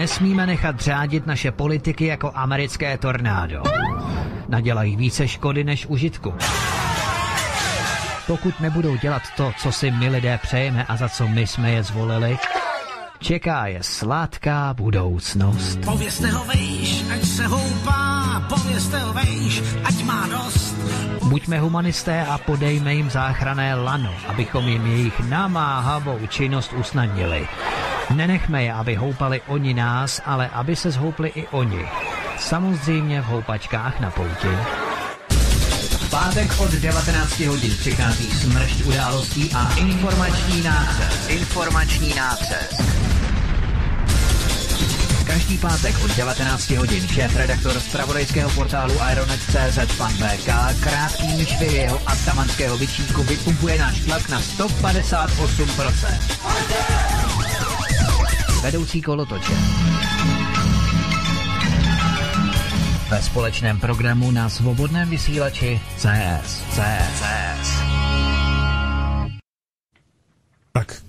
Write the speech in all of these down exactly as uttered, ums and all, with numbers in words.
nesmíme nechat řádit naše politiky jako americké tornádo. Nadělají více škody než užitku. Pokud nebudou dělat to, co si my lidé přejeme a za co my jsme je zvolili, čeká je sladká budoucnost. Povězte ho vejš, ať se houpá, povězte ho vejš, ať má dost. Buďme humanisté a podejme jim záchranné lano, abychom jim jejich namáhavou činnost usnadnili. Nenechme je, aby houpali oni nás, ale aby se zhoupli i oni. Samozřejmě v houpačkách na pouti. V pátek od devatenácti hodin přichází smršť událostí a informační nácest. Informační nácest. Každý pátek od devatenácti hodin šéf-redaktor zpravodajského portálu Aeronet tečka cé zet pan bé ká krátkým švy jeho atamanského vyčínku vypumpuje náš tlak na sto padesát osm procent. Vedoucí kolotoče. Ve společném programu na svobodném vysílači C S. C S. C S. Tak,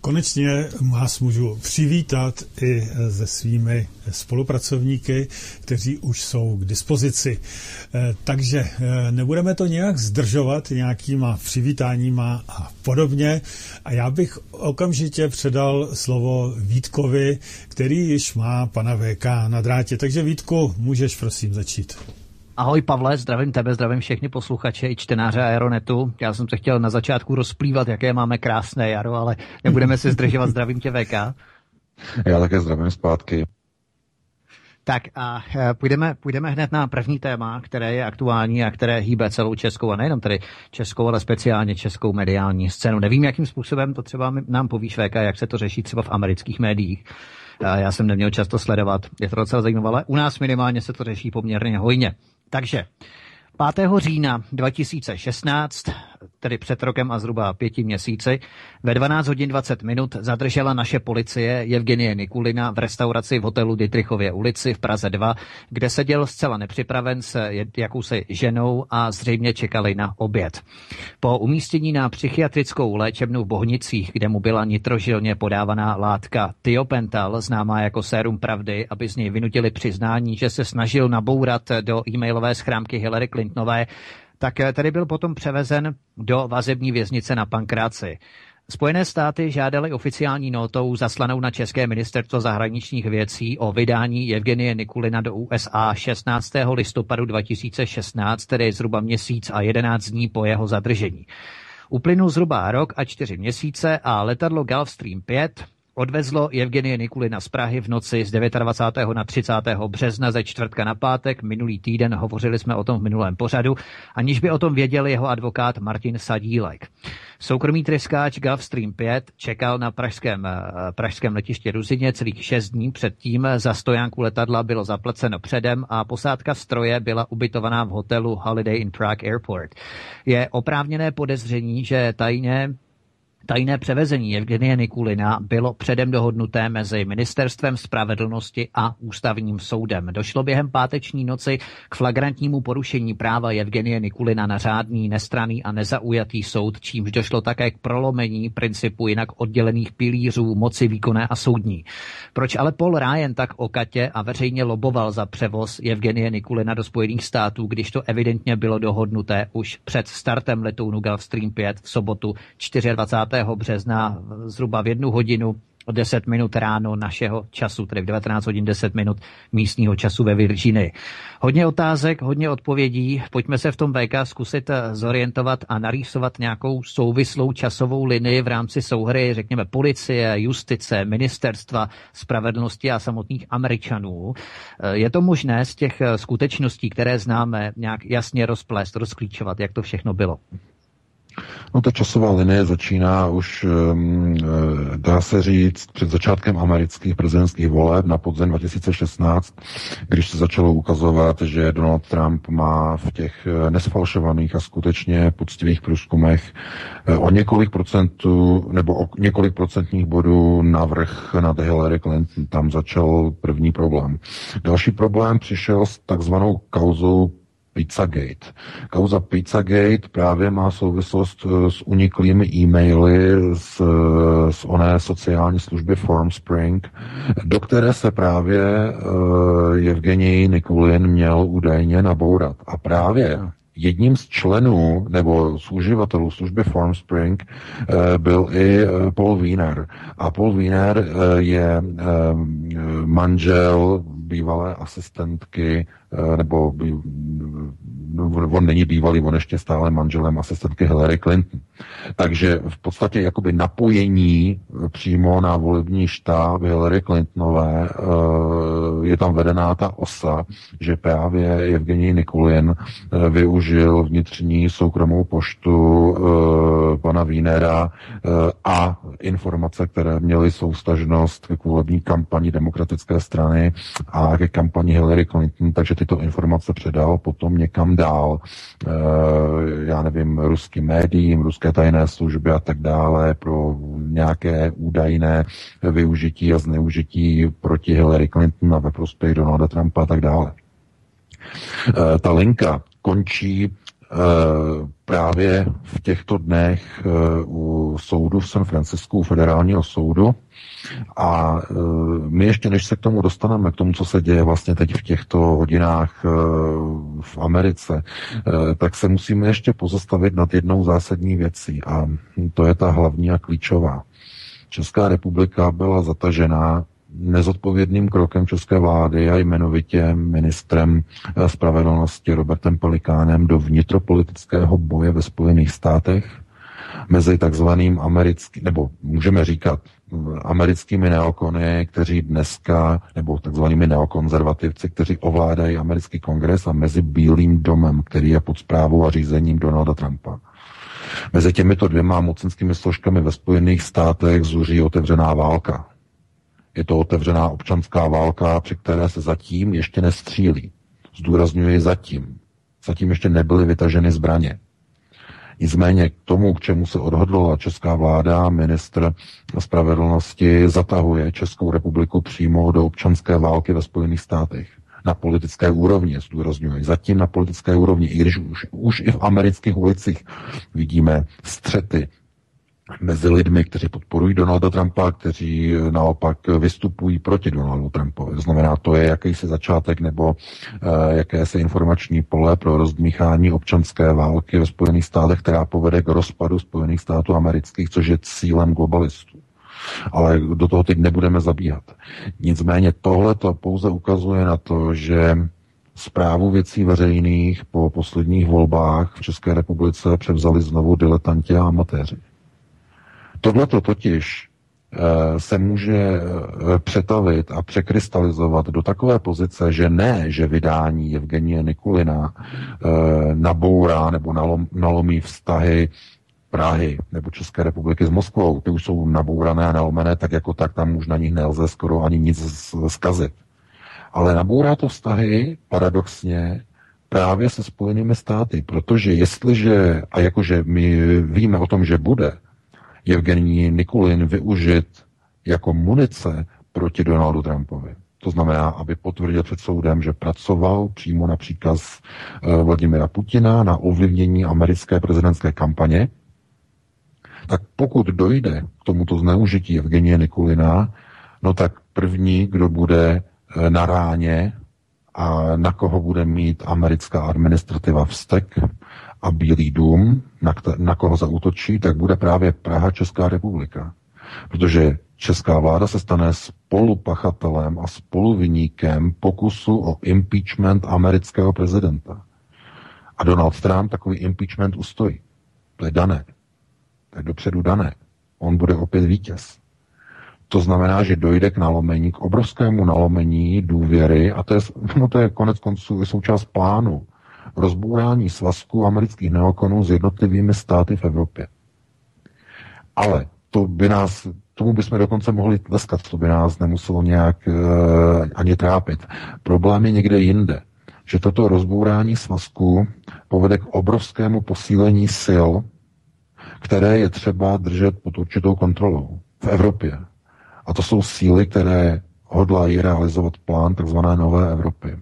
konečně vás můžu přivítat i se svými spolupracovníky, kteří už jsou k dispozici. Takže nebudeme to nějak zdržovat nějakýma přivítáníma a podobně. A já bych okamžitě předal slovo Vítkovi, který již má pana vé ká na drátě. Takže Vítku, můžeš prosím začít. Ahoj Pavle, zdravím tebe, zdravím všechny posluchače i čtenáře Aeronetu. Já jsem se chtěl na začátku rozplývat, jaké máme krásné jaro, ale nebudeme se zdržovat, zdravím tě vé ká. Já také zdravím zpátky. Tak a půjdeme, půjdeme hned na první téma, které je aktuální a které hýbe celou českou a nejenom tedy českou, ale speciálně českou mediální scénu. Nevím, jakým způsobem to třeba nám povíš vé ká, jak se to řeší třeba v amerických médiích. Já jsem neměl často sledovat, je to docela zajímavé, u nás minimálně se to řeší poměrně hojně. Takže pátého října dva tisíce šestnáct, tedy před rokem a zhruba pěti měsíci, ve dvanáct hodin dvacet minut zadržela naše policie Jevgenije Nikulina v restauraci v hotelu Dittrichově ulici v Praze dva, kde seděl zcela nepřipraven s jakousi ženou a zřejmě čekali na oběd. Po umístění na psychiatrickou léčebnu v Bohnicích, kde mu byla nitrožilně podávaná látka tiopental, známá jako sérum pravdy, aby z něj vynutili přiznání, že se snažil nabourat do e-mailové schrámky Hillary Clintonové, tak tady byl potom převezen do vazební věznice na Pankráci. Spojené státy žádaly oficiální notou zaslanou na České ministerstvo zahraničních věcí o vydání Jevgenije Nikulina do U S A šestnáctého listopadu dva tisíce šestnáct, tedy zhruba měsíc a jedenáct dní po jeho zadržení. Uplynul zhruba rok a čtyři měsíce a letadlo Gulfstream pět odvezlo Jevgenije Nikulina z Prahy v noci z dvacátého devětého na třicátého března, ze čtvrtka na pátek minulý týden, hovořili jsme o tom v minulém pořadu, aniž by o tom věděl jeho advokát Martin Sadílek. Soukromý tryskáč Gulfstream pět čekal na pražském, pražském letišti Ruzyně celých šest dní předtím, za stojánku letadla bylo zaplaceno předem a posádka stroje byla ubytovaná v hotelu Holiday Inn Prague Airport. Je oprávněné podezření, že tajně Tajné převezení Jevgenije Nikulina bylo předem dohodnuté mezi Ministerstvem spravedlnosti a Ústavním soudem. Došlo během páteční noci k flagrantnímu porušení práva Jevgenije Nikulina na řádný, nestranný a nezaujatý soud, čímž došlo také k prolomení principu jinak oddělených pilířů moci výkonné a soudní. Proč ale Paul Ryan tak okatě a veřejně loboval za převoz Jevgenije Nikulina do Spojených států, když to evidentně bylo dohodnuté už před startem letounu Gulfstream pět v sobotu dvacátého čtvrtého března zhruba v jednu hodinu deset minut ráno našeho času, tedy v devatenáct hodin deset minut místního času ve Virginii. Hodně otázek, hodně odpovědí. Pojďme se v tom vé ká zkusit zorientovat a narýsovat nějakou souvislou časovou linii v rámci souhry, řekněme, policie, justice, ministerstva spravedlnosti a samotných Američanů. Je to možné z těch skutečností, které známe, nějak jasně rozplést, rozklíčovat, jak to všechno bylo? No, ta časová linie začíná už, dá se říct, před začátkem amerických prezidentských voleb na podzim dva tisíce šestnáct, když se začalo ukazovat, že Donald Trump má v těch nesfalšovaných a skutečně poctivých průzkumech o několik procentů nebo o několik procentních bodů navrch nad Hillary Clinton. Tam začal první problém. Další problém přišel s takzvanou kauzou Pizzagate. Kauza Pizzagate právě má souvislost s uniklými e-maily z, z oné sociální služby Formspring, do které se právě uh, Jevgenij Nikulin měl údajně nabourat. A právě jedním z členů nebo z uživatelů služby Formspring byl i Paul Ryan. A Paul Ryan je manžel bývalé asistentky, nebo on není bývalý, on ještě stále manželem asistentky Hillary Clinton. Takže v podstatě jakoby napojení přímo na volební štáb Hillary Clintonové je tam vedená ta osa, že právě Jevgenij Nikulin využil vnitřní soukromou poštu pana Wienera a informace, které měly soustažnost k volební kampani demokratické strany a ke kampani Hillary Clinton, takže tyto informace předal potom někam dál, já nevím, ruským médiím, ruské tajné služby a tak dále pro nějaké údajné využití a zneužití proti Hillary Clinton a ve prospěch Donalda Trumpa a tak dále. Ta linka končí právě v těchto dnech u soudu v San Francisku, u federálního soudu. A my ještě, než se k tomu dostaneme, k tomu, co se děje vlastně teď v těchto hodinách v Americe, tak se musíme ještě pozastavit nad jednou zásadní věcí. A to je ta hlavní a klíčová. Česká republika byla zatažená nezodpovědným krokem české vlády a jmenovitě ministrem spravedlnosti Robertem Pelikánem do vnitropolitického boje ve Spojených státech mezi takzvaným americkým, nebo můžeme říkat americkými neokony, kteří dneska, nebo takzvanými neokonzervativci, kteří ovládají americký kongres a mezi Bílým domem, který je pod správou a řízením Donalda Trumpa. Mezi těmito dvěma mocenskými složkami ve Spojených státech zuří otevřená válka. Je to otevřená občanská válka, při které se zatím ještě nestřílí. Zdůrazňuji zatím. Zatím ještě nebyly vytaženy zbraně. Nicméně k tomu, k čemu se odhodlala česká vláda, ministr spravedlnosti zatahuje Českou republiku přímo do občanské války ve Spojených státech. Na politické úrovni, zdůrazňuji. Zatím na politické úrovni, i když už, už i v amerických ulicích vidíme střety mezi lidmi, kteří podporují Donalda Trumpa, kteří naopak vystupují proti Donaldu Trumpovi. To znamená, to je jakýsi začátek nebo eh, jakési informační pole pro rozdmíchání občanské války ve Spojených státech, která povede k rozpadu Spojených států amerických, což je cílem globalistů. Ale do toho teď nebudeme zabíhat. Nicméně tohle to pouze ukazuje na to, že Správu věcí veřejných po posledních volbách v České republice převzali znovu diletanti a amatéři. Tohleto totiž se může přetavit a překrystalizovat do takové pozice, že ne, že vydání Jevgenije Nikulina nabourá nebo nalomí vztahy Prahy nebo České republiky s Moskvou. Ty už jsou nabourané a nalomené, tak jako tak tam už na nich nelze skoro ani nic zkazit. Ale nabourá to vztahy paradoxně právě se Spojenými státy, protože jestliže, a jakože my víme o tom, že bude Jevgenij Nikulin využit jako munice proti Donaldu Trumpovi. To znamená, aby potvrdil před soudem, že pracoval přímo na příkaz Vladimira Putina na ovlivnění americké prezidentské kampaně. Tak pokud dojde k tomuto zneužití Jevgenije Nikulina, no tak první, kdo bude na ráně a na koho bude mít americká administrativa vztek a Bílý dům, na, kte- na koho zaútočí, tak bude právě Praha, Česká republika. Protože česká vláda se stane spolupachatelem a spoluviníkem pokusu o impeachment amerického prezidenta. A Donald Trump takový impeachment ustojí. To je dané. To je dopředu dané. On bude opět vítěz. To znamená, že dojde k nalomení, k obrovskému nalomení důvěry, a to je, no to je konec konců součást plánu rozbourání svazku amerických neokonů s jednotlivými státy v Evropě. Ale to by nás, tomu bychom dokonce mohli tleskat, to by nás nemuselo nějak e, ani trápit. Problém je někde jinde, že toto rozbourání svazku povede k obrovskému posílení sil, které je třeba držet pod určitou kontrolou v Evropě. A to jsou síly, které hodlají realizovat plán tzv. Nové Evropy.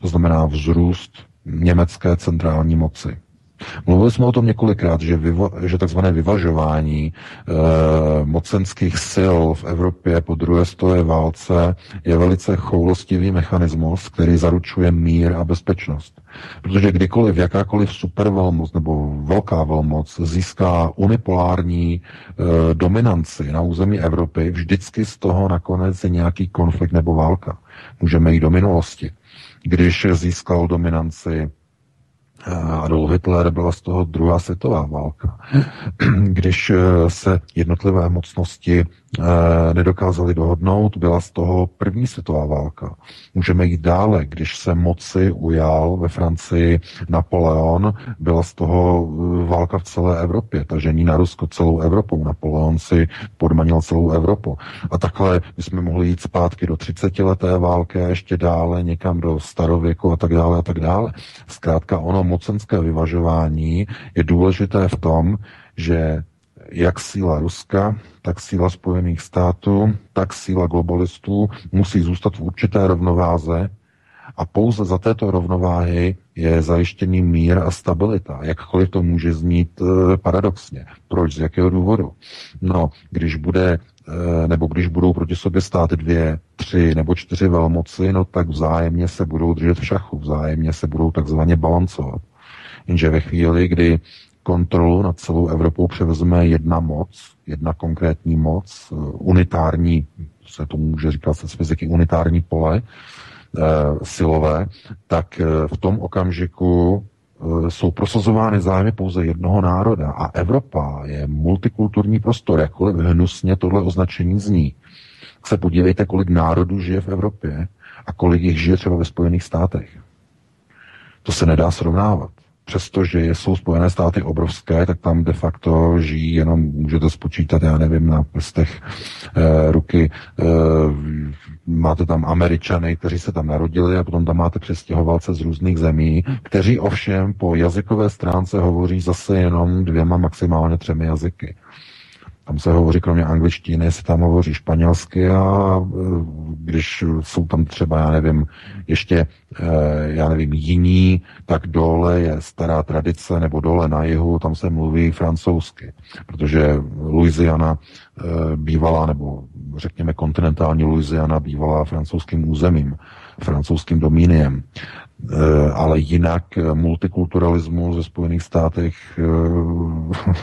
To znamená vzrůst německé centrální moci. Mluvili jsme o tom několikrát, že, vyva, že takzvané vyvažování eh, mocenských sil v Evropě po druhé světové válce je velice choulostivý mechanismus, který zaručuje mír a bezpečnost. Protože kdykoliv, jakákoliv supervelmoc nebo velká velmoc získá unipolární eh, dominanci na území Evropy, vždycky z toho nakonec je nějaký konflikt nebo válka. Můžeme jít do minulosti. Když získal dominanci Adolf Hitler, byla z toho druhá světová válka. Když se jednotlivé mocnosti nedokázaly dohodnout, byla z toho první světová válka. Můžeme jít dále. Když se moci ujal ve Francii Napoleon, byla z toho válka v celé Evropě. Tažení na Rusko celou Evropou. Napoleon si podmanil celou Evropu. A takhle my jsme mohli jít zpátky do třicetileté války a ještě dále někam do starověku a tak dále a tak dále. Zkrátka ono mocenské vyvažování je důležité v tom, že jak síla Ruska, tak síla Spojených států, tak síla globalistů musí zůstat v určité rovnováze a pouze za této rovnováhy je zajištěný mír a stabilita. Jakkoliv to může znít paradoxně. Proč? Z jakého důvodu? No, když bude, nebo když budou proti sobě stát dvě, tři nebo čtyři velmoci, no tak vzájemně se budou držet v šachu, vzájemně se budou takzvaně balancovat. Jenže ve chvíli, kdy kontrolu nad celou Evropou převezme jedna moc, jedna konkrétní moc, unitární, se to může říkat se fyziky, unitární pole, e, silové, tak v tom okamžiku e, jsou prosazovány zájmy pouze jednoho národa. A Evropa je multikulturní prostor, jakkoliv hnusně tohle označení zní. Tak se podívejte, kolik národů žije v Evropě a kolik jich žije třeba ve Spojených státech. To se nedá srovnávat. Přestože jsou Spojené státy obrovské, tak tam de facto žijí, jenom můžete spočítat, já nevím, na prstech e, ruky. E, máte tam Američany, kteří se tam narodili a potom tam máte přestěhovalce z různých zemí, kteří ovšem po jazykové stránce hovoří zase jenom dvěma, maximálně třemi jazyky. Tam se hovoří kromě angličtiny, se tam hovoří španělsky a když jsou tam třeba, já nevím, ještě, já nevím, jiní, tak dole je stará tradice, nebo dole na jihu, tam se mluví francouzsky, protože Louisiana bývala, nebo řekněme kontinentální Louisiana bývala francouzským územím, francouzským domíniem. Ale jinak multikulturalismus ve Spojených státech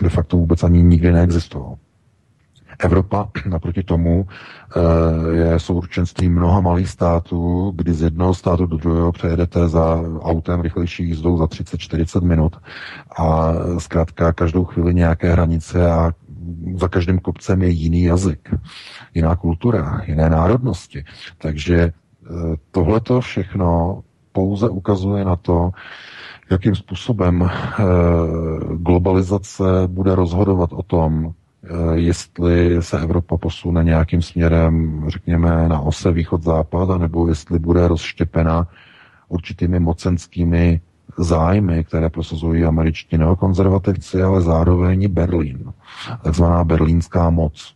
de facto vůbec ani nikdy neexistoval. Evropa naproti tomu je souručenství mnoha malých států, kdy z jednoho státu do druhého přejedete za autem rychlejší jízdou za třicet čtyřicet minut a zkrátka každou chvíli nějaké hranice a za každým kopcem je jiný jazyk, jiná kultura, jiné národnosti. Takže tohleto všechno pouze ukazuje na to, jakým způsobem globalizace bude rozhodovat o tom, jestli se Evropa posune nějakým směrem, řekněme, na ose východ-západ, anebo jestli bude rozštěpena určitými mocenskými zájmy, které prosazují američtí neokonzervativci, ale zároveň Berlín, takzvaná berlínská moc.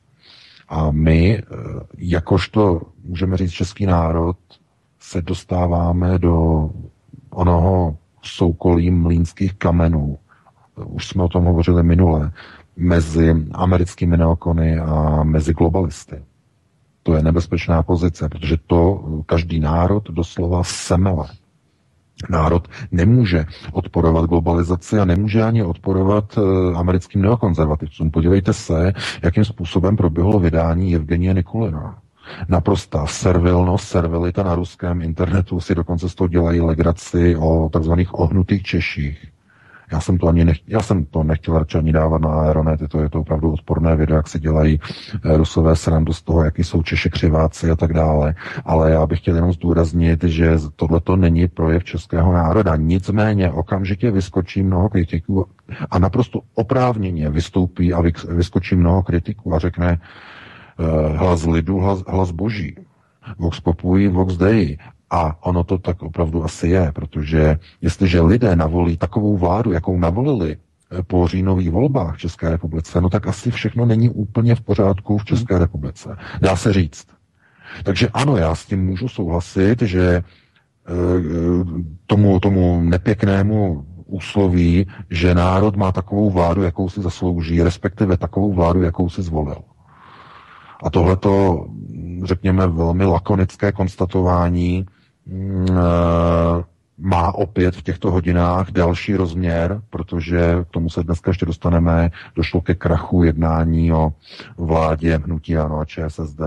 A my, jakožto, můžeme říct, český národ, se dostáváme do onoho soukolí mlýnských kamenů. Už jsme o tom hovořili minule. Mezi americkými neokony a mezi globalisty. To je nebezpečná pozice, protože to každý národ doslova semele. Národ nemůže odporovat globalizaci a nemůže ani odporovat americkým neokonzervativcům. Podívejte se, jakým způsobem proběhlo vydání Jevgenije Nikulina. Naprostá servilnost, servilita na ruském internetu, si dokonce z toho dělají legraci o takzvaných ohnutých Češích. Já jsem to ani nechtěl, já jsem to nechtěl radši ani dávat na Aeronet, to je to opravdu odporné video, jak si dělají Rusové srandu z toho, jaký jsou Češi křiváci a tak dále. Ale já bych chtěl jenom zdůraznit, že tohleto není projev českého národa. Nicméně okamžitě vyskočí mnoho kritiků a naprosto oprávněně vystoupí a vyskočí mnoho kritiků a řekne hlas lidu, hlas, hlas boží. Vox populi, vox dei. A ono to tak opravdu asi je, protože jestliže lidé navolí takovou vládu, jakou navolili po říjnových volbách v České republice, no tak asi všechno není úplně v pořádku v České republice. Dá se říct. Takže ano, já s tím můžu souhlasit, že tomu, tomu nepěknému úsloví, že národ má takovou vládu, jakou si zaslouží, respektive takovou vládu, jakou si zvolil. A tohleto, řekněme, velmi lakonické konstatování má opět v těchto hodinách další rozměr, protože k tomu se dneska ještě dostaneme, došlo ke krachu jednání o vládě hnutí ANO a ČSSD,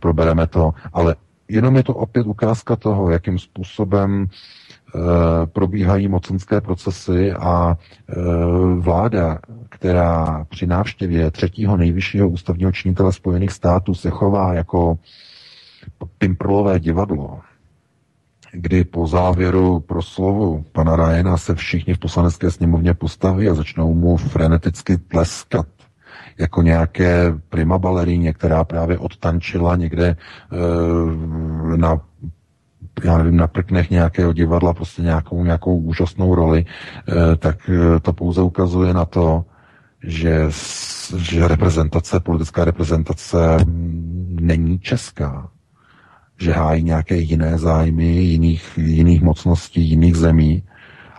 probereme to, ale jenom je to opět ukázka toho, jakým způsobem probíhají mocenské procesy a vláda, která při návštěvě třetího nejvyššího ústavního činitele Spojených států se chová jako pimprlové divadlo, kdy po závěru proslovu pana Ryana se všichni v poslanecké sněmovně postaví a začnou mu freneticky tleskat jako nějaké prima baleríně, která právě odtančila někde e, na já nevím, na prknech nějakého divadla prostě nějakou, nějakou úžasnou roli, e, tak e, to pouze ukazuje na to, že, že reprezentace, politická reprezentace není česká, že hájí nějaké jiné zájmy jiných, jiných mocností, jiných zemí.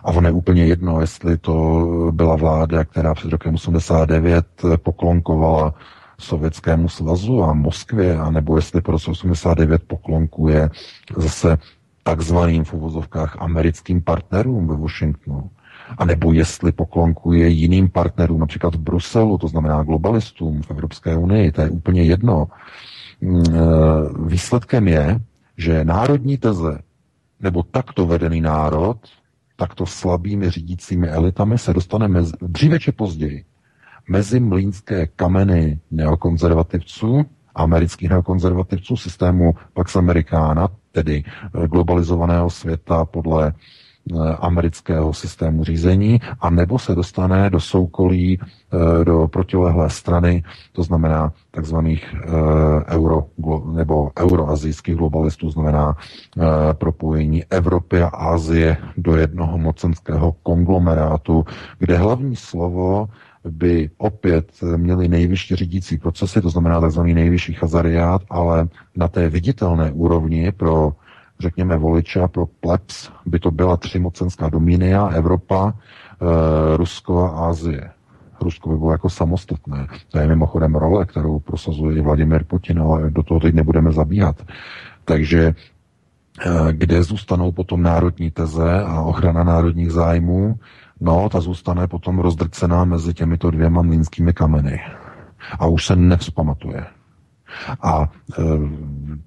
A ono je úplně jedno, jestli to byla vláda, která před rokem osmdesát devět poklonkovala Sovětskému svazu a Moskvě, anebo jestli po roce osmdesát devět poklonkuje zase takzvaným v uvozovkách americkým partnerům ve Washingtonu, anebo jestli poklonkuje jiným partnerům, například v Bruselu, to znamená globalistům v Evropské unii, to je úplně jedno. Výsledkem je, že národní teze, nebo takto vedený národ, takto slabými řídícími elitami se dostane mezi, dříve či později mezi mlýnské kameny neokonzervativců, amerických neokonzervativců, systému Pax Americana, tedy globalizovaného světa podle amerického systému řízení, a nebo se dostane do soukolí, do protilehlé strany, to znamená takzvaných euro, nebo euroazijských globalistů, znamená propojení Evropy a Asie do jednoho mocenského konglomerátu, kde hlavní slovo by opět měli nejvyšší řídící procesy, to znamená takzvaný nejvyšší chazariát, ale na té viditelné úrovni pro řekněme voliče, pro plebs, by to byla tři mocenská dominia, Evropa, e, Rusko a Asie. Rusko by bylo jako samostatné. To je mimochodem role, kterou prosazuje Vladimir Putin, ale do toho teď nebudeme zabíhat. Takže e, kde zůstanou potom národní teze a ochrana národních zájmů? No, ta zůstane potom rozdrcená mezi těmito dvěma mlýnskými kameny. A už se nevzpamatuje. A e,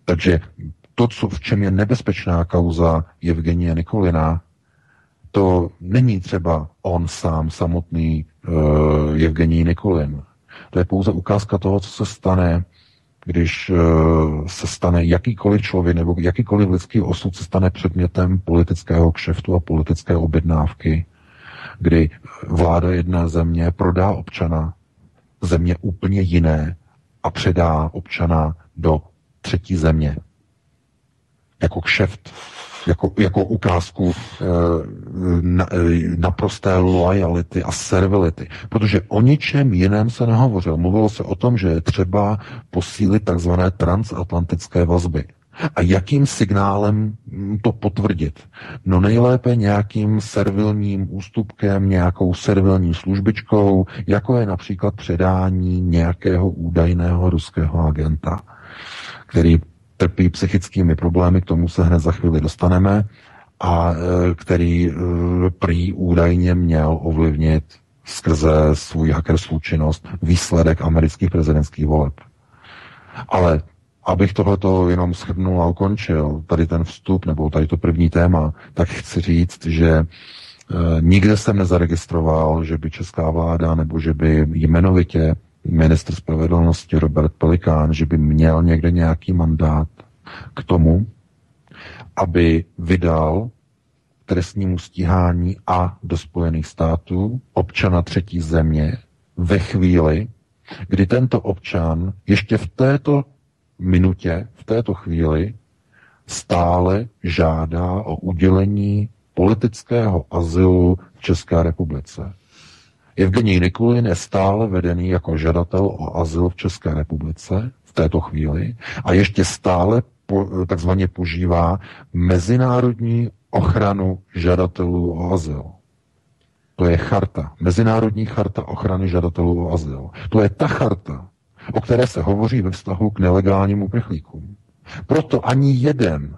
takže to, co, v čem je nebezpečná kauza Jevgenije Nikulina, to není třeba on sám samotný uh, Jevgenij Nikulin. To je pouze ukázka toho, co se stane, když uh, se stane jakýkoliv člověk nebo jakýkoliv lidský osud se stane předmětem politického kšeftu a politické objednávky, kdy vláda jedné země prodá občana země úplně jiné a předá občana do třetí země. Jako kšeft, jako, jako ukázku e, na, e, naprosté loajality a servility. Protože o ničem jiném se nehovořilo. Mluvilo se o tom, že je třeba posílit takzvané transatlantické vazby. A jakým signálem to potvrdit? No nejlépe nějakým servilním ústupkem, nějakou servilní službičkou, jako je například předání nějakého údajného ruského agenta, který trpí psychickými problémy, k tomu se hned za chvíli dostaneme, a který prý údajně měl ovlivnit skrze svůj hackerskou činnost výsledek amerických prezidentských voleb. Ale abych tohleto jenom shrnul a ukončil, tady ten vstup, nebo tady to první téma, tak chci říct, že nikde jsem nezaregistroval, že by česká vláda, nebo že by jmenovitě ministr spravedlnosti Robert Pelikán, že by měl někde nějaký mandát k tomu, aby vydal trestnímu stíhání a do Spojených států občana třetí země ve chvíli, kdy tento občan ještě v této minutě, v této chvíli stále žádá o udělení politického azylu v České republice. Jevgenij Nikulin je stále vedený jako žadatel o azyl v České republice v této chvíli a ještě stále po, takzvaně požívá mezinárodní ochranu žadatelů o azyl. To je charta, mezinárodní charta ochrany žadatelů o azyl. To je ta charta, o které se hovoří ve vztahu k nelegálním uprchlíkům. Proto ani jeden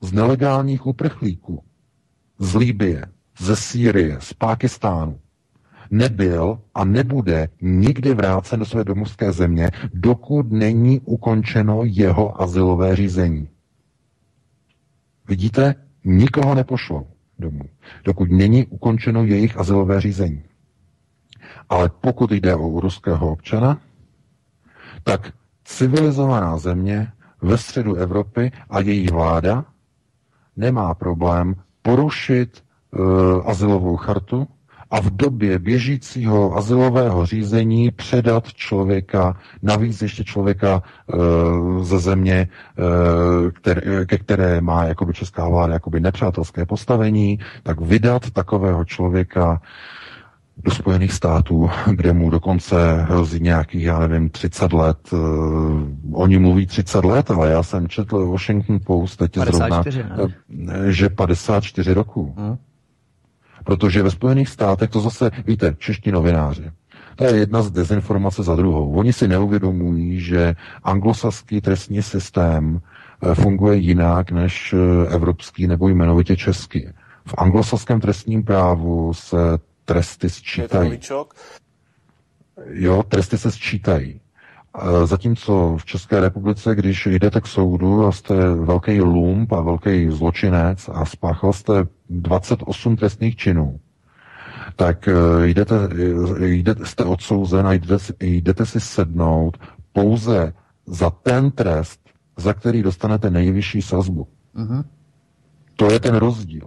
z nelegálních uprchlíků z Libye, ze Sýrie, z Pákistánu nebyl a nebude nikdy vrácen do své domovské země, dokud není ukončeno jeho azylové řízení. Vidíte, nikoho nepošlou domů, dokud není ukončeno jejich azylové řízení. Ale pokud jde o ruského občana, tak civilizovaná země ve středu Evropy a její vláda nemá problém porušit uh, azylovou chartu a v době běžícího azylového řízení předat člověka, navíc ještě člověka uh, ze země, uh, který, ke které má jakoby česká vláda jakoby nepřátelské postavení, tak vydat takového člověka do Spojených států, kde mu dokonce hrozí nějakých, já nevím, třicet let. Oni mluví třicet let, ale já jsem četl Washington Post, teď zrovna, ne? Že padesát čtyři roků. Hmm. Protože ve Spojených státech, to zase, víte, čeští novináři, to je jedna z dezinformace za druhou. Oni si neuvědomují, že anglosaský trestní systém funguje jinak než evropský nebo jmenovitě český. V anglosaském trestním právu se tresty sčítají. Jo, tresty se sčítají. Zatímco v České republice, když jdete k soudu a jste velký lump a velký zločinec a spáchal jste dvacet osm trestných činů, tak jdete, jdete, jste odsouzen a jdete, jdete si sednout pouze za ten trest, za který dostanete nejvyšší sazbu. Uh-huh. To je ten rozdíl.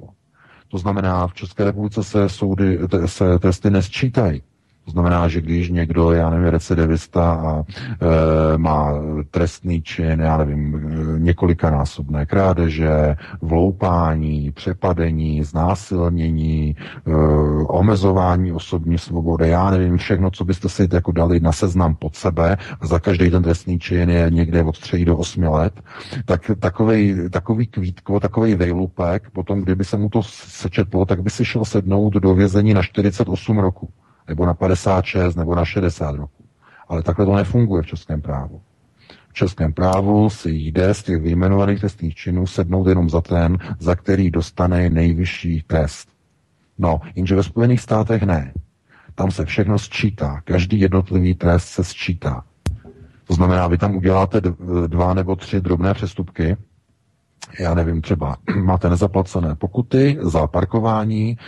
To znamená, v České republice se soudy, se tresty nesčítají. To znamená, že když někdo, já nevím, recidivista a e, má trestný čin, já nevím, několikanásobné krádeže, vloupání, přepadení, znásilnění, e, omezování osobní svobody, já nevím, všechno, co byste si jako dali na seznam pod sebe, a za každý ten trestný čin je někde od tří do osmi let, tak takovej, takový kvítko, takový vejlupek, potom, kdyby se mu to sečetlo, tak by si šel sednout do vězení na čtyřicet osm roku. Nebo na padesát šest, nebo na šedesát roků. Ale takhle to nefunguje v českém právu. V českém právu si jde z těch vyjmenovaných trestných činů sednout jenom za ten, za který dostane nejvyšší trest. No, jenže ve Spojených státech ne. Tam se všechno sčítá. Každý jednotlivý trest se sčítá. To znamená, vy tam uděláte dva nebo tři drobné přestupky, já nevím, třeba máte nezaplacené pokuty za parkování, e,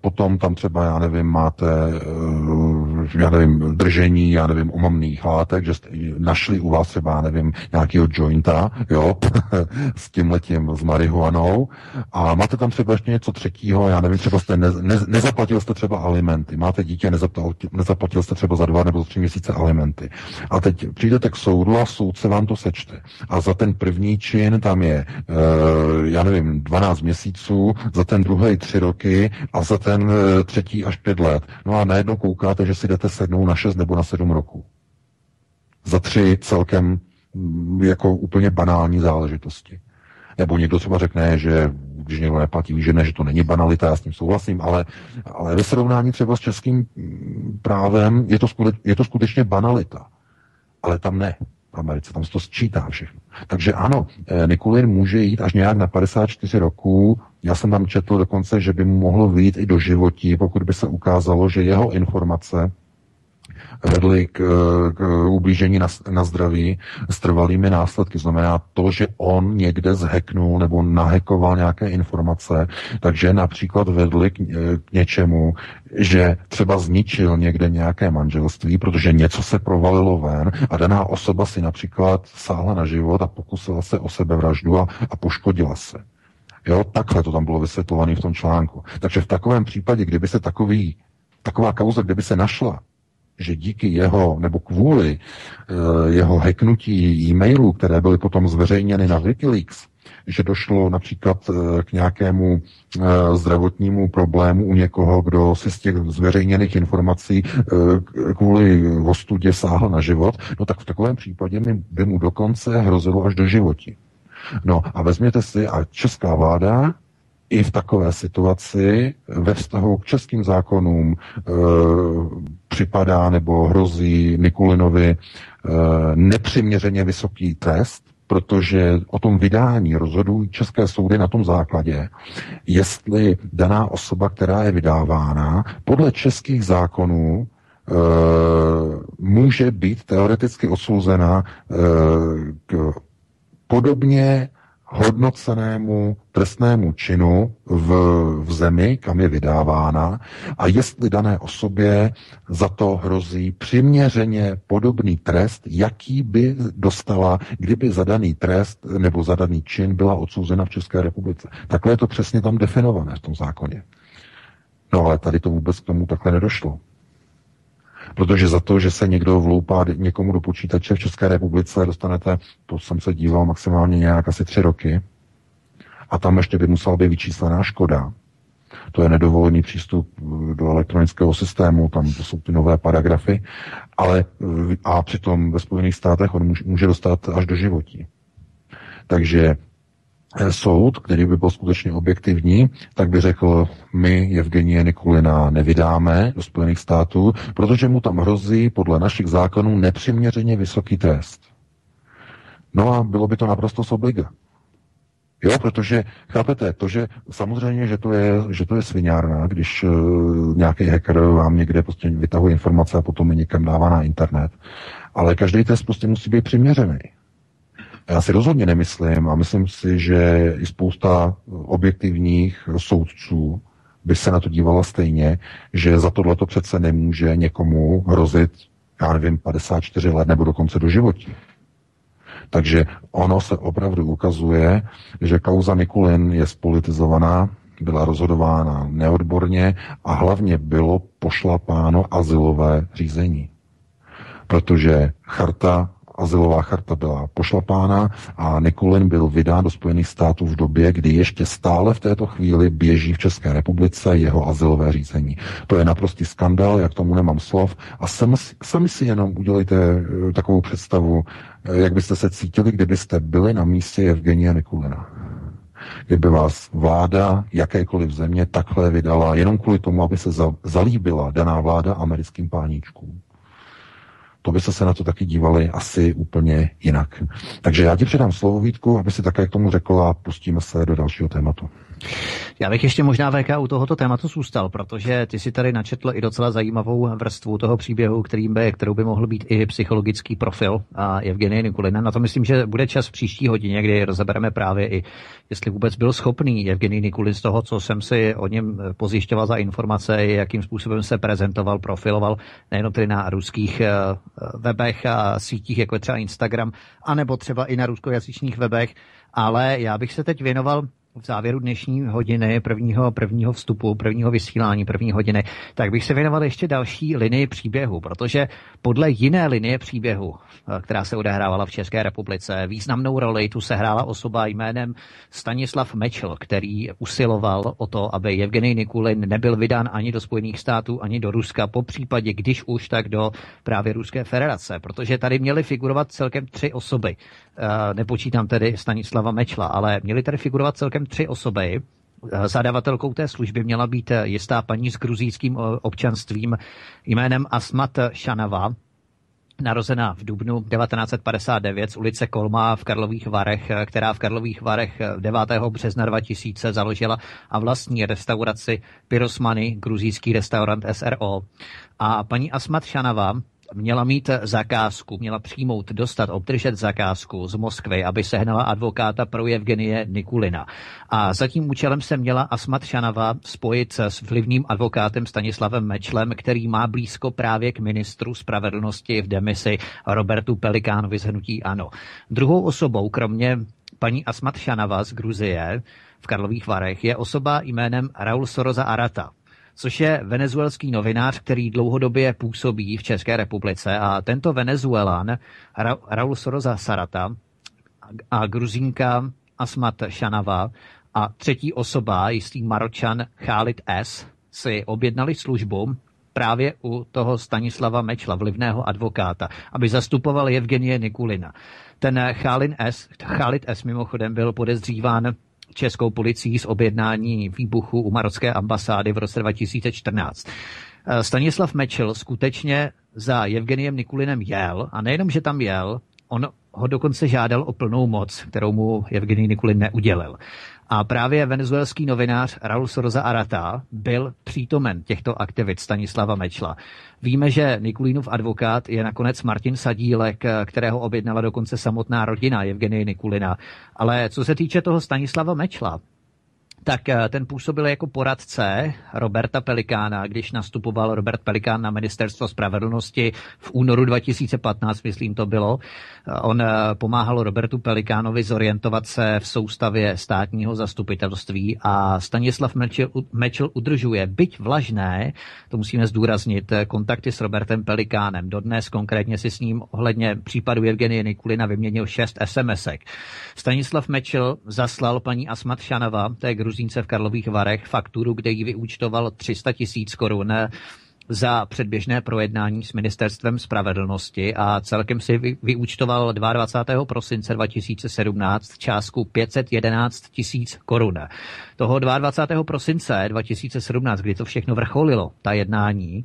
potom tam třeba, já nevím, máte, e, já nevím, držení, já nevím, omamných látek, že jste našli u vás třeba, já nevím, nějakého jointa, jo, s tímhletím, s marihuanou, a máte tam třeba ještě něco třetího, já nevím, třeba jste ne, ne, nezaplatil jste třeba alimenty, máte dítě, nezaplatil jste třeba za dva nebo za tři měsíce alimenty. A teď přijdete k soudu a soudce vám to sečte. A za ten první čin tam je, já nevím, dvanáct měsíců, za ten druhý tři roky a za ten třetí až pět let. No a najednou koukáte, že si jdete sednou na šest nebo na sedm roků. Za tři celkem jako úplně banální záležitosti. Nebo někdo třeba řekne, že když někdo neplatí výživné, že to není banalita, já s tím souhlasím, ale, ale ve srovnání třeba s českým právem je to, skuteč, je to skutečně banalita. Ale tam ne. Americe, tam se to sčítá všechno. Takže ano, Nikulin může jít až nějak na padesát čtyři roku. Já jsem tam četl dokonce, že by mu mohlo vyjít i do životí, pokud by se ukázalo, že jeho informace vedly k, k ublížení na, na zdraví s trvalými následky. Znamená to, že on někde zhacknul nebo nahackoval nějaké informace, takže například vedly k, k něčemu, že třeba zničil někde nějaké manželství, protože něco se provalilo ven a daná osoba si například sáhla na život a pokusila se o sebevraždu a, a poškodila se. Jo, takhle to tam bylo vysvětlované v tom článku. Takže v takovém případě, kdyby se takový, taková kauza, kdyby se našla, že díky jeho, nebo kvůli jeho hacknutí e-mailů, které byly potom zveřejněny na Wikileaks, že došlo například k nějakému zdravotnímu problému u někoho, kdo si z těch zveřejněných informací kvůli ostudě sáhl na život, no tak v takovém případě by mu dokonce hrozilo až do životí. No a vezměte si, a česká vláda i v takové situaci ve vztahu k českým zákonům e, připadá nebo hrozí Nikulinovi e, nepřiměřeně vysoký trest, protože o tom vydání rozhodují české soudy na tom základě, jestli daná osoba, která je vydávána, podle českých zákonů e, může být teoreticky odsouzena e, k podobně hodnocenému trestnému činu v, v zemi, kam je vydávána, a jestli dané osobě za to hrozí přiměřeně podobný trest, jaký by dostala, kdyby za daný trest nebo za daný čin byla odsouzena v České republice. Takhle je to přesně tam definované v tom zákoně. No ale tady to vůbec k tomu takhle nedošlo. Protože za to, že se někdo vloupá někomu do počítače v České republice, dostanete, to jsem se díval, maximálně nějak asi tři roky. A tam ještě by musela být vyčíslená škoda. To je nedovolený přístup do elektronického systému, tam to jsou ty nové paragrafy. Ale, a přitom ve Spojených státech on může dostat až do životí. Takže soud, který by byl skutečně objektivní, tak by řekl, my Jevgenije Nikulina nevydáme do Spojených států, protože mu tam hrozí podle našich zákonů nepřiměřeně vysoký trest. No a bylo by to naprosto z obliga. Jo, protože, chápete, to, že samozřejmě, že to je, že to je sviňárna, když uh, nějaký hacker vám někde prostě vytahuje informace a potom je někam dává na internet. Ale každý trest prostě musí být přiměřený. Já si rozhodně nemyslím a myslím si, že i spousta objektivních soudců by se na to dívala stejně, že za tohleto přece nemůže někomu hrozit, já nevím, padesát čtyři let nebo dokonce do životí. Takže ono se opravdu ukazuje, že kauza Nikulin je spolitizovaná, byla rozhodována neodborně a hlavně bylo pošlapáno azylové řízení. Protože charta Azylová charta byla pošlapána a Nikulin byl vydán do Spojených států v době, kdy ještě stále v této chvíli běží v České republice jeho azylové řízení. To je naprostý skandál, já k tomu nemám slov. A sami, sami si jenom udělejte takovou představu, jak byste se cítili, kdybyste byli na místě Jevgenija Nikulina. Kdyby vás vláda jakékoliv země takhle vydala, jenom kvůli tomu, aby se zalíbila daná vláda americkým páníčkům. To byste se na to taky dívali asi úplně jinak. Takže já ti předám slovo, Vítku, aby si také k tomu řekla a pustíme se do dalšího tématu. Já bych ještě možná V K u tohoto tématu zůstal, protože ty si tady načetl i docela zajímavou vrstvu toho příběhu, kterým by, kterou by mohl být i psychologický profil a Jevgenije Nikulina. Na to myslím, že bude čas v příští hodině, kdy rozebereme právě i, jestli vůbec byl schopný Jevgenij Nikulin z toho, co jsem si o něm pozjišťoval za informace, jakým způsobem se prezentoval, profiloval, nejenom tedy na ruských webech a sítích, jako je třeba Instagram, anebo třeba i na ruskojazyčných webech, ale já bych se teď věnoval v závěru dnešní hodiny, prvního, prvního vstupu, prvního vysílání, první hodiny, tak bych se věnoval ještě další linii příběhu, protože podle jiné linie příběhu, která se odehrávala v České republice, významnou roli tu sehrála osoba jménem Stanislav Mečel, který usiloval o to, aby Jevgenij Nikulin nebyl vydán ani do Spojených států, ani do Ruska, po případě, když už, tak do právě Ruské federace, protože tady měly figurovat celkem tři osoby. Nepočítám tedy Stanislava Mečla, ale měly tady figurovat celkem tři osoby. Zadavatelkou té služby měla být jistá paní s gruzínským občanstvím jménem Asmat Šanava, narozená v dubnu devatenáct set padesát devět z ulice Kolma v Karlových Varech, která v Karlových Varech devátého března dva tisíce založila a vlastní restauraci Pirosmany, gruzínský restaurant S R O. A paní Asmat Šanava měla mít zakázku, měla přijmout, dostat, obdržet zakázku z Moskvy, aby sehnala advokáta pro Jevgenije Nikulina. A za tím účelem se měla Asmat Šanava spojit s vlivným advokátem Stanislavem Mečlem, který má blízko právě k ministru spravedlnosti v demisi Robertu Pelikánovi z hnutí ANO. Druhou osobou, kromě paní Asmat Šanava z Gruzie v Karlových Varech, je osoba jménem Raul Sorosa Arata, což je venezuelský novinář, který dlouhodobě působí v České republice. A tento Venezuelán, Ra- Raul Sorosa Arata a gruzínka Asmat Šanava a třetí osoba, jistý Maročan Khalid S., si objednali službu právě u toho Stanislava Mečla, vlivného advokáta, aby zastupoval Jevgenije Nikulina. Ten Khalid S., Khalid S. mimochodem byl podezříván českou policií z objednání výbuchu u marocké ambasády v roce dva tisíce čtrnáct. Stanislav Mečel skutečně za Jevgenijem Nikulinem jel, a nejenom, že tam jel, on ho dokonce žádal o plnou moc, kterou mu Jevgenij Nikulin neudělil. A právě venezuelský novinář Raul Sorosa Arata byl přítomen těchto aktivit Stanislava Mečla. Víme, že Nikulínův advokát je nakonec Martin Sadílek, kterého objednala dokonce samotná rodina Jevgenije Nikulina. Ale co se týče toho Stanislava Mečla, tak ten působil jako poradce Roberta Pelikána, když nastupoval Robert Pelikán na ministerstvo spravedlnosti v únoru dva tisíce patnáct, myslím to bylo. On pomáhal Robertu Pelikánovi zorientovat se v soustavě státního zastupitelství a Stanislav Mečel, Mečel udržuje, byť vlažné, to musíme zdůraznit, kontakty s Robertem Pelikánem. Dodnes konkrétně si s ním ohledně případu Jevgenije Nikulina vyměnil šest SMSek. Stanislav Mečel zaslal paní Asmat Šanava, té Gruzínce v Karlových Varech, fakturu, kde jí vyúčtoval tři sta tisíc korun za předběžné projednání s ministerstvem spravedlnosti a celkem si vyúčtoval dvacátého druhého prosince dva tisíce sedmnáct částku pět set jedenáct tisíc korun. Toho dvacátého druhého prosince dva tisíce sedmnáct, kdy to všechno vrcholilo, ta jednání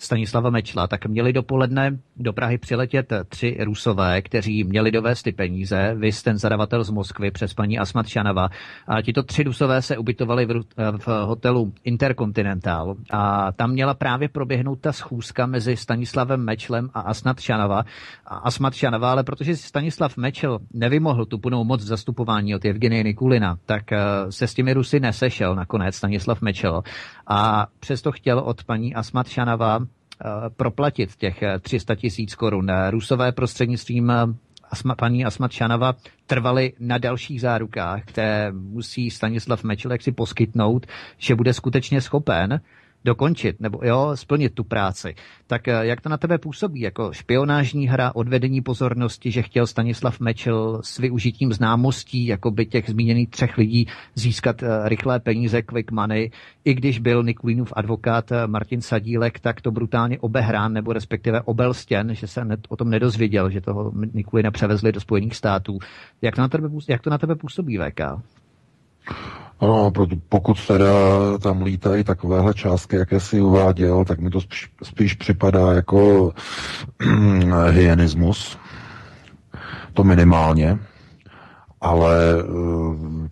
Stanislava Mečla, tak měli dopoledne do Prahy přiletět tři Rusové, kteří měli dovést ty peníze, viz ten zadavatel z Moskvy přes paní Asmat Šanava. A tito tři Rusové se ubytovali v, v hotelu Intercontinental a tam měla právě proběhnout ta schůzka mezi Stanislavem Mečlem a Asmat Šanava. A Asmat Šanava, ale protože Stanislav Mečel nevymohl tu plnou moc zastupování od Jevgenije Nikulina, tak se s těmi Rusy nesešel nakonec Stanislav Mečel. A přesto chtěl od paní Asmat Šanava proplatit těch tři sta tisíc korun. Rusové prostřednictvím Asma, paní Asmat Šanava trvali na dalších zárukách, které musí Stanislav Mečelek si poskytnout, že bude skutečně schopen dokončit, nebo jo, splnit tu práci. Tak jak to na tebe působí? Jako špionážní hra, odvedení pozornosti, že chtěl Stanislav Mečel s využitím známostí, jako by těch zmíněných třech lidí, získat rychlé peníze, quick money. I když byl Nikulínův advokát Martin Sadílek, tak to brutálně obehrán, nebo respektive obelstěn, že se o tom nedozvěděl, že toho Nikulina převezli do Spojených států. Jak to na tebe, jak to na tebe působí, V K? Ano, pokud teda tam lítají takovéhle částky, jaké si uváděl, tak mi to spíš, spíš připadá jako hyenismus, to minimálně, ale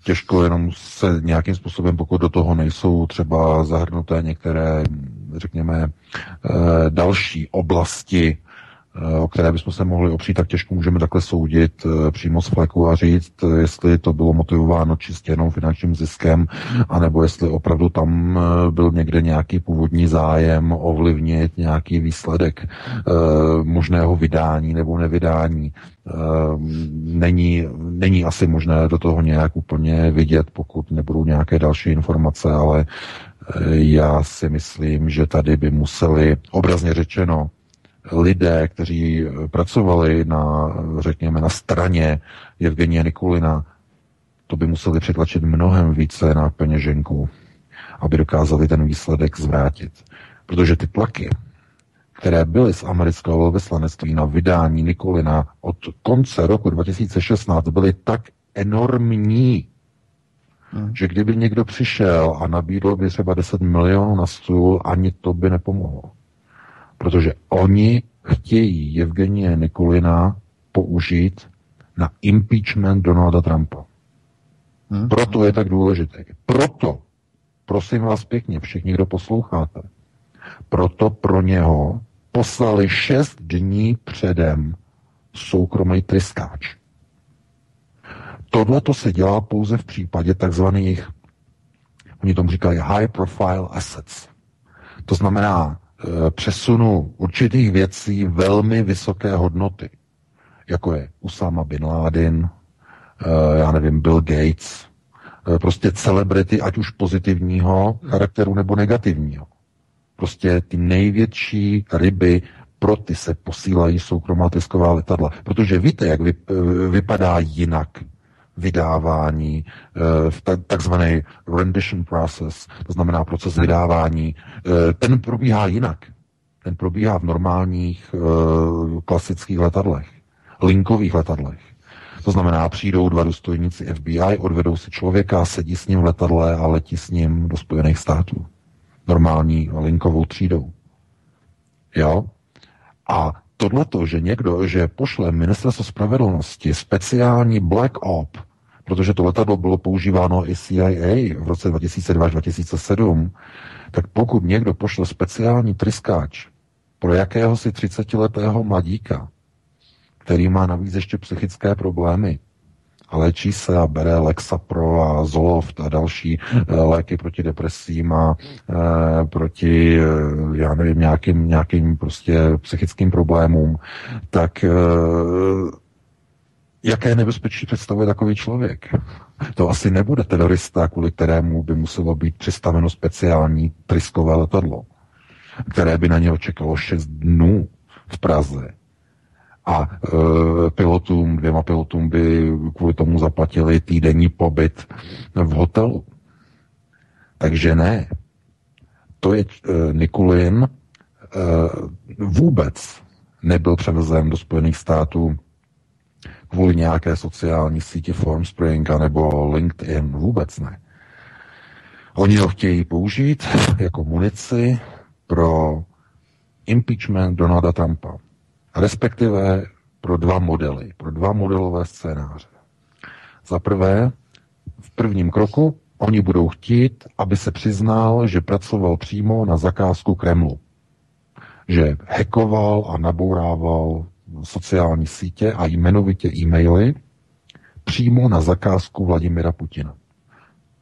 těžko jenom se nějakým způsobem, pokud do toho nejsou třeba zahrnuté některé, řekněme, další oblasti, o které bychom se mohli opřít, tak těžko můžeme takhle soudit přímo z fleku a říct, jestli to bylo motivováno čistě jenom finančním ziskem, anebo jestli opravdu tam byl někde nějaký původní zájem ovlivnit nějaký výsledek možného vydání nebo nevydání. Není, není asi možné do toho nějak úplně vidět, pokud nebudou nějaké další informace, ale já si myslím, že tady by museli, obrazně řečeno, lidé, kteří pracovali na, řekněme, na straně Jevgenije Nikulina, to by museli přetlačit mnohem více na peněženku, aby dokázali ten výsledek zvrátit. Protože ty tlaky, které byly z amerického velvyslanectví na vydání Nikulina od konce roku dva tisíce šestnáct, byly tak enormní, hmm. že kdyby někdo přišel a nabídl by třeba deset milionů na stůl, ani to by nepomohlo. Protože oni chtějí Jevgenije Nikulina použít na impeachment Donalda Trumpa. Hmm. Proto je tak důležité. Proto, prosím vás pěkně, všichni, kdo posloucháte, proto pro něho poslali šest dní předem soukromý tryskáč. Tohle to se dělá pouze v případě takzvaných, oni tomu říkají high profile assets. To znamená přesunu určitých věcí velmi vysoké hodnoty, jako je Usama bin Laden, já nevím, Bill Gates, prostě celebrity, ať už pozitivního charakteru nebo negativního. Prostě ty největší ryby, pro ty se posílají soukromá tisková letadla, protože víte, jak vypadá jinak vydávání v takzvaný rendition process, to znamená proces vydávání, ten probíhá jinak. ten probíhá v normálních uh, klasických letadlech, linkových letadlech. To znamená, přijdou dva důstojníci F B I, odvedou si člověka, sedí s ním v letadle a letí s ním do Spojených států. Normální linkovou třídou. Jo? A tohleto, že někdo, že pošle ministerstvo spravedlnosti speciální Black Op, protože to letadlo bylo používáno i C I A v roce dva tisíce dva až dva tisíce sedm, tak pokud někdo pošle speciální tryskáč pro jakéhosi třicetiletého mladíka, který má navíc ještě psychické problémy a léčí se a bere Lexapro a Zoloft a další léky proti depresím a e, proti, já nevím, nějakým, nějakým prostě psychickým problémům, tak e, jaké nebezpečí představuje takový člověk? To asi nebude terorista, kvůli kterému by muselo být přistaveno speciální tryskové letadlo, které by na něho čekalo šest dnů v Praze. A e, pilotům, dvěma pilotům by kvůli tomu zaplatili týdenní pobyt v hotelu. Takže ne. To je e, Nikulin e, vůbec nebyl převezen do Spojených států kvůli nějaké sociální síti Formspring anebo LinkedIn. Vůbec ne. Oni ho chtějí použít jako munici pro impeachment Donalda Trumpa. Respektive pro dva modely, pro dva modelové scénáře. Za prvé, v prvním kroku oni budou chtít, aby se přiznal, že pracoval přímo na zakázku Kremlu. Že hackoval a nabourával sociální sítě a jmenovitě e-maily přímo na zakázku Vladimira Putina.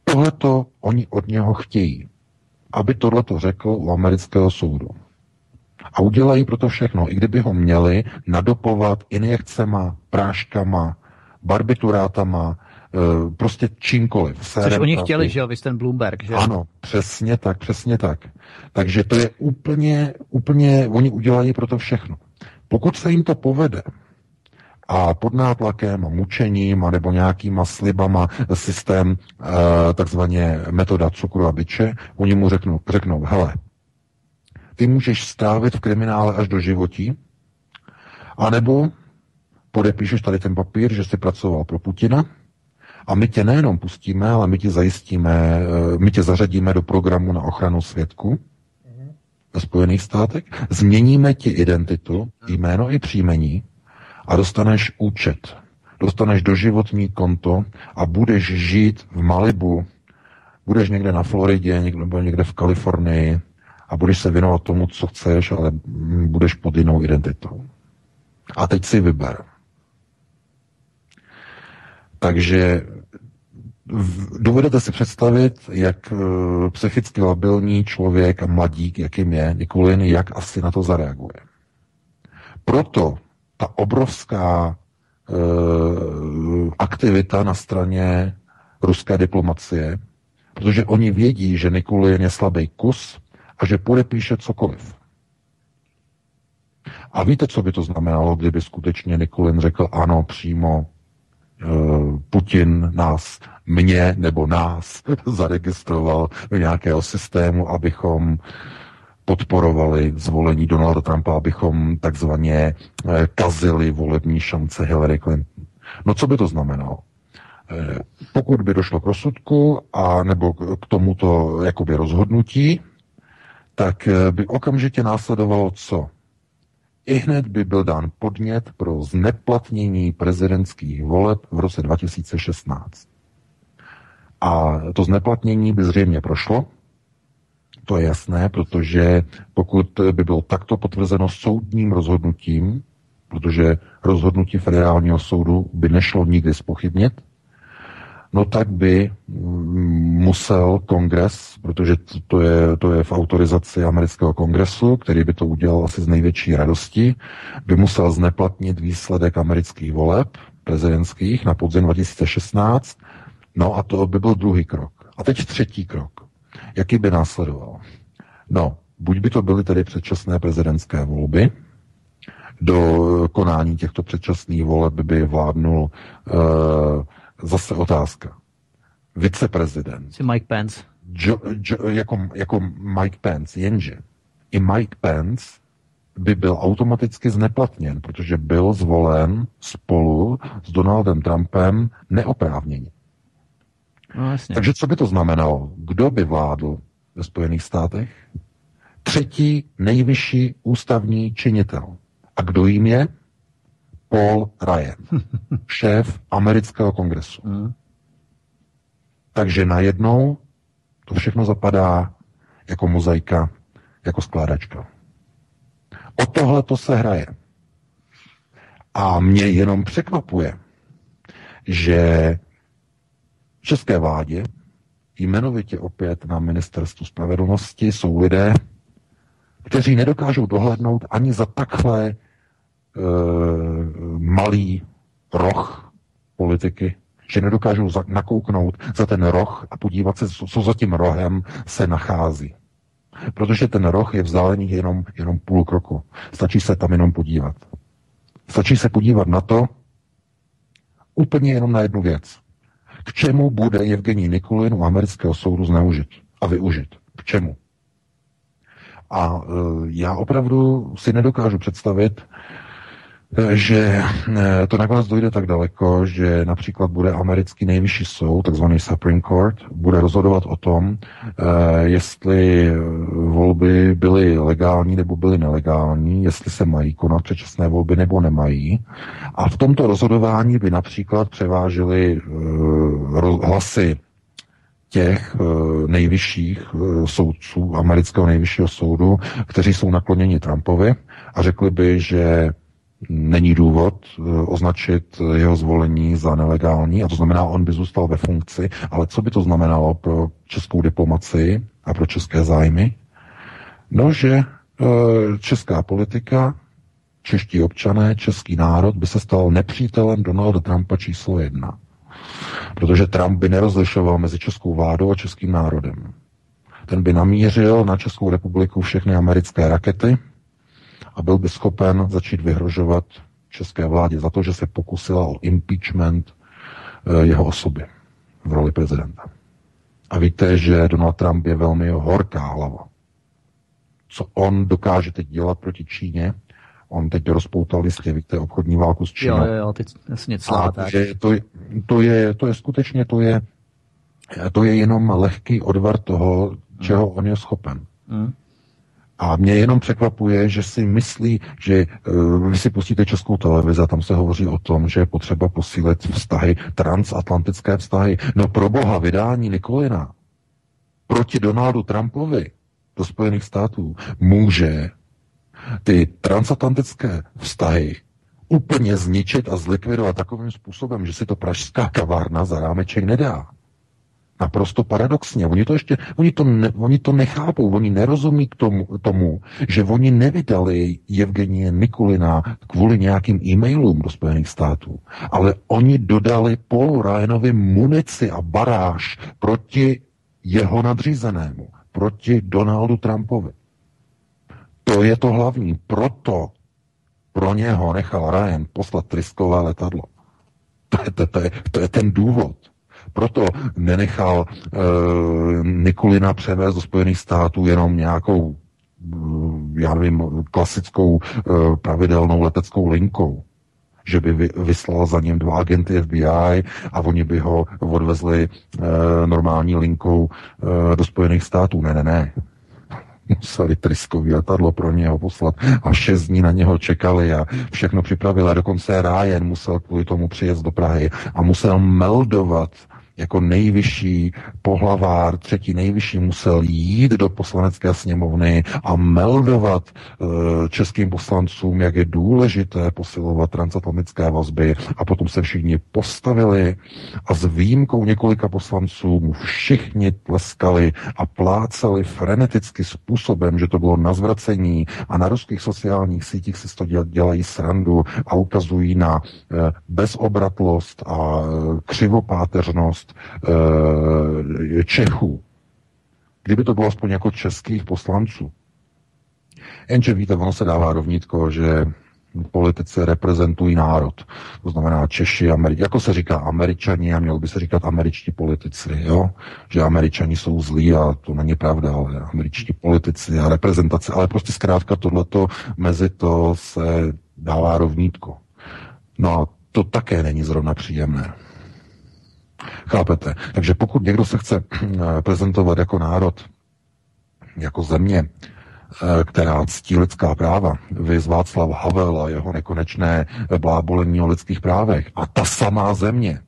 Tohleto oni od něho chtějí, aby tohleto řekl u amerického soudu. A udělají proto všechno, i kdyby ho měli nadopovat injekcema, práškama, barbiturátama, prostě čímkoliv. Což oni chtěli, že jo, vy jste ten Bloomberg, že? Ano, přesně tak, přesně tak. Takže to je úplně, úplně, oni udělají proto všechno. Pokud se jim to povede a pod nátlakem a mučením nebo nějakýma slibama systém takzvaně metoda cukru a biče, oni mu řeknou, řeknou hele, ty můžeš strávit v kriminále až do životí, anebo podepíšeš tady ten papír, že jsi pracoval pro Putina a my tě nejenom pustíme, ale my tě zajistíme, my tě zařadíme do programu na ochranu svědků ve Spojených státech, změníme ti identitu, jméno i příjmení a dostaneš účet, dostaneš doživotní konto a budeš žít v Malibu, budeš někde na Floridě, nebo někde v Kalifornii, a budeš se věnovat tomu, co chceš, ale budeš pod jinou identitou. A teď si vyber. Takže dovedete si představit, jak psychicky labilní člověk a mladík, jakým je Nikulin, jak asi na to zareaguje. Proto ta obrovská uh, aktivita na straně ruské diplomacie, protože oni vědí, že Nikulin je slabý kus, a že podepíše cokoliv. A víte, co by to znamenalo, kdyby skutečně Nikulin řekl ano, přímo e, Putin nás, mě nebo nás zaregistroval do nějakého systému, abychom podporovali zvolení Donalda Trumpa, abychom takzvaně e, kazili volební šance Hillary Clinton. No co by to znamenalo? E, pokud by došlo k rozsudku a nebo k tomuto jakoby rozhodnutí, tak by okamžitě následovalo co? Ihned by byl dán podnět pro zneplatnění prezidentských voleb v roce dva tisíce šestnáct. A to zneplatnění by zřejmě prošlo, to je jasné, protože pokud by bylo takto potvrzeno soudním rozhodnutím, protože rozhodnutí federálního soudu by nešlo nikdy zpochybnit, no tak by musel kongres, protože to je, to je v autorizaci amerického kongresu, který by to udělal asi z největší radosti, by musel zneplatnit výsledek amerických voleb prezidentských na podzim dva tisíce šestnáct, no a to by byl druhý krok. A teď třetí krok. Jaký by následoval? No, buď by to byly tedy předčasné prezidentské volby, do konání těchto předčasných voleb by vládnul uh, zase otázka. Viceprezident. Jsi Mike Pence. Jo, jo, jako, jako Mike Pence, jenže i Mike Pence by byl automaticky zneplatněn, protože byl zvolen spolu s Donaldem Trumpem neoprávněně. No, jasně. Takže co by to znamenalo? Kdo by vládl ve Spojených státech? Třetí nejvyšší ústavní činitel. A kdo jim je? Paul Ryan, šéf amerického kongresu. Hmm. Takže najednou to všechno zapadá jako mozaika, jako skládačka. O tohle to se hraje. A mě jenom překvapuje, že české vládě, jmenovitě opět na ministerstvu spravedlnosti, jsou lidé, kteří nedokážou dohlédnout ani za takhle e, malý roh politiky, že nedokážou za, nakouknout za ten roh a podívat se, co, co za tím rohem se nachází. Protože ten roh je vzdálený jenom, jenom půl kroku. Stačí se tam jenom podívat. Stačí se podívat na to úplně jenom na jednu věc. K čemu bude Jevgenij Nikulin u amerického soudu zneužit a využit? K čemu? A e, já opravdu si nedokážu představit, že e, to nakonec dojde tak daleko, že například bude americký nejvyšší soud, takzvaný Supreme Court, bude rozhodovat o tom, e, jestli volby byly legální nebo byly nelegální, jestli se mají konat předčasné volby nebo nemají. A v tomto rozhodování by například převážily e, roz, hlasy těch nejvyšších soudců amerického nejvyššího soudu, kteří jsou nakloněni Trumpovi a řekli by, že není důvod označit jeho zvolení za nelegální, a to znamená, on by zůstal ve funkci, ale co by to znamenalo pro českou diplomacii a pro české zájmy? No, že česká politika, čeští občané, český národ by se stal nepřítelem Donalda Trumpa číslo jedna. Protože Trump by nerozlišoval mezi českou vládou a českým národem. Ten by namířil na Českou republiku všechny americké rakety a byl by schopen začít vyhrožovat české vládě za to, že se pokusila o impeachment jeho osoby v roli prezidenta. A víte, že Donald Trump je velmi horká hlava. Co on dokáže teď dělat proti Číně? On teď rozpoutal jistě, víte, obchodní válku s Čínou. Jo, jo, teď jasně celá, tak. To, to, je, to je skutečně, to je, to je jenom lehký odvar toho, mm. čeho on je schopen. Mm. A mě jenom překvapuje, že si myslí, že uh, vy si pustíte českou televizi a tam se hovoří o tom, že je potřeba posílit vztahy, transatlantické vztahy. No pro boha, vydání Nikulina proti Donaldu Trumpovi do Spojených států může ty transatlantické vztahy úplně zničit a zlikvidovat takovým způsobem, že si to pražská kavárna za rámeček nedá. Naprosto paradoxně. Oni to ještě, oni to, ne, oni to nechápou, oni nerozumí k tomu, tomu, že oni nevydali Jevgenije Nikulina kvůli nějakým e-mailům do Spojených států, ale oni dodali Paulu Ryanovi munici a baráž proti jeho nadřízenému, proti Donaldu Trumpovi. To je to hlavní. Proto pro něho nechal Ryan poslat tryskové letadlo. To je, to, to je, to je ten důvod. Proto nenechal eh, Nikulina převést do Spojených států jenom nějakou, já nevím, klasickou eh, pravidelnou leteckou linkou. Že by vy, vyslal za ním dva agenty F B I a oni by ho odvezli eh, normální linkou eh, do Spojených států. Ne, ne, ne. Museli tryskový letadlo pro něho poslat a šest dní na něho čekali a všechno připravili. A dokonce Ryan musel kvůli tomu přijet do Prahy a musel meldovat jako nejvyšší pohlavár, třetí nejvyšší, musel jít do poslanecké sněmovny a meldovat uh, českým poslancům, jak je důležité posilovat transatlantické vazby, a potom se všichni postavili a s výjimkou několika poslanců mu všichni tleskali a plácali freneticky způsobem, že to bylo na zvracení, a na ruských sociálních sítích si to dělají srandu a ukazují na uh, bezobratlost a uh, křivopáteřnost Čechů. Kdyby to bylo aspoň jako českých poslanců. Jenže víte, ono se dává rovnítko, že politici reprezentují národ. To znamená Češi, Ameri- jako se říká Američani, a mělo by se říkat američtí politici, jo? Že Američani jsou zlí a to není pravda, ale američtí politici a reprezentace, ale prostě zkrátka tohleto, mezi to se dává rovnítko. No a to také není zrovna příjemné. Chápete? Takže pokud někdo se chce prezentovat jako národ, jako země, která ctí lidská práva, viz Václav Havel a jeho nekonečné blábolení o lidských právech, a ta samá země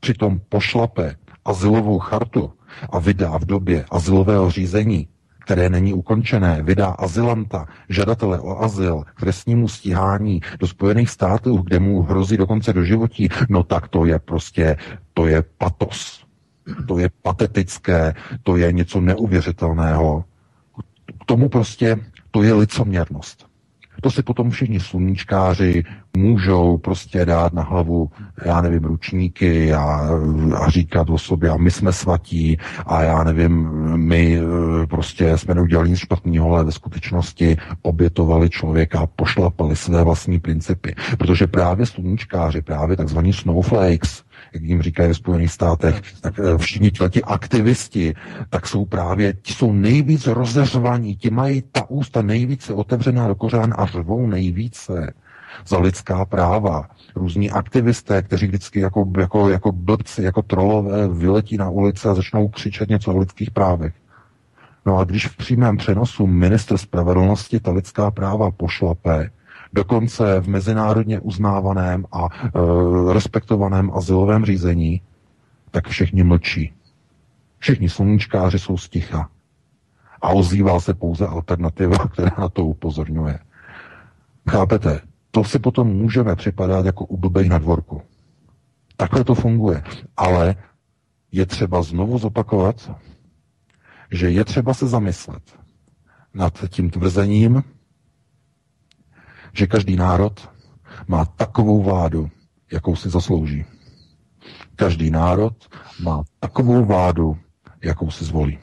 přitom pošlape azylovou chartu a vydá v době azylového řízení, které není ukončené, vydá azylanta, žadatele o azyl k trestnímu stíhání do Spojených států, kde mu hrozí dokonce doživotí, no tak to je prostě, to je patos. To je patetické, to je něco neuvěřitelného. K tomu prostě, to je licoměrnost. To si potom všichni sluníčkáři můžou prostě dát na hlavu, já nevím, ručníky a, a říkat o sobě, a my jsme svatí a já nevím, my prostě jsme neudělali nic špatného, ale ve skutečnosti obětovali člověka a pošlapali své vlastní principy. Protože právě sluníčkáři, právě takzvaní snowflakes, jak jim říkají ve Spojených státech, tak všichni ti aktivisti, tak jsou právě, ti jsou nejvíc rozeřvaní, ti mají ta ústa nejvíce otevřená do kořán a řvou nejvíce za lidská práva. Různí aktivisté, kteří vždycky jako, jako, jako blbci, jako trolové vyletí na ulici a začnou křičet něco o lidských právech. No a když v přímém přenosu ministr spravedlnosti ta lidská práva pošlapé, dokonce v mezinárodně uznávaném a e, respektovaném azylovém řízení, tak všichni mlčí. Všichni sluníčkáři jsou sticha. A ozývá se pouze alternativa, která na to upozorňuje. Chápete? To si potom můžeme připadat jako u blbej na dvorku. Takhle to funguje. Ale je třeba znovu zopakovat, že je třeba se zamyslet nad tím tvrzením, že každý národ má takovou vládu, jakou si zaslouží. Každý národ má takovou vládu, jakou si zvolí.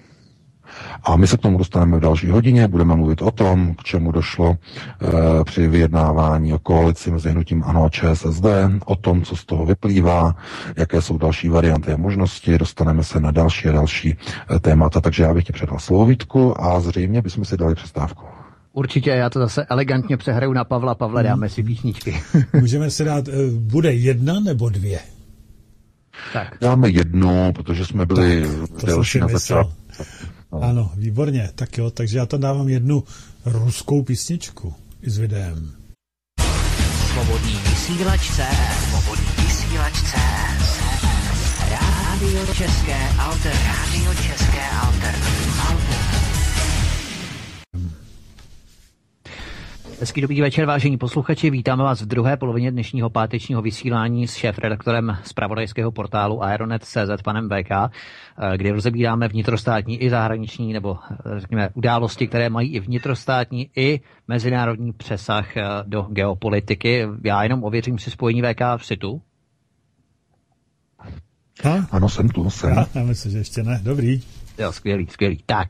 A my se k tomu dostaneme v další hodině, budeme mluvit o tom, k čemu došlo e, při vyjednávání o koalici mezi hnutím ANO a ČSSD, o tom, co z toho vyplývá, jaké jsou další varianty a možnosti, dostaneme se na další a další témata, takže já bych ti předal slovo, Vítku, a zřejmě bychom si dali přestávku. Určitě, já to zase elegantně přehraju na Pavla. Pavle, dáme si písničky. Můžeme se dát, bude jedna nebo dvě? Tak. Dáme jednu, protože jsme byli tak, delší na začátku. No. Ano, výborně, tak jo, takže já tam dávám jednu ruskou písničku i s videem. Svobodný vysílačce, svobodný vysílačce, rádio české alter, rádio české alter, alter. Hezký dobrý večer, vážení posluchači. Vítáme vás v druhé polovině dnešního pátečního vysílání s šéfredaktorem zpravodajského portálu Aeronet tečka cé zet panem bé ká, kde rozebíráme vnitrostátní i zahraniční, nebo řekněme události, které mají i vnitrostátní i mezinárodní přesah do geopolitiky. Já jenom ověřím si spojení bé ká v situ. Ha? Ano, jsem tu, jsem. Já, já myslím, že ještě ne. Dobrý. Jo, skvělý, skvělý. Tak...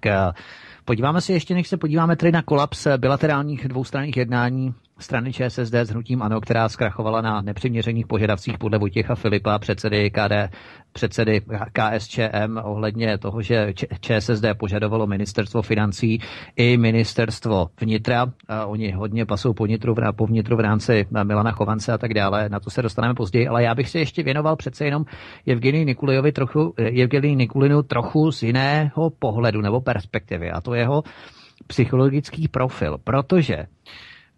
Podíváme se ještě, než se podíváme tedy na kolaps bilaterálních dvoustranných jednání strany ČSSD s hnutím ANO, která zkrachovala na nepřiměřených požadavcích podle Vojtěcha Filipa, předsedy K D, předsedy K S Č M, ohledně toho, že ČSSD požadovalo ministerstvo financí i ministerstvo vnitra. A oni hodně pasou po vnitru, po vnitru v rámci Milana Chovance a tak dále. Na to se dostaneme později, ale já bych se ještě věnoval přece jenom Jevgeniji Nikulovi trochu, Jevgeniji Nikulinu trochu z jiného pohledu nebo perspektivy, a to jeho psychologický profil, protože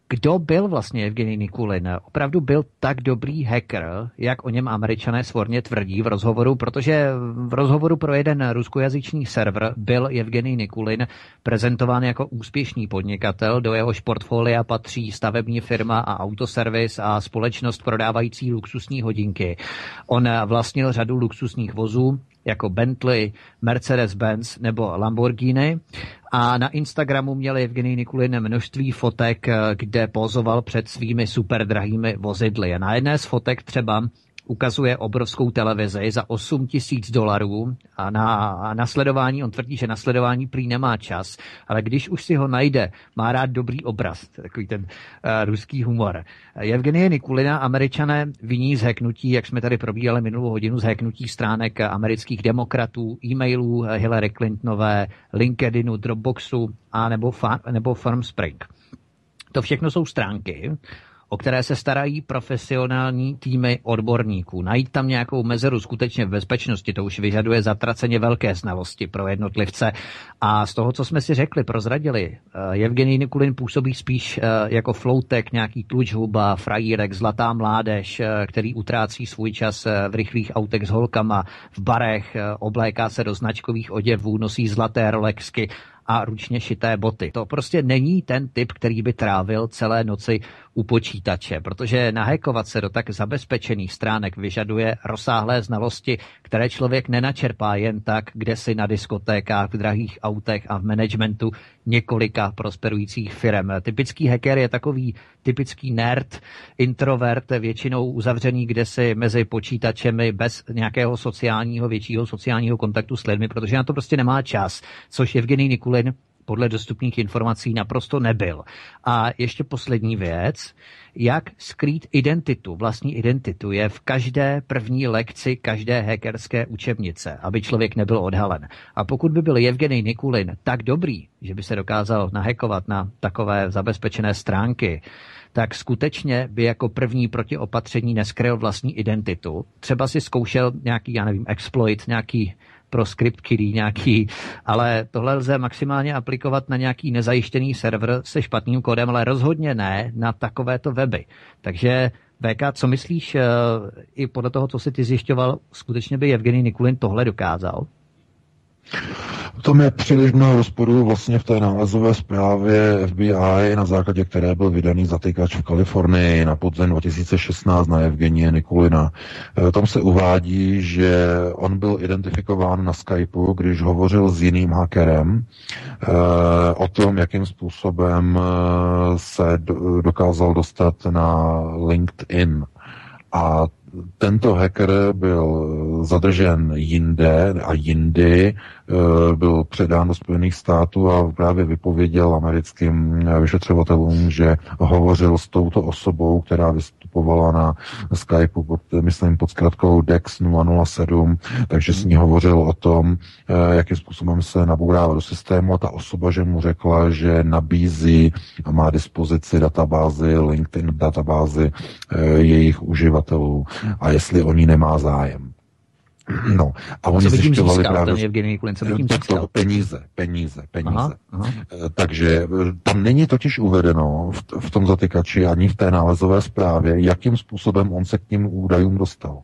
kdo byl vlastně Jevgenij Nikulin? Opravdu byl tak dobrý hacker, jak o něm Američané svorně tvrdí v rozhovoru, protože v rozhovoru pro jeden ruskojazyčný server byl Jevgenij Nikulin prezentován jako úspěšný podnikatel, do jehož portfolia patří stavební firma a autoservis a společnost prodávající luxusní hodinky. On vlastnil řadu luxusních vozů, jako Bentley, Mercedes-Benz nebo Lamborghini. A na Instagramu měl Jevgenij Nikulin množství fotek, kde pozoval před svými superdrahými vozidly. A na jedné z fotek třeba ukazuje obrovskou televizi za osm tisíc dolarů a na, na sledování, on tvrdí, že na sledování prý nemá čas, ale když už si ho najde, má rád dobrý obraz, takový ten uh, ruský humor. Jevgenije Nikulina Američané viní z hacknutí, jak jsme tady probírali minulou hodinu, z hacknutí stránek amerických demokratů, e-mailů Hillary Clintonové, LinkedInu, Dropboxu a nebo, fa- nebo Formspring. To všechno jsou stránky, o které se starají profesionální týmy odborníků. Najít tam nějakou mezeru skutečně v bezpečnosti, to už vyžaduje zatraceně velké znalosti pro jednotlivce. A z toho, co jsme si řekli, prozradili, Jevgenij Nikulin působí spíš jako floutek, nějaký tlučhuba, frajírek, zlatá mládež, který utrácí svůj čas v rychlých autech s holkama, v barech, obléká se do značkových oděvů, nosí zlaté Rolexky a ručně šité boty. To prostě není ten typ, který by trávil celé noci u počítače, protože nahekovat se do tak zabezpečených stránek vyžaduje rozsáhlé znalosti, které člověk nenačerpá jen tak, kde si na diskotékách, v drahých autech a v managementu několika prosperujících firem. Typický hacker je takový typický nerd, introvert, většinou uzavřený kde si mezi počítačemi bez nějakého sociálního, většího sociálního kontaktu s lidmi, protože na to prostě nemá čas, což Jevgenij Nikulin podle dostupných informací naprosto nebyl. A ještě poslední věc, jak skrýt identitu, vlastní identitu, je v každé první lekci každé hackerské učebnice, aby člověk nebyl odhalen. A pokud by byl Jevgenij Nikulin tak dobrý, že by se dokázal nahekovat na takové zabezpečené stránky, tak skutečně by jako první protiopatření neskryl vlastní identitu. Třeba si zkoušel nějaký, já nevím, exploit, nějaký pro script kiddy nějaký, ale tohle lze maximálně aplikovat na nějaký nezajištěný server se špatným kódem, ale rozhodně ne na takovéto weby. Takže bé ká, co myslíš, i podle toho, co jsi ty zjišťoval, skutečně by Jevgenij Nikulin tohle dokázal? To je příliš mnoho rozporů vlastně v té nálezové zprávě ef bé í, na základě které byl vydaný zatykač v Kalifornii na podzim dva tisíce šestnáct na Jevgenije Nikulina. Tam se uvádí, že on byl identifikován na Skypeu, když hovořil s jiným hackerem o tom, jakým způsobem se dokázal dostat na LinkedIn. A tento hacker byl zadržen jinde a jindy, byl předán do Spojených států a právě vypověděl americkým vyšetřovatelům, že hovořil s touto osobou, která vystupovala na Skypeu, pod, myslím pod zkratkou dex nula nula sedm, takže s ní hovořil o tom, jakým způsobem se nabourává do systému, a ta osoba, že mu řekla, že nabízí a má dispozici databázy, LinkedIn databázy jejich uživatelů, a jestli o ní nemá zájem. No, a oni zjišťovali právě to, peníze, peníze, peníze. Aha, aha. Takže tam není totiž uvedeno v, v tom zatykači ani v té nálezové zprávě, jakým způsobem on se k tím údajům dostal.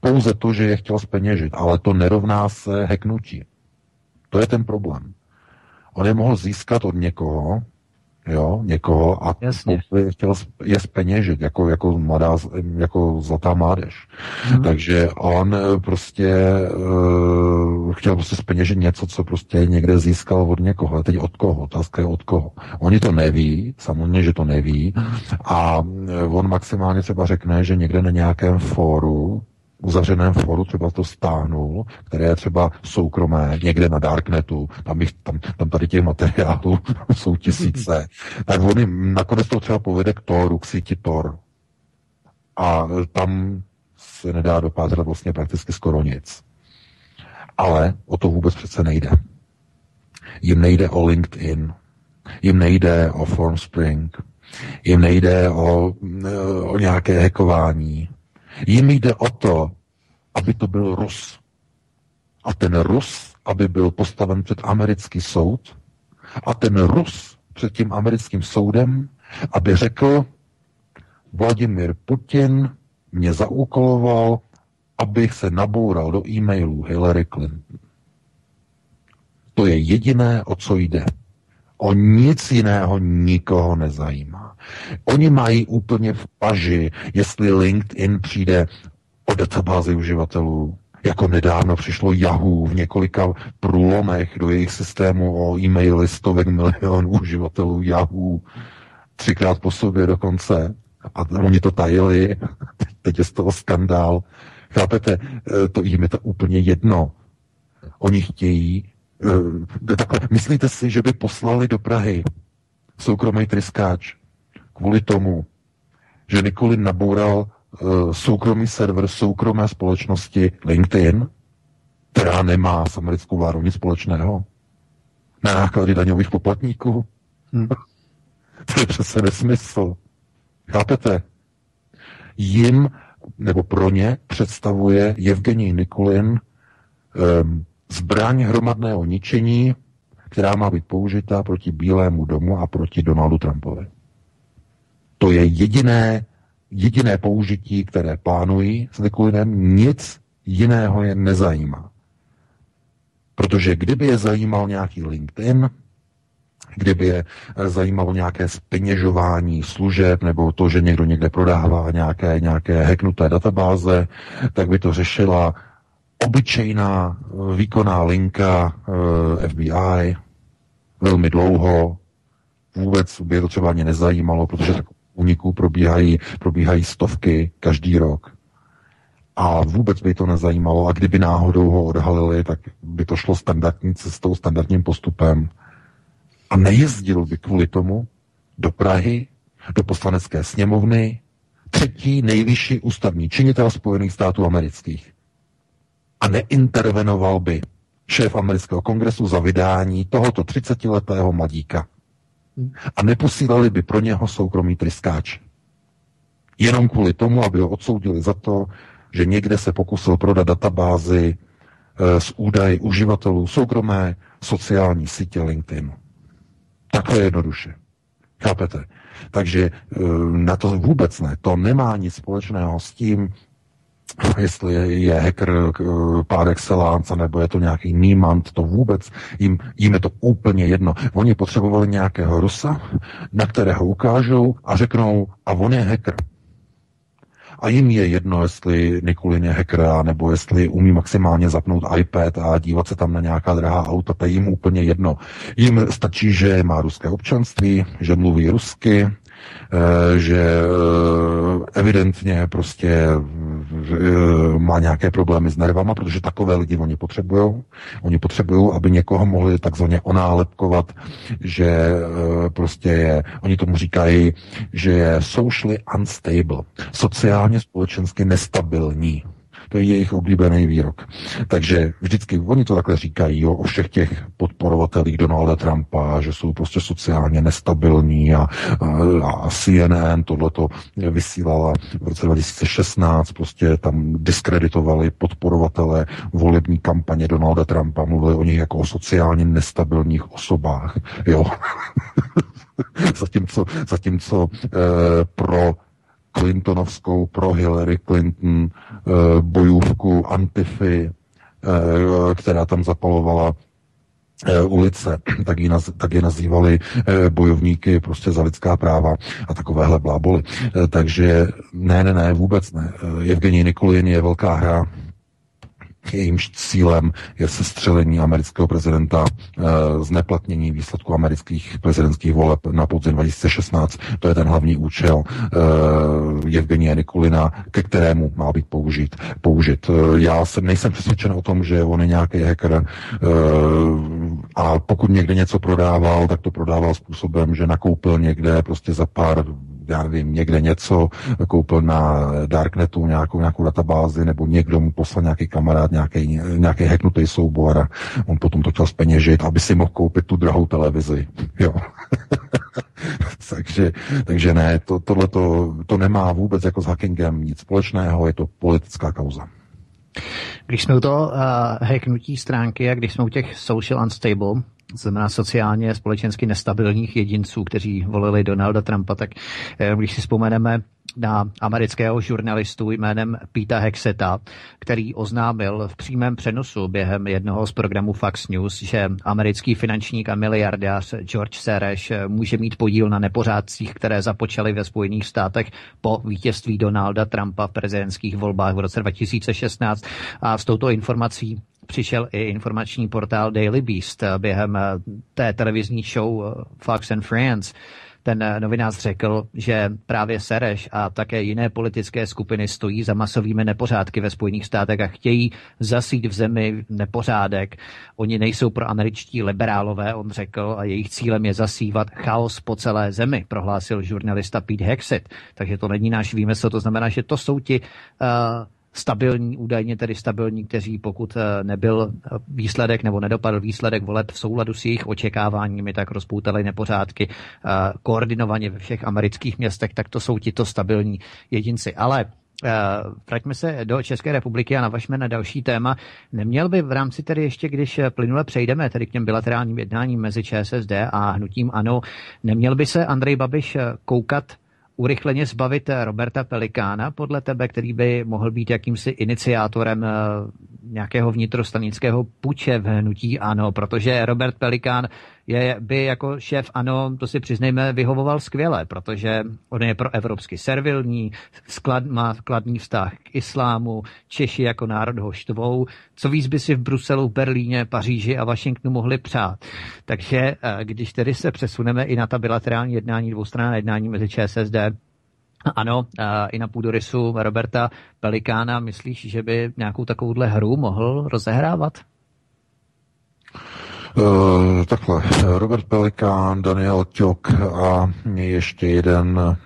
Pouze to, že je chtěl zpeněžit, ale to nerovná se hacknutí. To je ten problém. On je mohl získat od někoho, jo, někoho a chtěl je zpeněžit, jako, jako, mladá, jako zlatá mládež. Mm. Takže on prostě uh, chtěl prostě zpeněžit něco, co prostě někde získal od někoho. A teď od koho? Otázka je od koho. Oni to neví, samozřejmě, že to neví, a on maximálně třeba řekne, že někde na nějakém fóru, uzavřeném fóru třeba to stáhnul, které je třeba soukromé, někde na Darknetu, tam, jich, tam, tam tady těch materiálů jsou tisíce, tak on jim nakonec to třeba povede k Toru, k síti Tor. A tam se nedá dopátrat vlastně prakticky skoro nic. Ale o to vůbec přece nejde. Jim nejde o LinkedIn, jim nejde o Formspring, jim nejde o, o nějaké hackování. Jim jde o to, aby to byl Rus. A ten Rus, aby byl postaven před americký soud. A ten Rus před tím americkým soudem, aby řekl, Vladimir Putin mě zaúkoloval, abych se naboural do e-mailů Hillary Clinton. To je jediné, o co jde. O nic jiného nikoho nezajímá. Oni mají úplně v paži, jestli LinkedIn přijde o databázi uživatelů, jako nedávno přišlo Yahoo v několika průlomech do jejich systému o e-maily stovek milionů uživatelů Yahoo, třikrát po sobě dokonce, a oni to tajili, teď je z toho skandál. Chápete, to jim je to úplně jedno. Oni chtějí, takhle, myslíte si, že by poslali do Prahy soukromý tryskáč kvůli tomu, že Nikulin naboural soukromý server soukromé společnosti LinkedIn, která nemá s americkou vládou nic společného, na náklady daňových poplatníků? Hmm. To je přece nesmysl. Chápete? Jim, nebo pro ně, představuje Jevgenij Nikulin um, zbraň hromadného ničení, která má být použita proti Bílému domu a proti Donaldu Trumpovi. To je jediné, jediné použití, které plánují s Nikulinem, nic jiného je nezajímá. Protože kdyby je zajímal nějaký LinkedIn, kdyby je zajímalo nějaké zpeněžování služeb nebo to, že někdo někde prodává nějaké, nějaké hacknuté databáze, tak by to řešila obyčejná výkonná linka F B I velmi dlouho. Vůbec by to třeba ani nezajímalo, protože tak uniků probíhají, probíhají stovky každý rok. A vůbec by to nezajímalo. A kdyby náhodou ho odhalili, tak by to šlo standardní cestou, standardním postupem. A nejezdil by kvůli tomu do Prahy, do Poslanecké sněmovny, třetí nejvyšší ústavní činitel Spojených států amerických. A neintervenoval by šéf amerického kongresu za vydání tohoto třicetiletého mladíka. A neposílali by pro něho soukromý tryskáč. Jenom kvůli tomu, aby ho odsoudili za to, že někde se pokusil prodat databázy z údají uživatelů soukromé sociální sítě LinkedIn. Takhle jednoduše. Chápete? Takže na to vůbec ne. To nemá nic společného s tím, jestli je, je hacker par excellence, nebo je to nějaký nímant, to vůbec, jim, jim je to úplně jedno. Oni potřebovali nějakého Rusa, na kterého ukážou a řeknou, a on je hacker. A jim je jedno, jestli Nikulin je hacker, nebo jestli umí maximálně zapnout iPad a dívat se tam na nějaká drahá auta, to je jim úplně jedno. Jim stačí, že má ruské občanství, že mluví rusky, že evidentně prostě má nějaké problémy s nervama, protože takové lidi oni potřebujou. Oni potřebují, aby někoho mohli takzvaně onálepkovat, že prostě je, oni tomu říkají, že je socially unstable, sociálně společensky nestabilní. To je jejich oblíbený výrok. Takže vždycky oni to takhle říkají jo, o všech těch podporovatelích Donalda Trumpa, že jsou prostě sociálně nestabilní a, a, a C N N tohleto vysílala v roce dva tisíce šestnáct, prostě tam diskreditovali podporovatele volební kampaně Donalda Trumpa, mluvili o nich jako o sociálně nestabilních osobách. Jo. zatímco zatímco eh, pro Clintonovskou, pro Hillary Clinton bojůvku Antify, která tam zapalovala ulice, tak ji, naz, tak ji nazývali bojovníky prostě za lidská práva a takovéhle bláboli. Takže ne, ne, ne, vůbec ne. Jevgenij Nikulin je velká hra, jejímž cílem je sestřelení amerického prezidenta, zneplatnění výsledků amerických prezidentských voleb na podzim dva tisíce šestnáct. To je ten hlavní účel Jevgenije Nikulina, ke kterému má být použit. použit. Já jsem, nejsem přesvědčen o tom, že on je nějaký hacker a pokud někde něco prodával, tak to prodával způsobem, že nakoupil někde prostě za pár já nevím, někde něco, koupil na Darknetu nějakou, nějakou databázi, nebo někdo mu poslal nějaký kamarád, nějaký, nějaký hacknutý soubor a on potom to chtěl zpeněžit, aby si mohl koupit tu drahou televizi. Jo. takže, takže ne, to, tohleto, to nemá vůbec jako s hackingem nic společného, je to politická kauza. Když jsme u toho uh, hacknutí stránky a když jsme u těch social unstable, znamená sociálně společensky nestabilních jedinců, kteří volili Donalda Trumpa, tak když si vzpomeneme na amerického žurnalistu jménem Peta Hexeta, který oznámil v přímém přenosu během jednoho z programů Fox News, že americký finančník a miliardář George Soros může mít podíl na nepořádcích, které započaly ve Spojených státech po vítězství Donalda Trumpa v prezidentských volbách v roce dva tisíce šestnáct. A s touto informací přišel i informační portál Daily Beast během té televizní show Fox and Friends. ten novinář řekl, že právě Sereš a také jiné politické skupiny stojí za masovými nepořádky ve Spojených státech a chtějí zasít v zemi nepořádek. Oni nejsou pro američtí liberálové, on řekl, a jejich cílem je zasívat chaos po celé zemi, prohlásil žurnalista Pete Hexit. Takže to není náš výmysl, to znamená, že to jsou ti uh, stabilní, údajně tedy stabilní, kteří pokud nebyl výsledek nebo nedopadl výsledek voleb v souladu s jejich očekáváními, tak rozpoutali nepořádky koordinovaně ve všech amerických městech, tak to jsou tito stabilní jedinci. Ale vraťme se do České republiky a navažme na další téma. Neměl by v rámci tedy ještě, když plynule přejdeme tedy k těm bilaterálním jednáním mezi ČSSD a hnutím ANO, neměl by se Andrej Babiš koukat urychleně zbavit Roberta Pelikána, podle tebe, který by mohl být jakýmsi iniciátorem nějakého vnitrostanického puče v hnutí ANO, protože Robert Pelikán je, by jako šéf ANO, to si přiznejme, vyhovoval skvěle, protože on je proevropsky servilní, sklad, má kladný vztah k islámu, Češi jako národ ho štvou, co víc by si v Bruselu, Berlíně, Paříži a Washingtonu mohli přát. Takže když tedy se přesuneme i na ta bilaterální jednání, dvoustranná jednání mezi ČSSD, ano, i na půdorysu Roberta Pelikána, myslíš, že by nějakou takovouhle hru mohl rozehrávat? Uh, takhle, Robert Pelikán, Daniel Ťok a ještě jeden,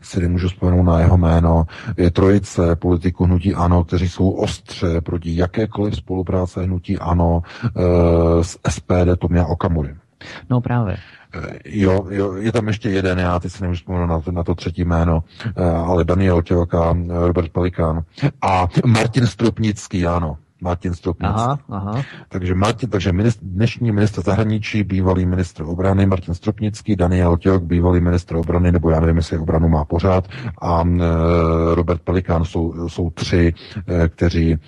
si nemůžu vzpomenout na jeho jméno, je trojice politiků hnutí ANO, kteří jsou ostře proti jakékoliv spolupráce hnutí ANO uh, s S P D Tomia Okamury. No právě. Jo, jo, je tam ještě jeden, já teď si nemůžu vzpomenout na to, na to třetí jméno, ale Daniel Ťok a Robert Pelikán a Martin Stropnický, ano. Martin Stropnický. Aha, aha. Takže, Martin, takže ministr, dnešní ministr zahraničí, bývalý ministr obrany Martin Stropnický, Daniel Ťok, bývalý ministr obrany, nebo já nevím, jestli obranu má pořád, a e, Robert Pelikán jsou, jsou tři, e, kteří e,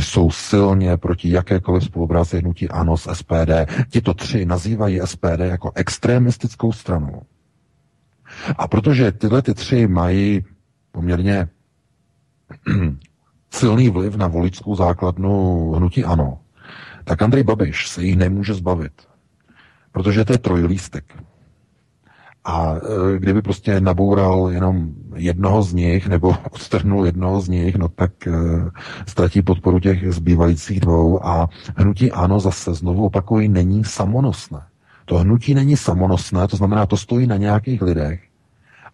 jsou silně proti jakékoliv spolupráci hnutí ANO s S P D. Tito tři nazývají S P D jako extremistickou stranu. A protože tyhle ty tři mají poměrně silný vliv na voličskou základnu hnutí ANO, tak Andrej Babiš se jich nemůže zbavit, protože to je trojlístek. A kdyby prostě naboural jenom jednoho z nich, nebo odstrhnul jednoho z nich, no tak e, ztratí podporu těch zbývajících dvou a hnutí ANO zase znovu opakují, není samonosné. To hnutí není samonosné, to znamená, to stojí na nějakých lidech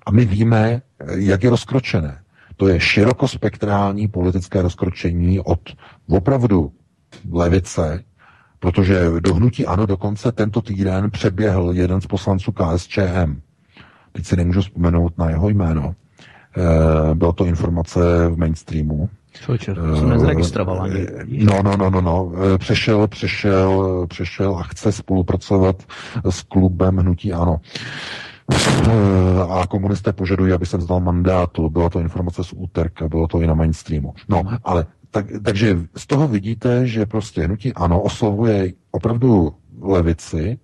a my víme, jak je rozkročené. To je širokospektrální politické rozkročení od opravdu levice, protože do hnutí ANO dokonce tento týden přeběhl jeden z poslanců K S Č M. Teď si nemůžu vzpomenout na jeho jméno. E, byla to informace v mainstreamu. Čočer, to jsem nezaregistroval ani. No, no, no, no, no. Přešel, přešel, přešel a chce spolupracovat s klubem hnutí ANO. A komunisté požadují, aby se vzdal mandátu. Byla to informace z úterka, bylo to i na mainstreamu. No, ale tak, takže z toho vidíte, že prostě hnutí ANO oslovuje opravdu levici,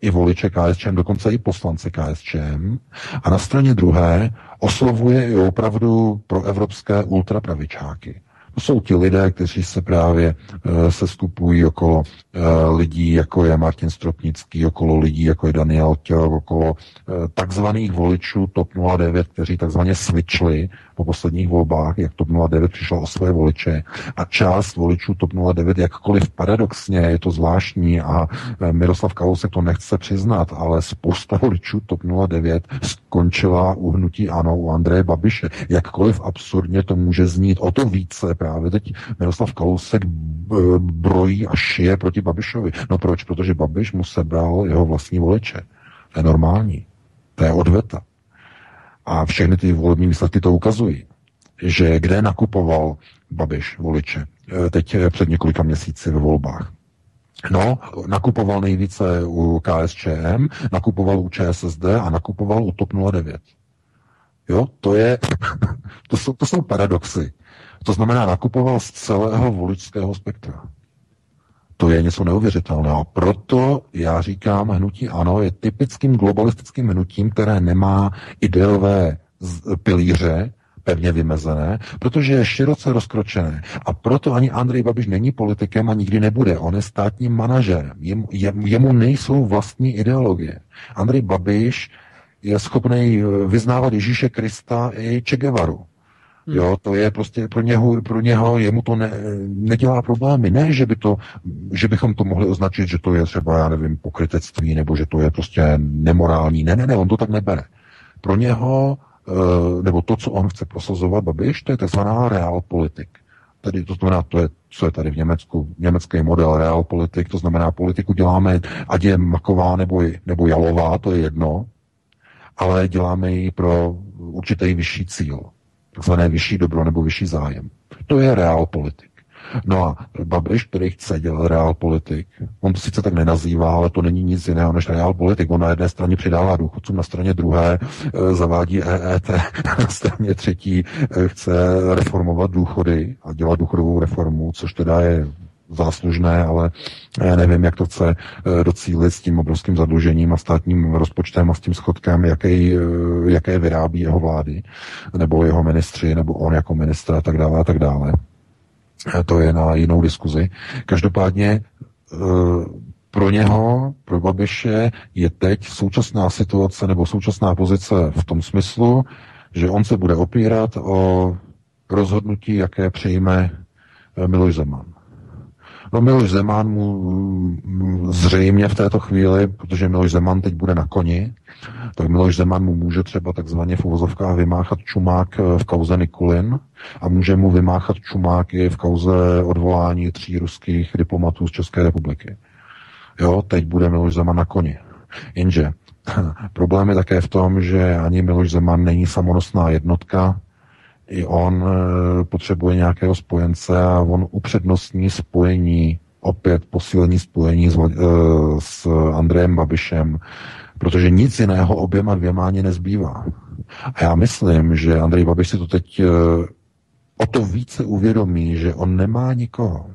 i voliče K S Č M, dokonce i poslance K S Č M, a na straně druhé oslovuje i opravdu proevropské ultrapravičáky. To jsou ti lidé, kteří se právě uh, seskupují okolo uh, lidí, jako je Martin Stropnický, okolo lidí, jako je Daniel Ťok, okolo uh, takzvaných voličů TOP nula devět, kteří takzvaně switchli po posledních volbách, jak TOP nula devět přišlo o své voliče. A část voličů TOP nula devět, jakkoliv paradoxně, je to zvláštní a uh, Miroslav Kalousek to nechce přiznat, ale spousta voličů TOP nula devět skončila u hnutí ANO, u Andreje Babiše. Jakkoliv absurdně to může znít, o to více právě teď Miroslav Kalousek brojí a šije proti Babišovi. No proč? Protože Babiš mu sebral jeho vlastní voliče. To je normální. To je odveta. A všechny ty volební výsledky to ukazují, že kde nakupoval Babiš voliče teď před několika měsíci ve volbách. No, nakupoval nejvíce u K S Č M, nakupoval u Č S S D a nakupoval u TOP nula devět. Jo, to je, to jsou, to jsou paradoxy. To znamená, nakupoval z celého voličského spektra. To je něco neuvěřitelného. Proto já říkám, hnutí ANO je typickým globalistickým hnutím, které nemá ideové pilíře, pevně vymezené, protože je široce rozkročené. A proto ani Andrej Babiš není politikem a nikdy nebude. On je státním manažerem. Jemu, jemu nejsou vlastní ideologie. Andrej Babiš je schopný vyznávat Ježíše Krista i Che Guevaru. Jo, to je prostě pro něho, pro něho jemu to ne, nedělá problémy. Ne, že by to, že bychom to mohli označit, že to je třeba, já nevím, pokrytectví, nebo že to je prostě nemorální. Ne, ne, ne, on to tak nebere. Pro něho, nebo to, co on chce prosazovat, Babiš, to je takzvaná realpolitik. Tedy to znamená, to je, co je tady v Německu, německý model realpolitik, to znamená, politiku děláme, ať je maková nebo, nebo jalová, to je jedno, ale děláme ji pro určitý vyšší cíl. Takzvané vyšší dobro nebo vyšší zájem. To je realpolitik. No a Babiš, který chce dělat realpolitik, on to sice tak nenazývá, ale to není nic jiného než realpolitik. On na jedné straně přidává důchodcům, na straně druhé zavádí E E T, na straně třetí chce reformovat důchody a dělat důchodovou reformu, což teda je záslužné, ale nevím, jak to chce docílit s tím obrovským zadlužením a státním rozpočtem a s tím schodkem, jaký, jaké vyrábí jeho vlády, nebo jeho ministři, nebo on jako ministr a tak dále a tak dále. To je na jinou diskuzi. Každopádně pro něho, pro Babiše je teď současná situace nebo současná pozice v tom smyslu, že on se bude opírat o rozhodnutí, jaké přijme Miloš Zeman. No Miloš Zeman mu zřejmě v této chvíli, protože Miloš Zeman teď bude na koni, tak Miloš Zeman mu může třeba takzvaně v uvozovkách vymáchat čumák v kauze Nikulin a může mu vymáchat čumák i v kauze odvolání tří ruských diplomatů z České republiky. Jo, teď bude Miloš Zeman na koni. Jenže problém je také v tom, že ani Miloš Zeman není samonosná jednotka, i on potřebuje nějakého spojence a on upřednostní spojení, opět posílení spojení s, s Andrejem Babišem, protože nic jiného oběma dvěma ani nezbývá. A já myslím, že Andrej Babiš si to teď o to více uvědomí, že on nemá nikoho.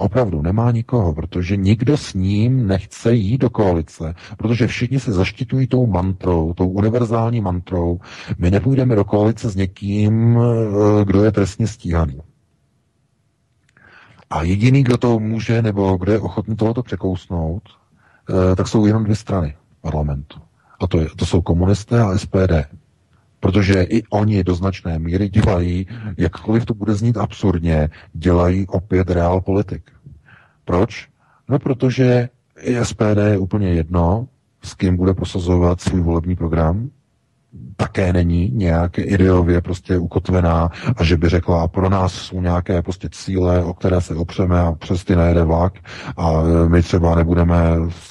Opravdu nemá nikoho, protože nikdo s ním nechce jít do koalice, protože všichni se zaštitují tou mantrou, tou univerzální mantrou. My nepůjdeme do koalice s někým, kdo je trestně stíhaný. A jediný, kdo to může, nebo kdo je ochotný tohoto překousnout, tak jsou jenom dvě strany parlamentu. A to, je, to jsou komunisté a S P D. Protože i oni do značné míry dělají, jakkoliv to bude znít absurdně, dělají opět realpolitik. Proč? No protože i S P D je úplně jedno, s kým bude prosazovat svůj volební program. Také není nějak ideově prostě ukotvená a že by řekla, pro nás jsou nějaké prostě cíle, o které se opřeme a přes ty nejede vlak a my třeba nebudeme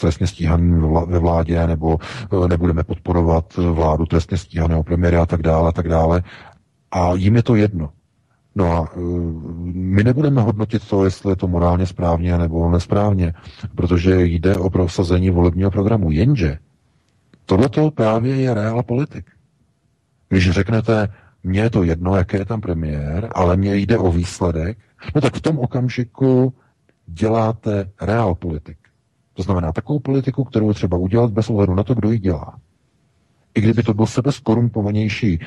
trestně stíhaní ve vládě nebo nebudeme podporovat vládu trestně stíhaného premiéra a tak dále a tak dále. A jim je to jedno. No a my nebudeme hodnotit to, jestli je to morálně správně nebo nesprávně, protože jde o prosazení volebního programu. Jenže tohleto právě je realpolitik. Když řeknete, mně je to jedno, jaký je tam premiér, ale mně jde o výsledek, no tak v tom okamžiku děláte realpolitik. To znamená takovou politiku, kterou třeba udělat bez ohledu na to, kdo ji dělá. I kdyby to byl sebezkorumpovanější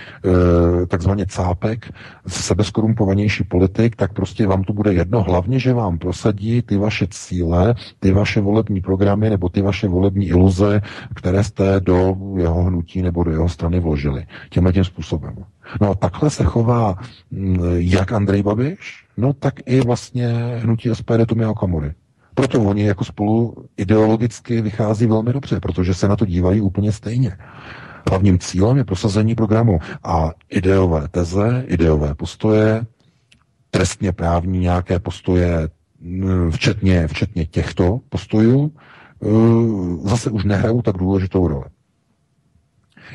takzvaně cápek, sebezkorumpovanější politik, tak prostě vám to bude jedno, hlavně, že vám prosadí ty vaše cíle, ty vaše volební programy nebo ty vaše volební iluze, které jste do jeho hnutí nebo do jeho strany vložili. Tímhle tím způsobem. No a takhle se chová jak Andrej Babiš, no tak i vlastně hnutí S P D Tomia Okamury. Proto oni jako spolu ideologicky vychází velmi dobře, protože se na to dívají úplně stejně. Hlavním cílem je prosazení programu a ideové teze, ideové postoje, trestně právní nějaké postoje, včetně, včetně těchto postojů, zase už nehrajou tak důležitou roli.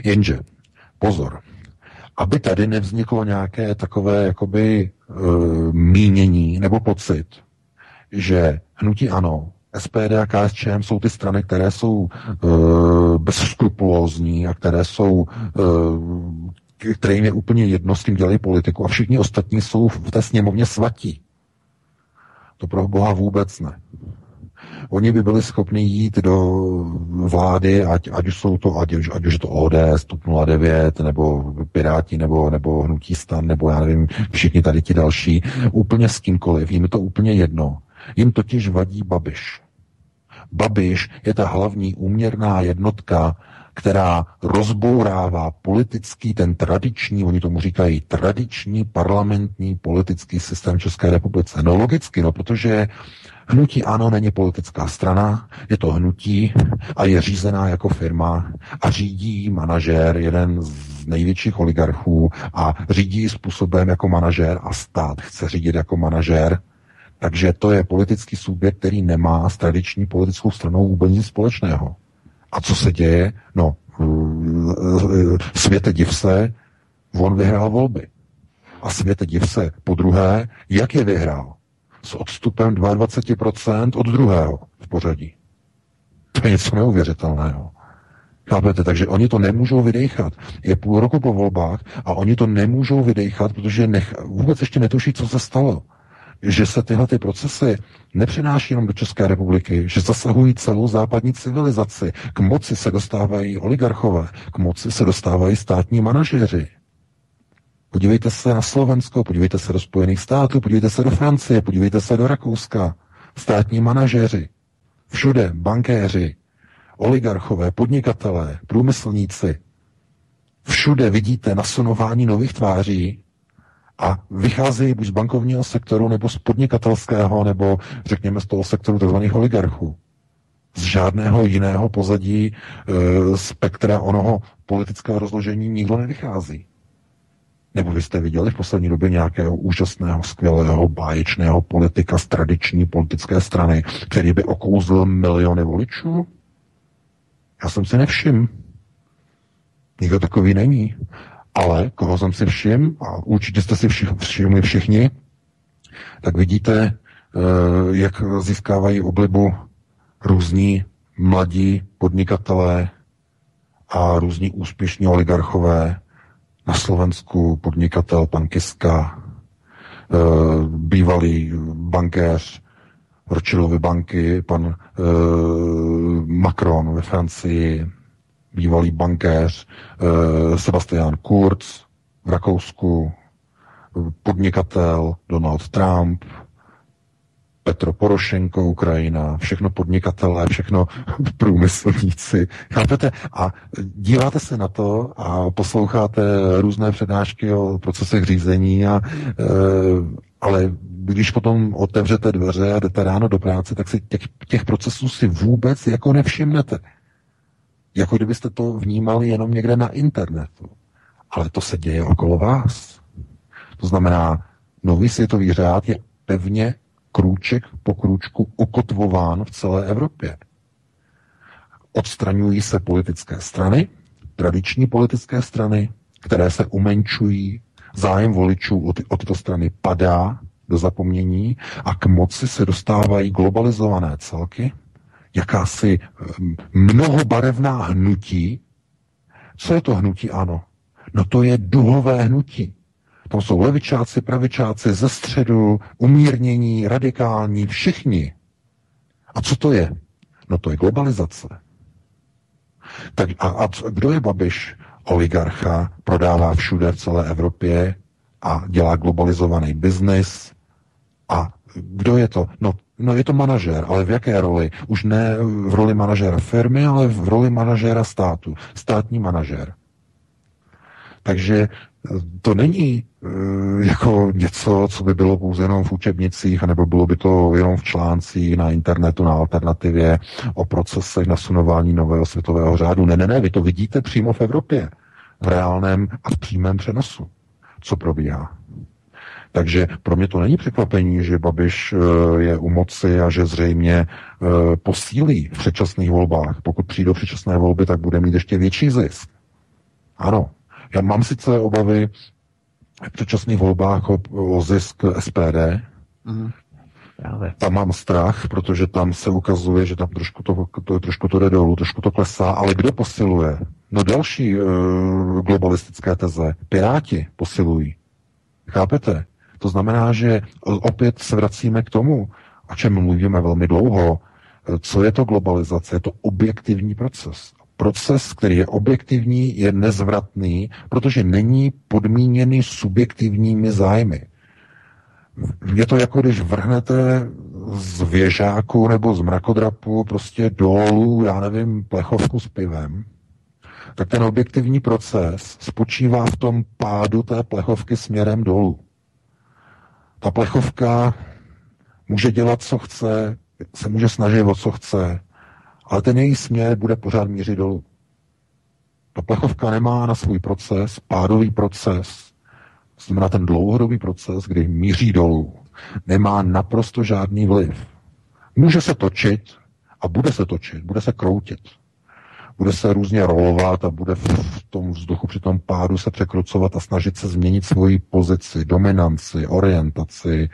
Jenže, pozor, aby tady nevzniklo nějaké takové jakoby mínění nebo pocit, že hnutí ANO, S P D a K S Č M jsou ty strany, které jsou e, bezskrupulózní a které jsou, e, kterým je úplně jedno, s tím dělají politiku a všichni ostatní jsou v té sněmovně svatí. To pro Boha vůbec ne. Oni by byli schopni jít do vlády, ať, ať už jsou to, ať už, ať už je to O D S, TOP nula devět, nebo Piráti, nebo, nebo Hnutí STAN, nebo já nevím, všichni tady ti další, úplně s kýmkoliv, jim je to úplně jedno. Jim totiž vadí Babiš. Babiš je ta hlavní úměrná jednotka, která rozbourává politický, ten tradiční, oni tomu říkají tradiční parlamentní politický systém České republice. No logicky, no, protože hnutí ANO není politická strana, je to hnutí a je řízená jako firma a řídí manažér, jeden z největších oligarchů, a řídí způsobem jako manažér a stát chce řídit jako manažér. Takže to je politický subjekt, který nemá s tradiční politickou stranou vůbec nic společného. A co se děje? No, světe div se, on vyhrál volby. A světe div se, po druhé, jak je vyhrál? S odstupem dvacet dva procent od druhého v pořadí. To je něco neuvěřitelného. Chápete? Takže oni to nemůžou vydejchat. Je půl roku po volbách a oni to nemůžou vydejchat, protože nech, vůbec ještě netuší, co se stalo. Že se tyhle ty procesy nepřináší jenom do České republiky, že zasahují celou západní civilizaci. K moci se dostávají oligarchové, k moci se dostávají státní manažeři. Podívejte se na Slovensko, podívejte se do Spojených států, podívejte se do Francie, podívejte se do Rakouska. Státní manažeři, všude bankéři, oligarchové, podnikatelé, průmyslníci. Všude vidíte nasunování nových tváří, a vycházejí buď z bankovního sektoru, nebo z podnikatelského, nebo řekněme z toho sektoru tzv. Oligarchů. Z žádného jiného pozadí e, spektra onoho politického rozložení nikdo nevychází. Nebo vy jste viděli v poslední době nějakého úžasného, skvělého, báječného politika z tradiční politické strany, který by okouzlil miliony voličů? Já jsem si nevšiml. Nikdo takový není. Ale koho jsem si všiml, a určitě jste si všich, všimli všichni, tak vidíte, jak získávají oblibu různí mladí podnikatelé a různí úspěšní oligarchové. Na Slovensku podnikatel pan Kiska, bývalý bankéř Rothschildovy banky, pan Macron ve Francii, bývalý bankéř eh, Sebastian Kurz v Rakousku, podnikatel Donald Trump, Petro Porošenko, Ukrajina, všechno podnikatelé, všechno průmyslníci. Chápete? A díváte se na to a posloucháte různé přednášky o procesech řízení, a, eh, ale když potom otevřete dveře a jdete ráno do práce, tak si těch, těch procesů si vůbec jako nevšimnete. Jako kdybyste to vnímali jenom někde na internetu. Ale to se děje okolo vás. To znamená, nový světový řád je pevně krůček po krůčku ukotvován v celé Evropě. Odstraňují se politické strany, tradiční politické strany, které se umenčují, zájem voličů od této strany padá do zapomnění a k moci se dostávají globalizované celky, jakási mnohobarevná hnutí. Co je to hnutí ANO? No to je duhové hnutí. Tam jsou levičáci, pravičáci, ze středu, umírnění, radikální, všichni. A co to je? No to je globalizace. Tak a, a kdo je Babiš? Oligarcha, prodává všude v celé Evropě a dělá globalizovaný biznis. A kdo je to? No No je to manažér, ale v jaké roli? Už ne v roli manažéra firmy, ale v roli manažéra státu. Státní manažér. Takže to není jako něco, co by bylo pouze jenom v učebnicích, anebo bylo by to jenom v článcích na internetu, na alternativě o procesech nasunování nového světového řádu. Ne, ne, ne, vy to vidíte přímo v Evropě. V reálném a v přímém přenosu, co probíhá. Takže pro mě to není překvapení, že Babiš je u moci a že zřejmě posílí v předčasných volbách. Pokud přijdou předčasné volby, tak bude mít ještě větší zisk. Ano, já mám sice obavy v předčasných volbách o, o zisk S P D. Mm. Tam mám strach, protože tam se ukazuje, že tam trošku to, to, trošku to jde dolů, trošku to klesá. Ale kdo posiluje? No další e, globalistické teze. Piráti posilují. Chápete? To znamená, že opět se vracíme k tomu, o čem mluvíme velmi dlouho, co je to globalizace? Je to objektivní proces. Proces, který je objektivní, je nezvratný, protože není podmíněný subjektivními zájmy. Je to jako, když vrhnete z věžáku nebo z mrakodrapu prostě dolů, já nevím, plechovku s pivem, tak ten objektivní proces spočívá v tom pádu té plechovky směrem dolů. Ta plechovka může dělat, co chce, se může snažit o co chce, ale ten její směr bude pořád mířit dolů. Ta plechovka nemá na svůj proces, pádový proces, znamená ten dlouhodobý proces, kdy míří dolů, nemá naprosto žádný vliv. Může se točit a bude se točit, bude se kroutit. Bude se různě rolovat a bude v tom vzduchu při tom pádu se překrucovat a snažit se změnit svoji pozici, dominanci, orientaci,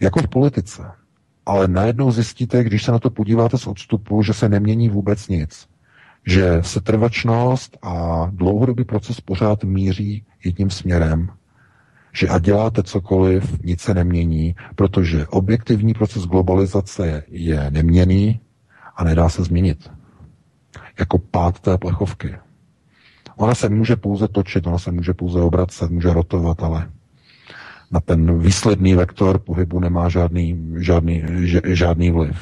jako v politice. Ale najednou zjistíte, když se na to podíváte z odstupu, že se nemění vůbec nic. Že setrvačnost a dlouhodobý proces pořád míří jedním směrem. Že a děláte cokoliv, nic se nemění, protože objektivní proces globalizace je neměnný a nedá se změnit. Jako pád té plechovky. Ona se může pouze točit, ona se může pouze obracet, může rotovat, ale na ten výsledný vektor pohybu nemá žádný, žádný, žádný vliv.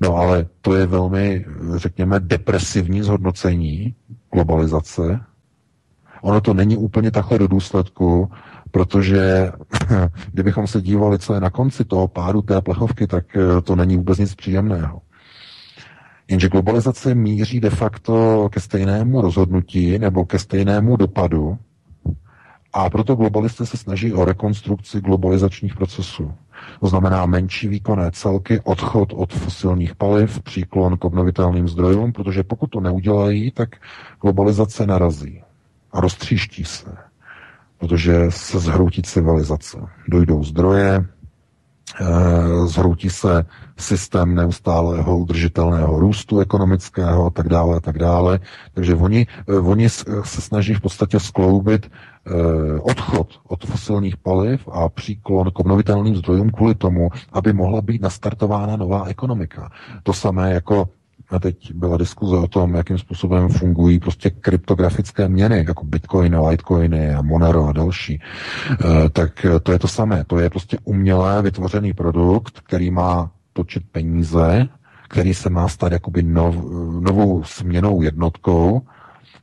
No ale to je velmi, řekněme, depresivní zhodnocení globalizace. Ono to není úplně takhle do důsledku, protože kdybychom se dívali, co je na konci toho pádu té plechovky, tak to není vůbec nic příjemného. Jenže globalizace míří de facto ke stejnému rozhodnutí nebo ke stejnému dopadu a proto globalisté se snaží o rekonstrukci globalizačních procesů. To znamená menší výkonné celky, odchod od fosilních paliv, příklon k obnovitelným zdrojům, protože pokud to neudělají, tak globalizace narazí a roztříští se, protože se zhroutí civilizace. Dojdou zdroje, zhroutí se systém neustálého udržitelného růstu ekonomického a tak dále a tak dále. Takže oni, oni se snaží v podstatě skloubit odchod od fosilních paliv a příklon k obnovitelným zdrojům kvůli tomu, aby mohla být nastartována nová ekonomika. To samé jako a teď byla diskuze o tom, jakým způsobem fungují prostě kryptografické měny, jako bitcoiny, litecoiny a Monero a další. E, tak to je to samé. To je prostě uměle vytvořený produkt, který má točit peníze, který se má stát jakoby nov, novou směnnou jednotkou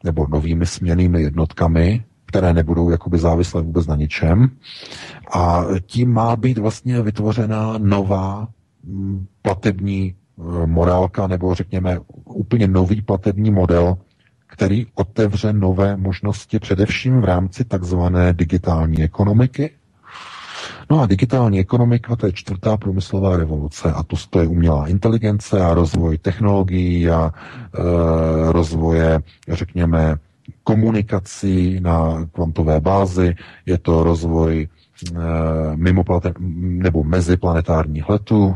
nebo novými směnnými jednotkami, které nebudou jakoby závislé vůbec na ničem. A tím má být vlastně vytvořena nová platební morálka, nebo řekněme úplně nový platební model, který otevře nové možnosti především v rámci takzvané digitální ekonomiky. No a digitální ekonomika, to je čtvrtá průmyslová revoluce a to stojí umělá inteligence a rozvoj technologií a e, rozvoje, řekněme, komunikací na kvantové bázi. Je to rozvoj e, mimo plate, nebo meziplanetárních letů.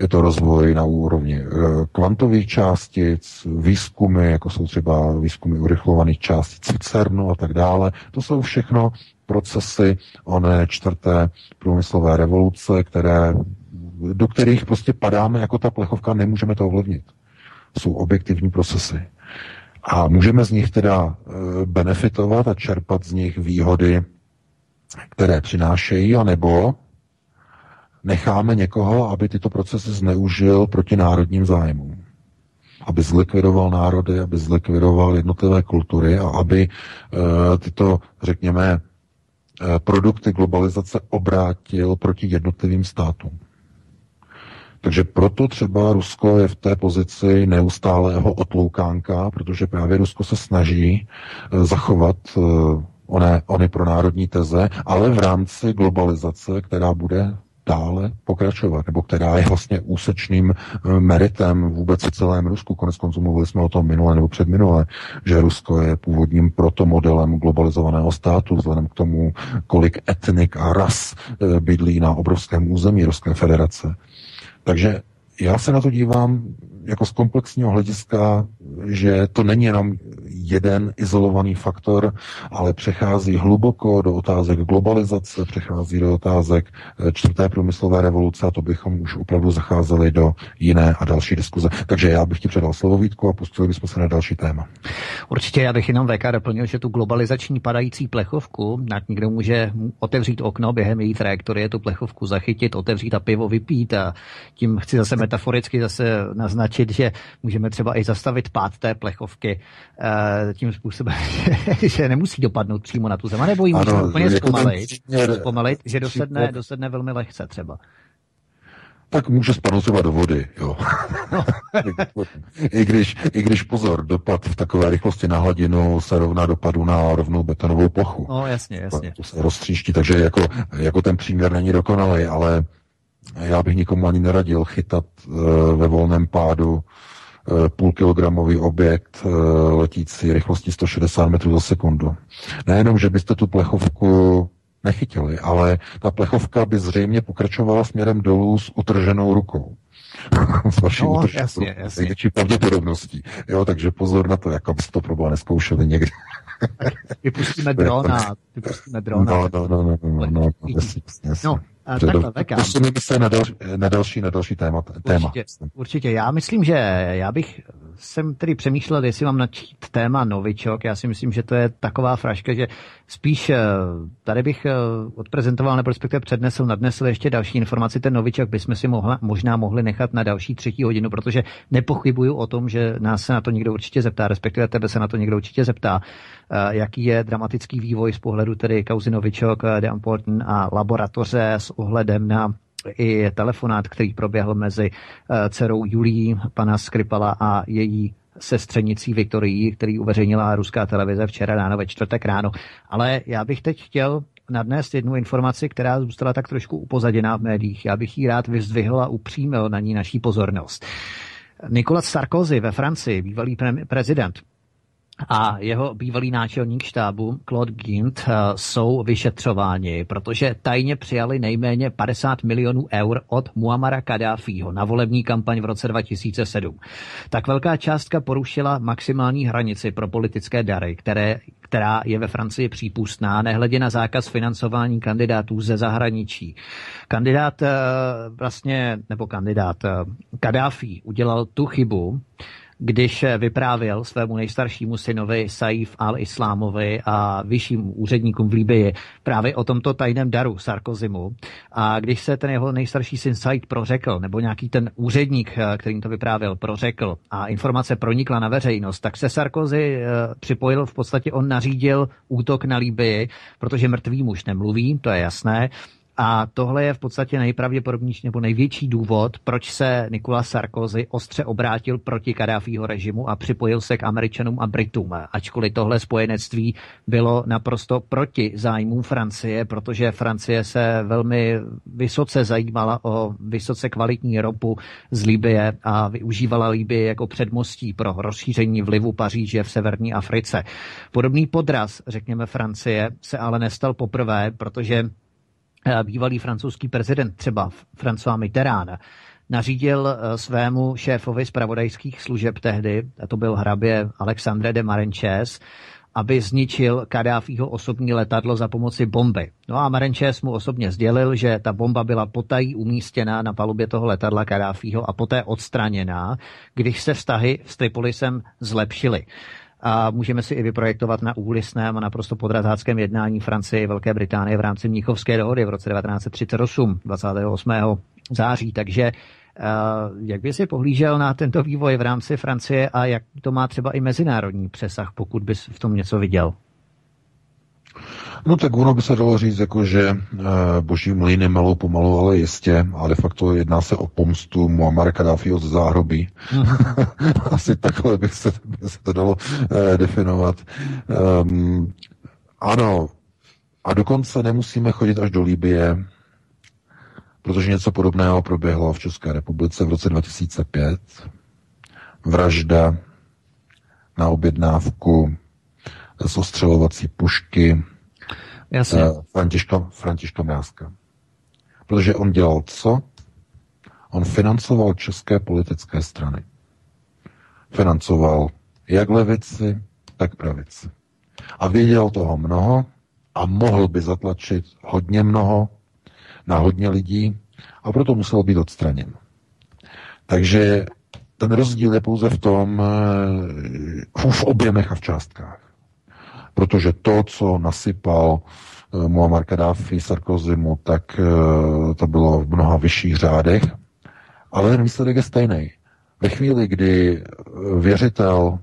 Je to rozvoj na úrovni kvantových částic, výzkumy, jako jsou třeba výzkumy urychlovaných částic v CERNu a tak dále. To jsou všechno procesy oné čtvrté průmyslové revoluce, které, do kterých prostě padáme jako ta plechovka, nemůžeme to ovlivnit. Jsou objektivní procesy. A můžeme z nich teda benefitovat a čerpat z nich výhody, které přinášejí, anebo necháme někoho, aby tyto procesy zneužil proti národním zájmům. Aby zlikvidoval národy, aby zlikvidoval jednotlivé kultury a aby e, tyto, řekněme, e, produkty globalizace obrátil proti jednotlivým státům. Takže proto třeba Rusko je v té pozici neustálého otloukánka, protože právě Rusko se snaží e, zachovat e, one, ony pronárodní teze, ale v rámci globalizace, která bude dále pokračovat, nebo která je vlastně úsečným meritem vůbec v celém Rusku. Koneckonců mluvili jsme o tom minule nebo předminule, že Rusko je původním protomodelem globalizovaného státu, vzhledem k tomu, kolik etnik a ras bydlí na obrovském území Ruské federace. Takže Já se na to dívám jako z komplexního hlediska, že to není jenom jeden izolovaný faktor, ale přechází hluboko do otázek globalizace, přechází do otázek čtvrté průmyslové revoluce a to bychom už opravdu zacházeli do jiné a další diskuze. Takže já bych ti předal slovo, Vítku, a pustili bychom se na další téma. Určitě, já bych jenom V K doplnil, že tu globalizační padající plechovku, někdo může otevřít okno během její trajektorie, tu plechovku zachytit, otevřít a pivo vypít, a tím chci zase metaforicky zase naznačit, že můžeme třeba i zastavit pád té plechovky tím způsobem, že, že nemusí dopadnout přímo na tu zem, nebo ji můžeme úplně zpomalit, zpomalit, že dosedne, dosedne velmi lehce třeba. Tak může spadnout třeba do vody, jo. No. I, když, I když, pozor, dopad v takové rychlosti na hladinu se rovná dopadu na rovnou betonovou plochu. No, jasně, jasně. To se roztříští, takže jako, jako ten příměr není dokonalý, ale já bych nikomu ani neradil chytat ve volném pádu půlkilogramový objekt letící rychlostí sto šedesát metrů za sekundu. Nejenom, že byste tu plechovku nechytili, ale ta plechovka by zřejmě pokračovala směrem dolů s utrženou rukou. S vaší no, utrženou rukou. S největší pravděpodobností. Jo, takže pozor na to, jak byste to problém neskoušeli někdy. Vypustíme drona. Vypustíme drona. No, no, no, no, no, no, jasně, jasně. No. Posuneme se na, dal, na další, na další téma. téma. Určitě, určitě. Já myslím, že já bych jsem tedy přemýšlel, jestli mám načít téma novičok. Já si myslím, že to je taková fraška, že spíš tady bych odprezentoval, nebo respektive přednesl, nadnesl ještě další informaci. Ten novičok bychom si mohla, možná mohli nechat na další třetí hodinu, protože nepochybuju o tom, že nás se na to někdo určitě zeptá, respektive tebe se na to někdo určitě zeptá, jaký je dramatický vývoj z pohledu tedy kauzy novičok, The Important a laboratoře s ohledem na i telefonát, který proběhl mezi dcerou Julií pana Skripala a její sestřenicí Viktorií, který uveřejnila ruská televize včera ráno, ve čtvrtek ráno. Ale já bych teď chtěl nadnést jednu informaci, která zůstala tak trošku upozaděná v médiích. Já bych ji rád vyzdvihl a upřímil na ní naší pozornost. Nicolas Sarkozy ve Francii, bývalý pre- prezident, a jeho bývalý náčelník štábu Claude Gint jsou vyšetřováni, protože tajně přijali nejméně padesát milionů eur od Muammara Kaddáfího na volební kampaň v roce dva tisíce sedm. Tak velká částka porušila maximální hranici pro politické dary, které, která je ve Francii přípustná, nehledě na zákaz financování kandidátů ze zahraničí. Kandidát vlastně, nebo kandidát Kaddáfí udělal tu chybu, když vyprávěl svému nejstaršímu synovi Saif al-Islámovi a vyšším úředníkům v Libyi právě o tomto tajném daru Sarkozymu. A když se ten jeho nejstarší syn Said prořekl, nebo nějaký ten úředník, kterým to vyprávěl, prořekl a informace pronikla na veřejnost, tak se Sarkozy připojil, v podstatě on nařídil útok na Libyi, protože mrtvý muž nemluví, to je jasné. A tohle je v podstatě nejpravděpodobnější nebo největší důvod, proč se Nicolas Sarkozy ostře obrátil proti Kaddáfího režimu a připojil se k Američanům a Britům. Ačkoliv tohle spojenectví bylo naprosto proti zájmům Francie, protože Francie se velmi vysoce zajímala o vysoce kvalitní ropu z Libye a využívala Libyi jako předmostí pro rozšíření vlivu Paříže v severní Africe. Podobný podraz, řekněme, Francie se ale nestal poprvé, protože bývalý francouzský prezident, třeba François Mitterrand, nařídil svému šéfovi zpravodajských služeb tehdy, a to byl hrabě Alexandre de Marenches, aby zničil Kaddáfího osobní letadlo za pomoci bomby. No a Marenches mu osobně sdělil, že ta bomba byla potají umístěná na palubě toho letadla Kaddáfího a poté odstraněná, když se vztahy s Tripolisem zlepšily. A můžeme si i vyprojektovat na úlisném a naprosto podrazáckém jednání Francie a Velké Británie v rámci Mnichovské dohody v roce devatenáct třicet osm, dvacátého osmého září. Takže jak by si pohlížel na tento vývoj v rámci Francie a jak to má třeba i mezinárodní přesah, pokud bys v tom něco viděl? No tak ono by se dalo říct, jako, že boží mlýny melou pomalu, ale jistě, a de facto jedná se o pomstu Muammara Kaddáfího z záhrobí. No. Asi takhle by se, by se to dalo eh, definovat. Um, ano, a dokonce nemusíme chodit až do Libye, protože něco podobného proběhlo v České republice v roce dva tisíce pět. Vražda na objednávku z ostřelovací pušky Františka, Františka Mrázka. Protože on dělal co? On financoval české politické strany. Financoval jak levici, tak pravici. A věděl toho mnoho a mohl by zatlačit hodně mnoho na hodně lidí a proto musel být odstraněn. Takže ten rozdíl je pouze v tom, v objemech a v částkách. Protože to, co nasypal Muammar Kaddáfí Sarkozymu, tak to bylo v mnoha vyšších řádech, ale ten výsledek je stejný. Ve chvíli, kdy věřitel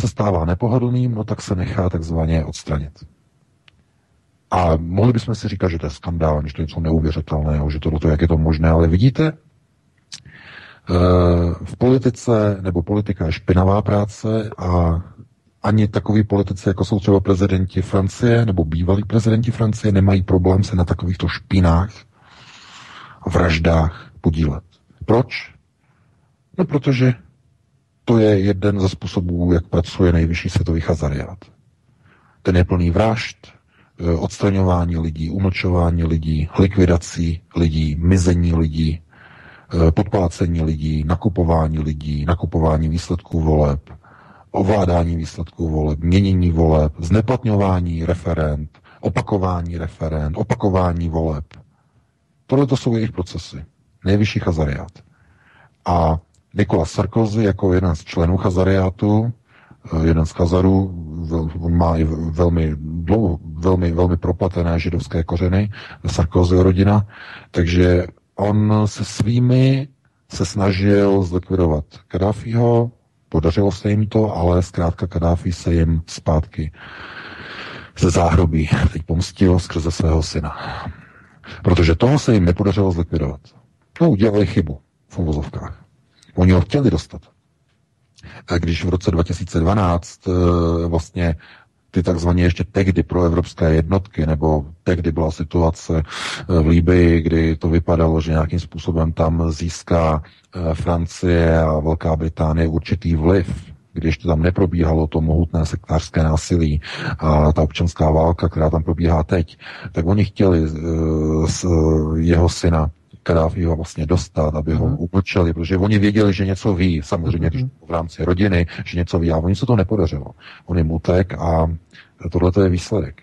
se stává nepohodlným, no tak se nechá takzvaně odstranit. A mohli bychom si říkat, že to je skandál, že to je něco neuvěřitelného, že tohle, jak je to možné, ale vidíte, v politice, nebo politika je špinavá práce a ani takový politici, jako jsou třeba prezidenti Francie, nebo bývalí prezidenti Francie, nemají problém se na takovýchto špinách a vraždách podílet. Proč? No, protože to je jeden ze způsobů, jak pracuje nejvyšší světový chazariát. Ten je plný vražd, odstraňování lidí, umlčování lidí, likvidací lidí, mizení lidí, podplácení lidí, nakupování lidí, nakupování výsledků voleb, ovládání výsledků voleb, měnění voleb, zneplatňování referend, opakování referend, opakování voleb. Tohle to jsou jejich procesy. Nejvyšší chazariát. A Nicolas Sarkozy jako jeden z členů chazariátu, jeden z chazarů, má velmi dlouho, velmi, velmi proplatené židovské kořeny, Sarkozyho rodina, takže on se svými se snažil zlikvidovat Kaddáfího, podařilo se jim to, ale zkrátka Kaddáfí se jim zpátky ze záhrobí teď pomstil skrze svého syna. Protože toho se jim nepodařilo zlikvidovat. No, udělali chybu v uvozovkách. Oni ho chtěli dostat. A když v roce dva tisíce dvanáct vlastně ty takzvané ještě tehdy proevropské jednotky, nebo tehdy byla situace v Libyi, kdy to vypadalo, že nějakým způsobem tam získá Francie a Velká Británie určitý vliv, když to tam neprobíhalo to mohutné sektářské násilí a ta občanská válka, která tam probíhá teď, tak oni chtěli jeho syna Kaddáfího vlastně dostat, aby ho umlčeli, protože oni věděli, že něco ví, samozřejmě v rámci rodiny, že něco ví, a oni se to nepodařilo. On jim utek a tohleto je výsledek.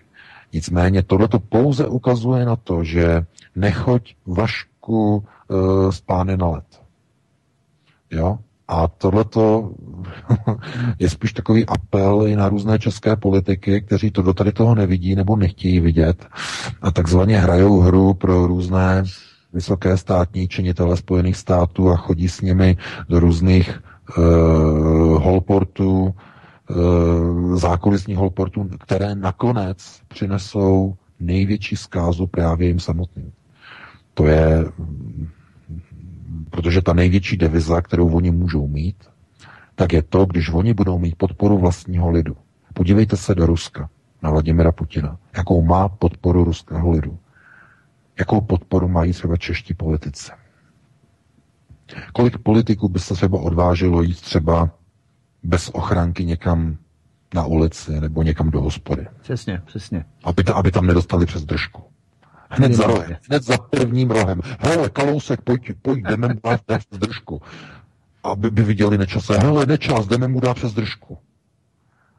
Nicméně tohleto pouze ukazuje na to, že nechoď vašku e, z pány na led. Jo? A tohleto je spíš takový apel i na různé české politiky, kteří to do tady toho nevidí nebo nechtějí vidět a takzvaně hrajou hru pro různé vysoké státní činitele Spojených států a chodí s nimi do různých e, holportů, e, zákulisních holportů, které nakonec přinesou největší zkázu právě jim samotným. To je, protože ta největší deviza, kterou oni můžou mít, tak je to, když oni budou mít podporu vlastního lidu. Podívejte se do Ruska, na Vladimira Putina, jakou má podporu ruského lidu. Jakou podporu mají třeba čeští politici? Kolik politiků by se třeba odvážilo jít třeba bez ochranky někam na ulici nebo někam do hospody? Přesně, přesně. Aby, ta, aby tam nedostali přes držku. Hned za rohem, hned za prvním rohem. Hele, Kalousek, pojď, pojď, jdeme mu dát přes držku. Aby by viděli Nečase. Hele, Nečas, jdeme mu dát přes držku.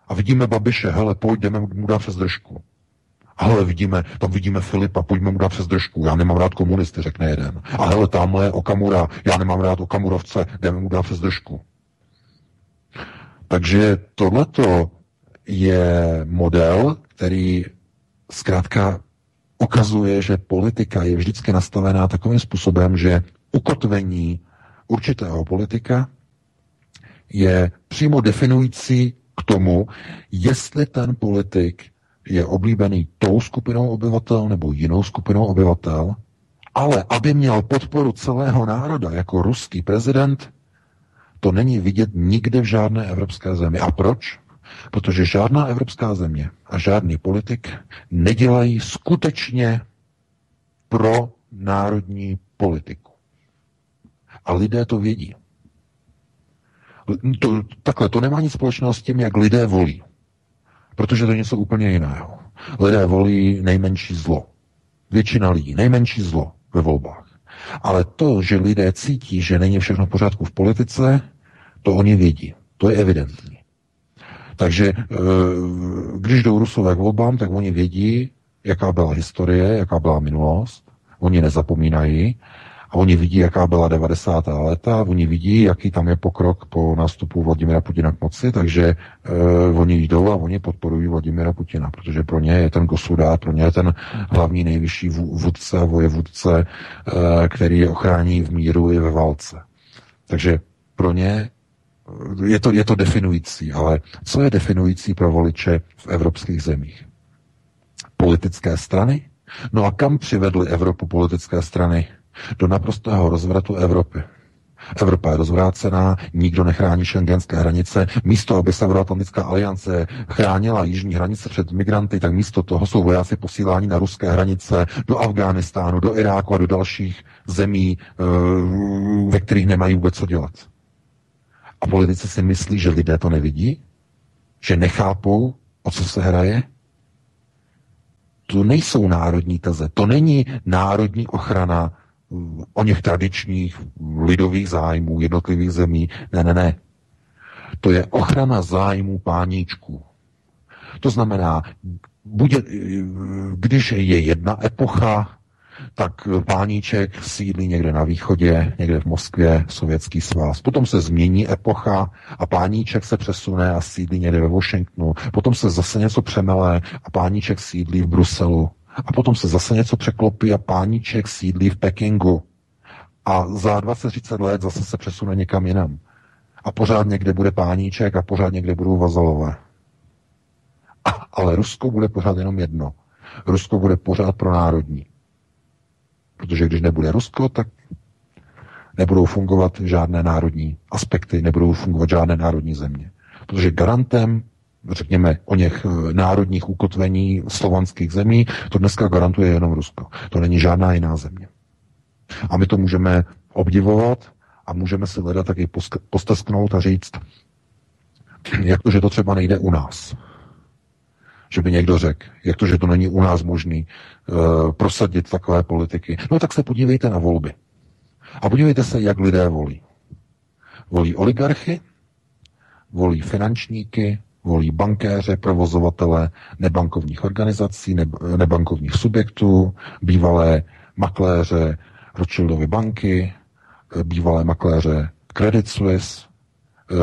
A vidíme Babiše, hele, pojď, jdeme mu dát přes držku. Ale vidíme, tam vidíme Filipa, pojďme mu dát přes držku, já nemám rád komunisty, řekne jeden. A hele, tamhle je Okamura, já nemám rád Okamurovce, jdeme mu dát přes držku. Takže tohleto je model, který zkrátka ukazuje, že politika je vždycky nastavená takovým způsobem, že ukotvení určitého politika je přímo definující k tomu, jestli ten politik je oblíbený tou skupinou obyvatel nebo jinou skupinou obyvatel, ale aby měl podporu celého národa jako ruský prezident, to není vidět nikde v žádné evropské zemi. A proč? Protože žádná evropská země a žádný politik nedělají skutečně pro národní politiku. A lidé to vědí. To, takhle, to nemá nic společného s tím, jak lidé volí. Protože to je něco úplně jiného. Lidé volí nejmenší zlo. Většina lidí nejmenší zlo ve volbách. Ale to, že lidé cítí, že není všechno v pořádku v politice, to oni vědí. To je evidentní. Takže když jdou Rusové k volbám, tak oni vědí, jaká byla historie, jaká byla minulost. Oni nezapomínají. A oni vidí, jaká byla devadesátá léta, oni vidí, jaký tam je pokrok po nástupu Vladimira Putina k moci, takže uh, oni jdou a oni podporují Vladimira Putina, protože pro ně je ten gosudár, pro ně je ten hlavní nejvyšší vůdce, vojevůdce, uh, který je ochrání v míru i ve válce. Takže pro ně je to, je to definující, ale co je definující pro voliče v evropských zemích? Politické strany? No a kam přivedly Evropu politické strany? Do naprostého rozvratu Evropy. Evropa je rozvrácená, nikdo nechrání šengenské hranice. Místo, aby Severoatlantická aliance chránila jižní hranice před migranty, tak místo toho jsou vojáci posílání na ruské hranice, do Afghánistánu, do Iráku a do dalších zemí, ve kterých nemají vůbec co dělat. A politici si myslí, že lidé to nevidí? Že nechápou, o co se hraje? To nejsou národní teze, to není národní ochrana o něch tradičních lidových zájmů jednotlivých zemí. Ne, ne, ne. To je ochrana zájmů páníčků. To znamená, bude, když je jedna epocha, tak páníček sídlí někde na východě, někde v Moskvě, Sovětský svaz. Potom se změní epocha a páníček se přesune a sídlí někde ve Washingtonu. Potom se zase něco přemele a páníček sídlí v Bruselu. A potom se zase něco překlopí a páníček sídlí v Pekingu. A za dvacet třicet let zase se přesune někam jinam. A pořád někde bude páníček a pořád někde budou vazalové. A, ale Rusko bude pořád jenom jedno. Rusko bude pořád pronárodní. Protože když nebude Rusko, tak nebudou fungovat žádné národní aspekty, nebudou fungovat žádné národní země. Protože garantem, řekněme, o něch národních ukotvení slovanských zemí, to dneska garantuje jenom Rusko. To není žádná jiná země. A my to můžeme obdivovat a můžeme si hledat taky postesknout a říct, jak to, že to třeba nejde u nás. Že by někdo řekl, jak to, že to není u nás možný uh, prosadit takové politiky. No tak se podívejte na volby. A podívejte se, jak lidé volí. Volí oligarchy, volí finančníky, volí bankéře, provozovatele nebankovních organizací, neb- nebankovních subjektů, bývalé makléře Rothschildovy banky, bývalé makléře Credit Suisse,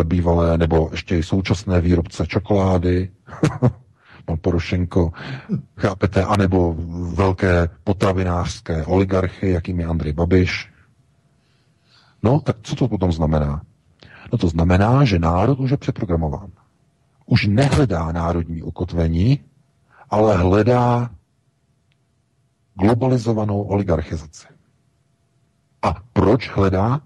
bývalé nebo ještě i současné výrobce čokolády, pan Porošenko, chápete, anebo velké potravinářské oligarchy, jakým je Andrej Babiš. No, tak co to potom znamená? No to znamená, že národ už je přeprogramován. Už nehledá národní ukotvení, ale hledá globalizovanou oligarchizaci. A proč hledá?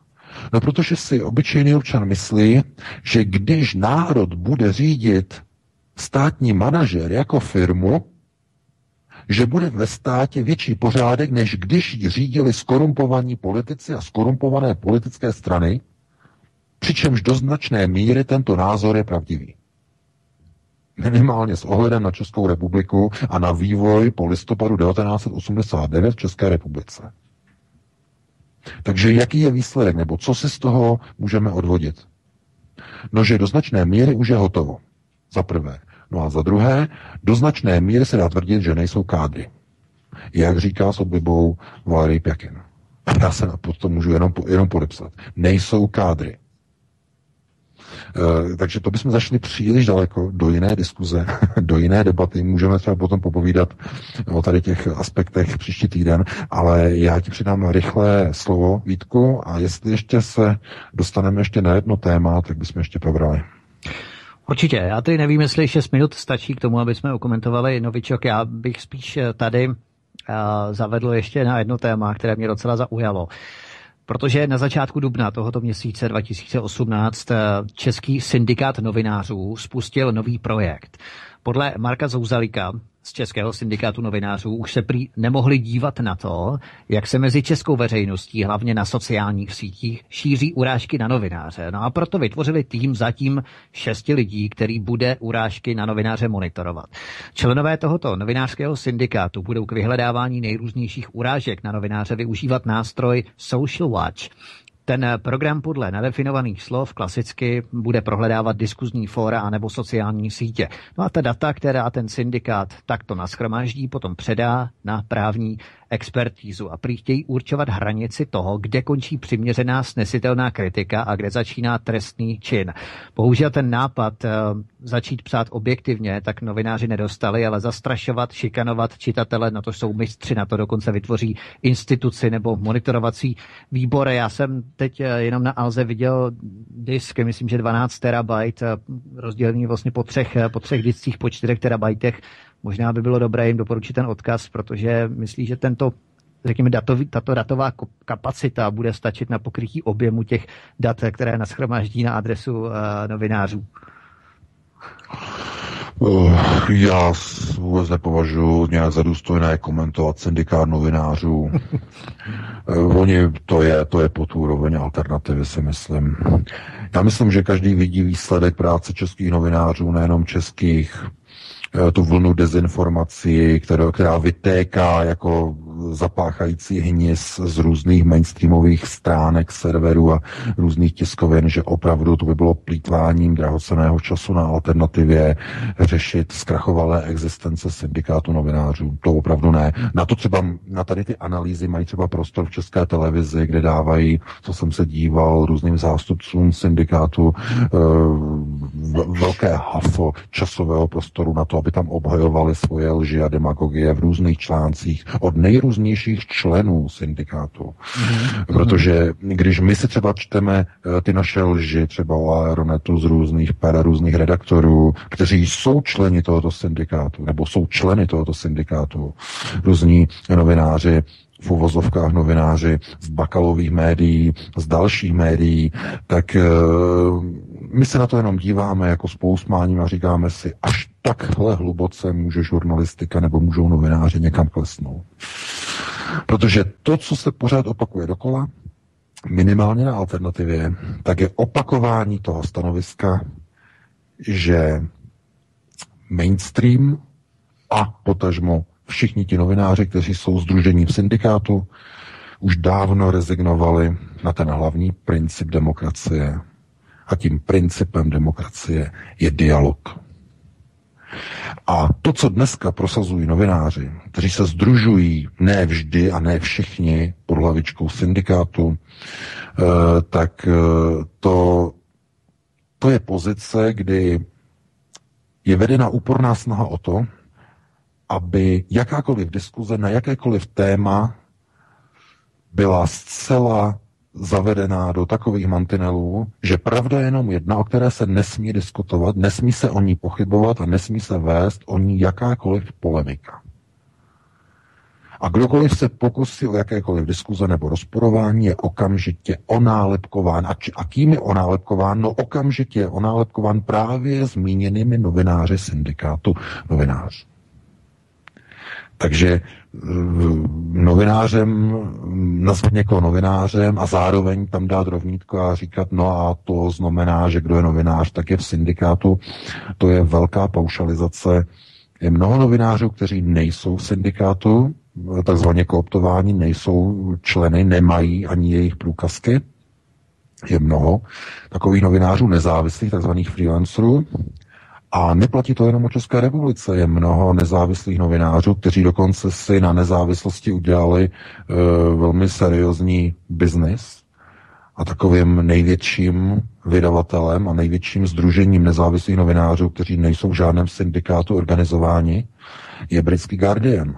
No protože si obyčejný občan myslí, že když národ bude řídit státní manažer jako firmu, že bude ve státě větší pořádek, než když ji řídili skorumpovaní politici a skorumpované politické strany, přičemž do značné míry tento názor je pravdivý. Minimálně s ohledem na Českou republiku a na vývoj po listopadu devatenáct set osmdesát devět v České republice. Takže jaký je výsledek, nebo co si z toho můžeme odvodit? No, že do značné míry už je hotovo. Za prvé. No a za druhé, do značné míry se dá tvrdit, že nejsou kádry. Jak říká s oblibou Valerij Pjakin. Já se pod to můžu jenom, jenom podepsat. Nejsou kádry. E, takže to bychom zašli příliš daleko do jiné diskuze, do jiné debaty. Můžeme třeba potom popovídat o tady těch aspektech příští týden, ale já ti přidám rychlé slovo, Vítku, a jestli ještě se dostaneme ještě na jedno téma, tak bychom ještě probrali. Určitě. Já tady nevím, jestli šest minut stačí k tomu, aby jsme okomentovali novičok. Já bych spíš tady uh, zavedl ještě na jedno téma, které mě docela zaujalo. Protože na začátku dubna tohoto měsíce dva tisíce osmnáct Český syndikát novinářů spustil nový projekt. Podle Marka Zouzalíka z Českého syndikátu novinářů už se prý nemohli dívat na to, jak se mezi českou veřejností, hlavně na sociálních sítích, šíří urážky na novináře. No a proto vytvořili tým zatím šesti lidí, který bude urážky na novináře monitorovat. Členové tohoto novinářského syndikátu budou k vyhledávání nejrůznějších urážek na novináře využívat nástroj Social Watch. Ten program podle nadefinovaných slov klasicky bude prohledávat diskuzní fóra anebo sociální sítě. No a ta data, která ten syndikát takto nashromáždí, potom předá na právní expertízu a prý chtějí určovat hranici toho, kde končí přiměřená snesitelná kritika a kde začíná trestný čin. Bohužel ten nápad e, začít psát objektivně, tak novináři nedostali, ale zastrašovat, šikanovat čitatele, na to jsou mistři, na to dokonce vytvoří instituci nebo monitorovací výbory. Já jsem teď jenom na Alze viděl disk, myslím, že dvanáct terabajt, rozdělený vlastně po třech, po třech discích, po čtyřech terabajtech. Možná by bylo dobré jim doporučit ten odkaz, protože myslím, že tento, řekněme, datový, tato datová kapacita bude stačit na pokrytí objemu těch dat, které nashromáždí na adresu uh, novinářů. Já vůbec nepovažuji nějak za důstojné komentovat syndikát novinářů. Oni, to je, to je po tu úroveň alternativy, si myslím. Já myslím, že každý vidí výsledek práce českých novinářů, nejenom českých, tu vlnu dezinformací, která, která vytéká jako zapáchající hnis z různých mainstreamových stránek, serverů a různých tiskovin, že opravdu to by bylo plýtváním drahocenného času na alternativě řešit zkrachovalé existence syndikátu novinářů. To opravdu ne. Na to třeba, na tady ty analýzy mají třeba prostor v České televizi, kde dávají, co jsem se díval, různým zástupcům syndikátu velké hafo časového prostoru na to, aby tam obhajovali svoje lži a demagogie v různých článcích od nejrůznějších členů syndikátu. Mm-hmm. Protože když my si třeba čteme ty naše lži třeba o Aeronetu z různých per, různých redaktorů, kteří jsou členi tohoto syndikátu, nebo jsou členy tohoto syndikátu, různí novináři, v uvozovkách novináři z bakalových médií, z dalších médií, tak e, my se na to jenom díváme jako s pousmáním a říkáme si, až takhle hluboce může žurnalistika nebo můžou novináři někam klesnout. Protože to, co se pořád opakuje dokola, minimálně na alternativě, tak je opakování toho stanoviska, že mainstream a potažmo všichni ti novináři, kteří jsou sdružení v syndikátu, už dávno rezignovali na ten hlavní princip demokracie. A tím principem demokracie je dialog. A to, co dneska prosazují novináři, kteří se sdružují ne vždy a ne všichni pod hlavičkou syndikátu, tak to, to je pozice, kdy je vedena úporná snaha o to, aby jakákoliv diskuze na jakékoliv téma byla zcela zavedená do takových mantinelů, že pravda je jenom jedna, o které se nesmí diskutovat, nesmí se o ní pochybovat a nesmí se vést o ní jakákoliv polemika. A kdokoliv se pokusí o jakékoliv diskuze nebo rozporování, je okamžitě onálepkován. A, či, a kým je onálepkován? No okamžitě je onálepkován právě zmíněnými novináři syndikátu novinářů. Takže novinářem, nazvat někoho novinářem a zároveň tam dát rovnítko a říkat, no a to znamená, že kdo je novinář, tak je v syndikátu. To je velká paušalizace. Je mnoho novinářů, kteří nejsou v syndikátu, takzvaně kooptování, nejsou členy, nemají ani jejich průkazky. Je mnoho takových novinářů nezávislých, takzvaných freelancerů. A neplatí to jenom o České republice. Je mnoho nezávislých novinářů, kteří dokonce si na nezávislosti udělali uh, velmi seriózní biznis. A takovým největším vydavatelem a největším sdružením nezávislých novinářů, kteří nejsou v žádném syndikátu organizováni, je britský Guardian,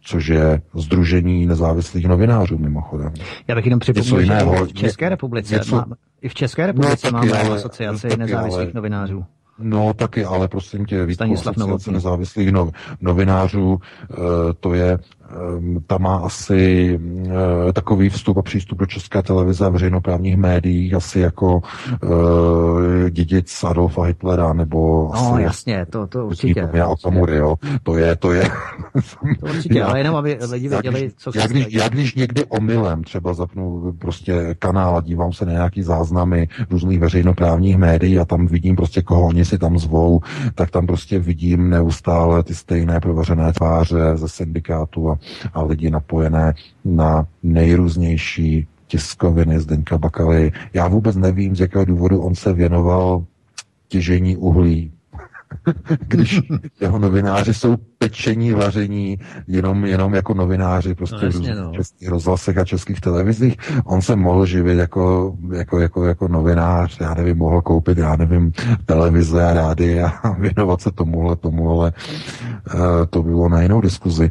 což je sdružení nezávislých novinářů mimochodem. Já bych jenom připomněl, že v České republice něco... máme, i v České republice no, máme ale, asociaci nezávislých ale... novinářů. No taky, ale prosím tě, Vítku, asociace nezávislých novinářů, to je ta má asi takový vstup a přístup do České televize a veřejnoprávních médií asi jako uh, dědic Adolfa Hitlera, nebo no, asi... jasně, to, to určitě. Já o tom jo, to je, to je... To určitě, já, ale jenom, aby lidi věděli, co se... Já když, já když někdy omylem třeba zapnu prostě kanál a dívám se na nějaký záznamy různých veřejnoprávních médií a tam vidím prostě, koho oni si tam zvou, tak tam prostě vidím neustále ty stejné provařené tváře ze syndikátu a a lidi napojené na nejrůznější tiskoviny Zdeňka Bakaly. Já vůbec nevím, z jakého důvodu on se věnoval těžení uhlí, když jeho novináři jsou pečení, vaření, jenom, jenom jako novináři prostě no, v no. českých rozhlasech a českých televizích. On se mohl živit jako, jako, jako, jako novinář, já nevím, mohl koupit, já nevím, televize a rádi a věnovat se tomuhle, tomu, ale uh, to bylo na jinou diskuzi.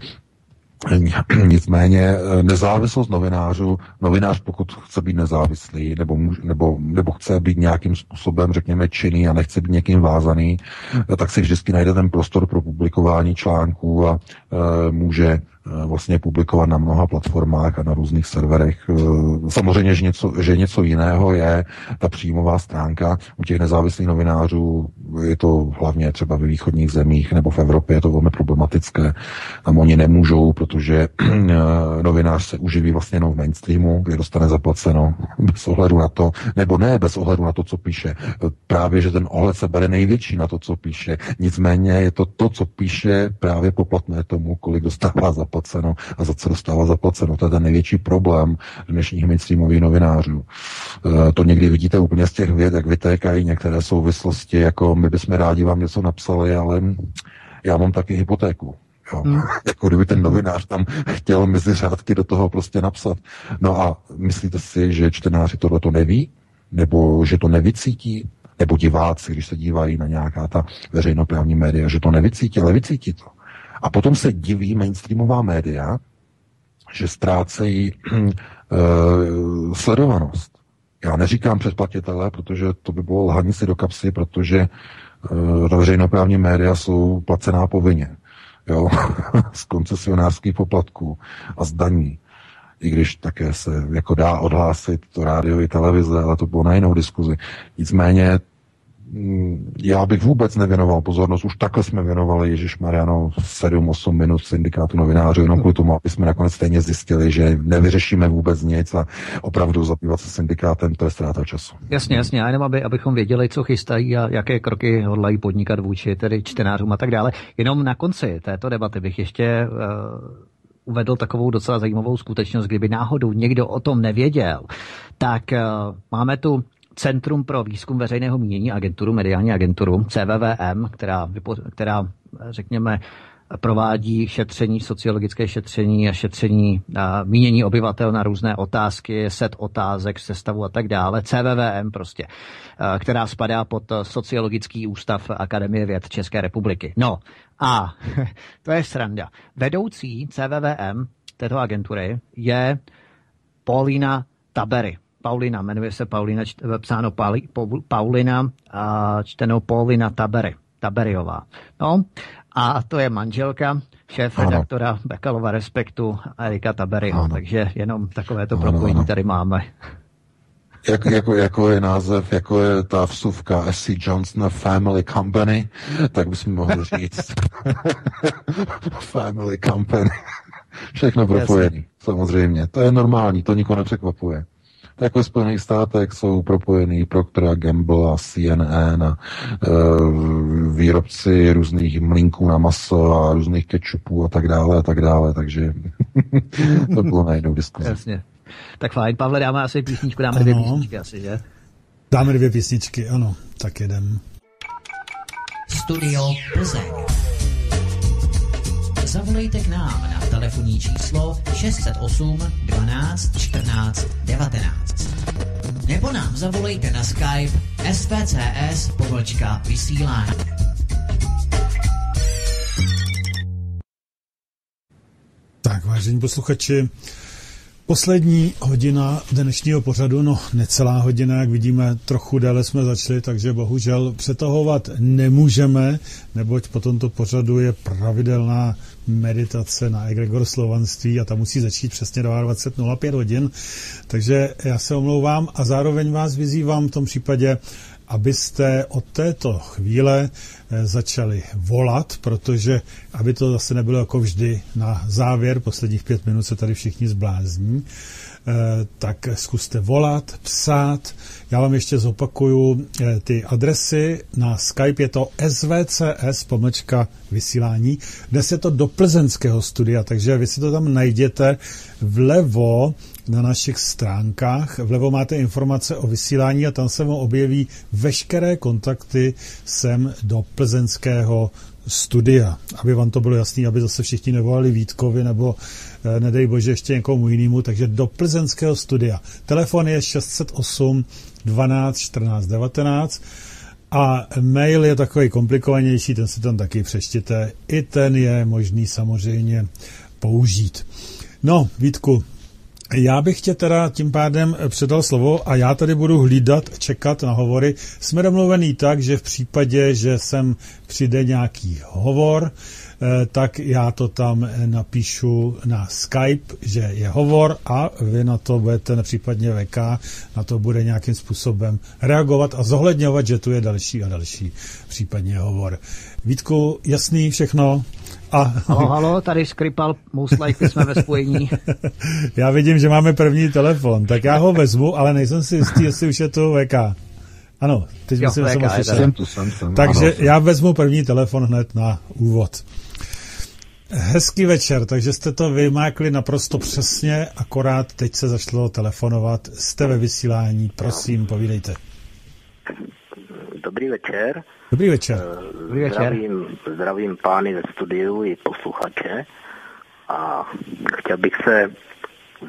Nicméně nezávislost novinářů, novinář pokud chce být nezávislý nebo, může, nebo, nebo chce být nějakým způsobem, řekněme, činný a nechce být někým vázaný, tak si vždycky najde ten prostor pro publikování článků a e, může vlastně publikovat na mnoha platformách a na různých serverech. Samozřejmě, že něco, že něco jiného je ta příjmová stránka. U těch nezávislých novinářů je to hlavně třeba ve východních zemích nebo v Evropě, je to velmi problematické. Tam oni nemůžou, protože novinář se uživí vlastně jenom v mainstreamu, kde dostane zaplaceno bez ohledu na to, nebo ne bez ohledu na to, co píše. Právě, že ten ohled se bere největší na to, co píše. Nicméně je to to, co píše, právě poplatné tomu, kolik dostává zaplaceno a za co dostává zaplaceno. To je ten největší problém dnešních mainstreamových novinářů. E, to někdy vidíte úplně z těch věd, jak vytékají některé souvislosti, jako my bychom rádi vám něco napsali, ale já mám taky hypotéku. Jo. Hmm. Jako kdyby ten novinář tam chtěl mezi řádky do toho prostě napsat. No a myslíte si, že čtenáři tohle to neví? Nebo že to nevycítí? Nebo diváci, když se dívají na nějaká ta veřejnoprávní média, že to nevycítí, ale vycítí to. A potom se diví mainstreamová média, že ztrácejí uh, sledovanost. Já neříkám předplatitele, protože to by bylo lhaní si do kapsy, protože uh, veřejnoprávní média jsou placená povinně. Jo? Z koncesionářských poplatků a z daní. I když také se jako dá odhlásit to rádio i televize, ale to bylo na jinou diskuzi. Nicméně já bych vůbec nevěnoval pozornost, už takhle jsme věnovali, ježišmarjano, sedm osm minut syndikátu novinářů, jenom kvůli tomu, aby jsme nakonec stejně zjistili, že nevyřešíme vůbec nic a opravdu zabývat se syndikátem, to je ztráta času. Jasně, jasně, já jenom aby, abychom věděli, co chystají a jaké kroky hodlají podnikat vůči tedy čtenářům a tak dále. Jenom na konci této debaty bych ještě... Uh... uvedl takovou docela zajímavou skutečnost, kdyby náhodou někdo o tom nevěděl, tak máme tu Centrum pro výzkum veřejného mínění, agenturu, mediální agenturu, C V V M, která, která řekněme, provádí šetření, sociologické šetření a šetření a mínění obyvatel na různé otázky, set otázek, sestavu a tak dále. C V V M prostě, která spadá pod Sociologický ústav Akademie věd České republiky. No a to je sranda. Vedoucí C V V M této agentury je Paulina Tabery. Paulina, jmenuje se Paulina, psáno Paulina a čteno Paulina Tabery, Taberyová. No a to je manželka šéfredaktora Bakalova Respektu Erika Taberyho, takže jenom takovéto propojení tady máme. Jak, jako, jako je název, jako je ta vsuvka F C Johnson Family Company, tak bychom mohli říct Family Company. Všechno propojený, samozřejmě. To je normální, to nikoho nepřekvapuje. Jako v Spojených státech jsou propojený Procter a Gamble a C N N a e, výrobci různých mlýnků na maso a různých kečupů a tak dále a tak dále, takže to bylo na jednou diskuzi. Jasně. Tak fajn, Pavle, dáme asi písničku, dáme ano. dvě písničky asi, že? Dáme dvě písničky, ano, tak jedem. Studio Plzeň. Zavolejte k nám na telefonní číslo šest set osm dvanáct čtrnáct devatenáct. Nebo nám zavolejte na Skype svcs pobočka vysílání. Tak, vážení posluchači, Poslední hodina dnešního pořadu, no necelá hodina, jak vidíme, trochu déle jsme začali, takže bohužel přetahovat nemůžeme, neboť po tomto pořadu je pravidelná meditace na egregor slovanství a ta musí začít přesně dvacet dva nula pět hodin, takže já se omlouvám a zároveň vás vyzývám v tom případě, abyste od této chvíle začali volat, protože aby to zase nebylo jako vždy na závěr, posledních pět minut se tady všichni zblázní, tak zkuste volat, psát. Já vám ještě zopakuju ty adresy. Na Skype je to svcs pomlčka vysílání. Dnes je to do plzeňského studia, takže vy si to tam najděte vlevo na našich stránkách. Vlevo máte informace o vysílání a tam se vám objeví veškeré kontakty sem do plzeňského studia. Aby vám to bylo jasné, aby zase všichni nevolali Vítkovi nebo nedej bože ještě někomu jinému. Takže do plzeňského studia. Telefon je šest set osm dvanáct čtrnáct devatenáct a mail je takový komplikovanější, ten si tam taky přečtěte. I ten je možný samozřejmě použít. No, Vítku, já bych tě teda tím pádem předal slovo a já tady budu hlídat, čekat na hovory. Jsme domluvený tak, že v případě, že sem přijde nějaký hovor, tak já to tam napíšu na Skype, že je hovor a vy na to budete případně V K, na to bude nějakým způsobem reagovat a zohledňovat, že tu je další a další případně hovor. Vítku, jasný všechno? A... Halo, halo, tady Škripal, most like, jsme ve spojení. Já vidím, že máme první telefon, tak já ho vezmu, ale nejsem si jistý, jestli už je to V K. Ano, teď jo, myslím, že jsem slyšel. Takže ano, já vezmu první telefon hned na úvod. Hezký večer, takže jste to vymákli naprosto přesně, akorát teď se začalo telefonovat. Jste ve vysílání, prosím, povídejte. Dobrý večer. Dobrý večer. Dobrý večer. Zdravím, zdravím pány ze studiu i posluchače a chtěl bych se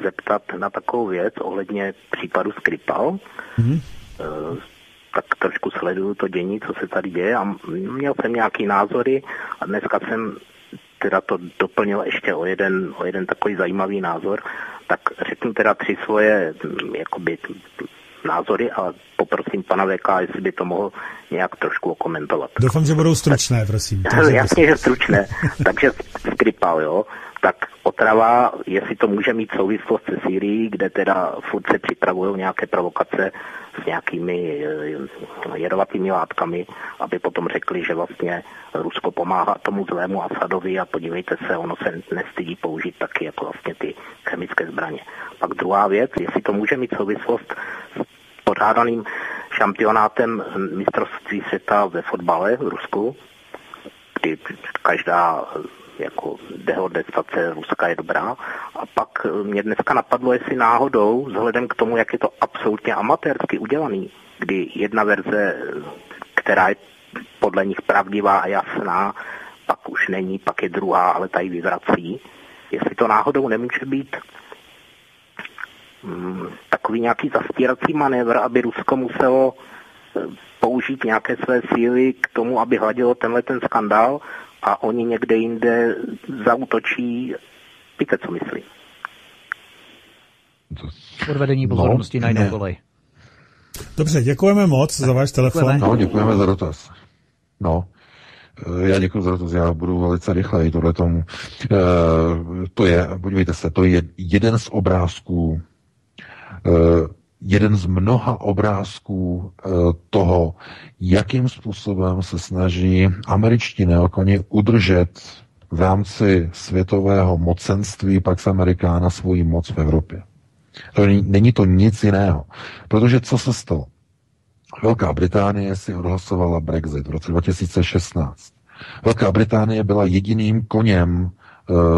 zeptat na takovou věc ohledně případu Skripal. Mm-hmm. Tak trošku sleduju to dění, co se tady děje a měl jsem nějaký názory a dneska jsem teda to doplnil ještě o jeden, o jeden takový zajímavý názor. Tak řeknu teda tři svoje jakoby názory a poprosím pana V K, jestli by to mohl nějak trošku okomentovat. Doufám, že budou stručné, prosím. Jasně, že stručné. Takže Skripal, jo. Tak Otrava, jestli to může mít souvislost se Sýrií, kde teda furt se připravují nějaké provokace s nějakými jedovatými látkami, aby potom řekli, že vlastně Rusko pomáhá tomu zlému Asadovi a podívejte se, ono se nestydí použít taky jako vlastně ty chemické zbraně. Pak druhá věc, jestli to může mít souvislost s pořádaným šampionátem mistrovství světa ve fotbale v Rusku, kdy každá jako dehorestace Ruska je dobrá. A pak mě dneska napadlo, jestli náhodou, vzhledem k tomu, jak je to absolutně amatérsky udělaný, kdy jedna verze, která je podle nich pravdivá a jasná, pak už není, pak je druhá, ale tady vyvrací. Jestli to náhodou nemůže být hmm, takový nějaký zastírací manévr, aby Rusko muselo použít nějaké své síly k tomu, aby hladilo tenhle ten skandál, a oni někde jinde zaútočí. Víte, co myslím? Odvedení pozornosti no, najde kolej. Dobře, děkujeme moc tak, za váš telefon. No, děkujeme za dotaz. No, já děkuji za dotaz, já budu velice rychle i tohle tomu. E, to je, podívejte se, to je jeden z obrázků, e, jeden z mnoha obrázků e, toho, jakým způsobem se snaží američtí neokoni udržet v rámci světového mocenství Pax Americana svoji moc v Evropě. To není, není to nic jiného. Protože co se stalo? Velká Británie si odhlasovala Brexit v roce dva tisíce šestnáct. Velká Británie byla jediným koněm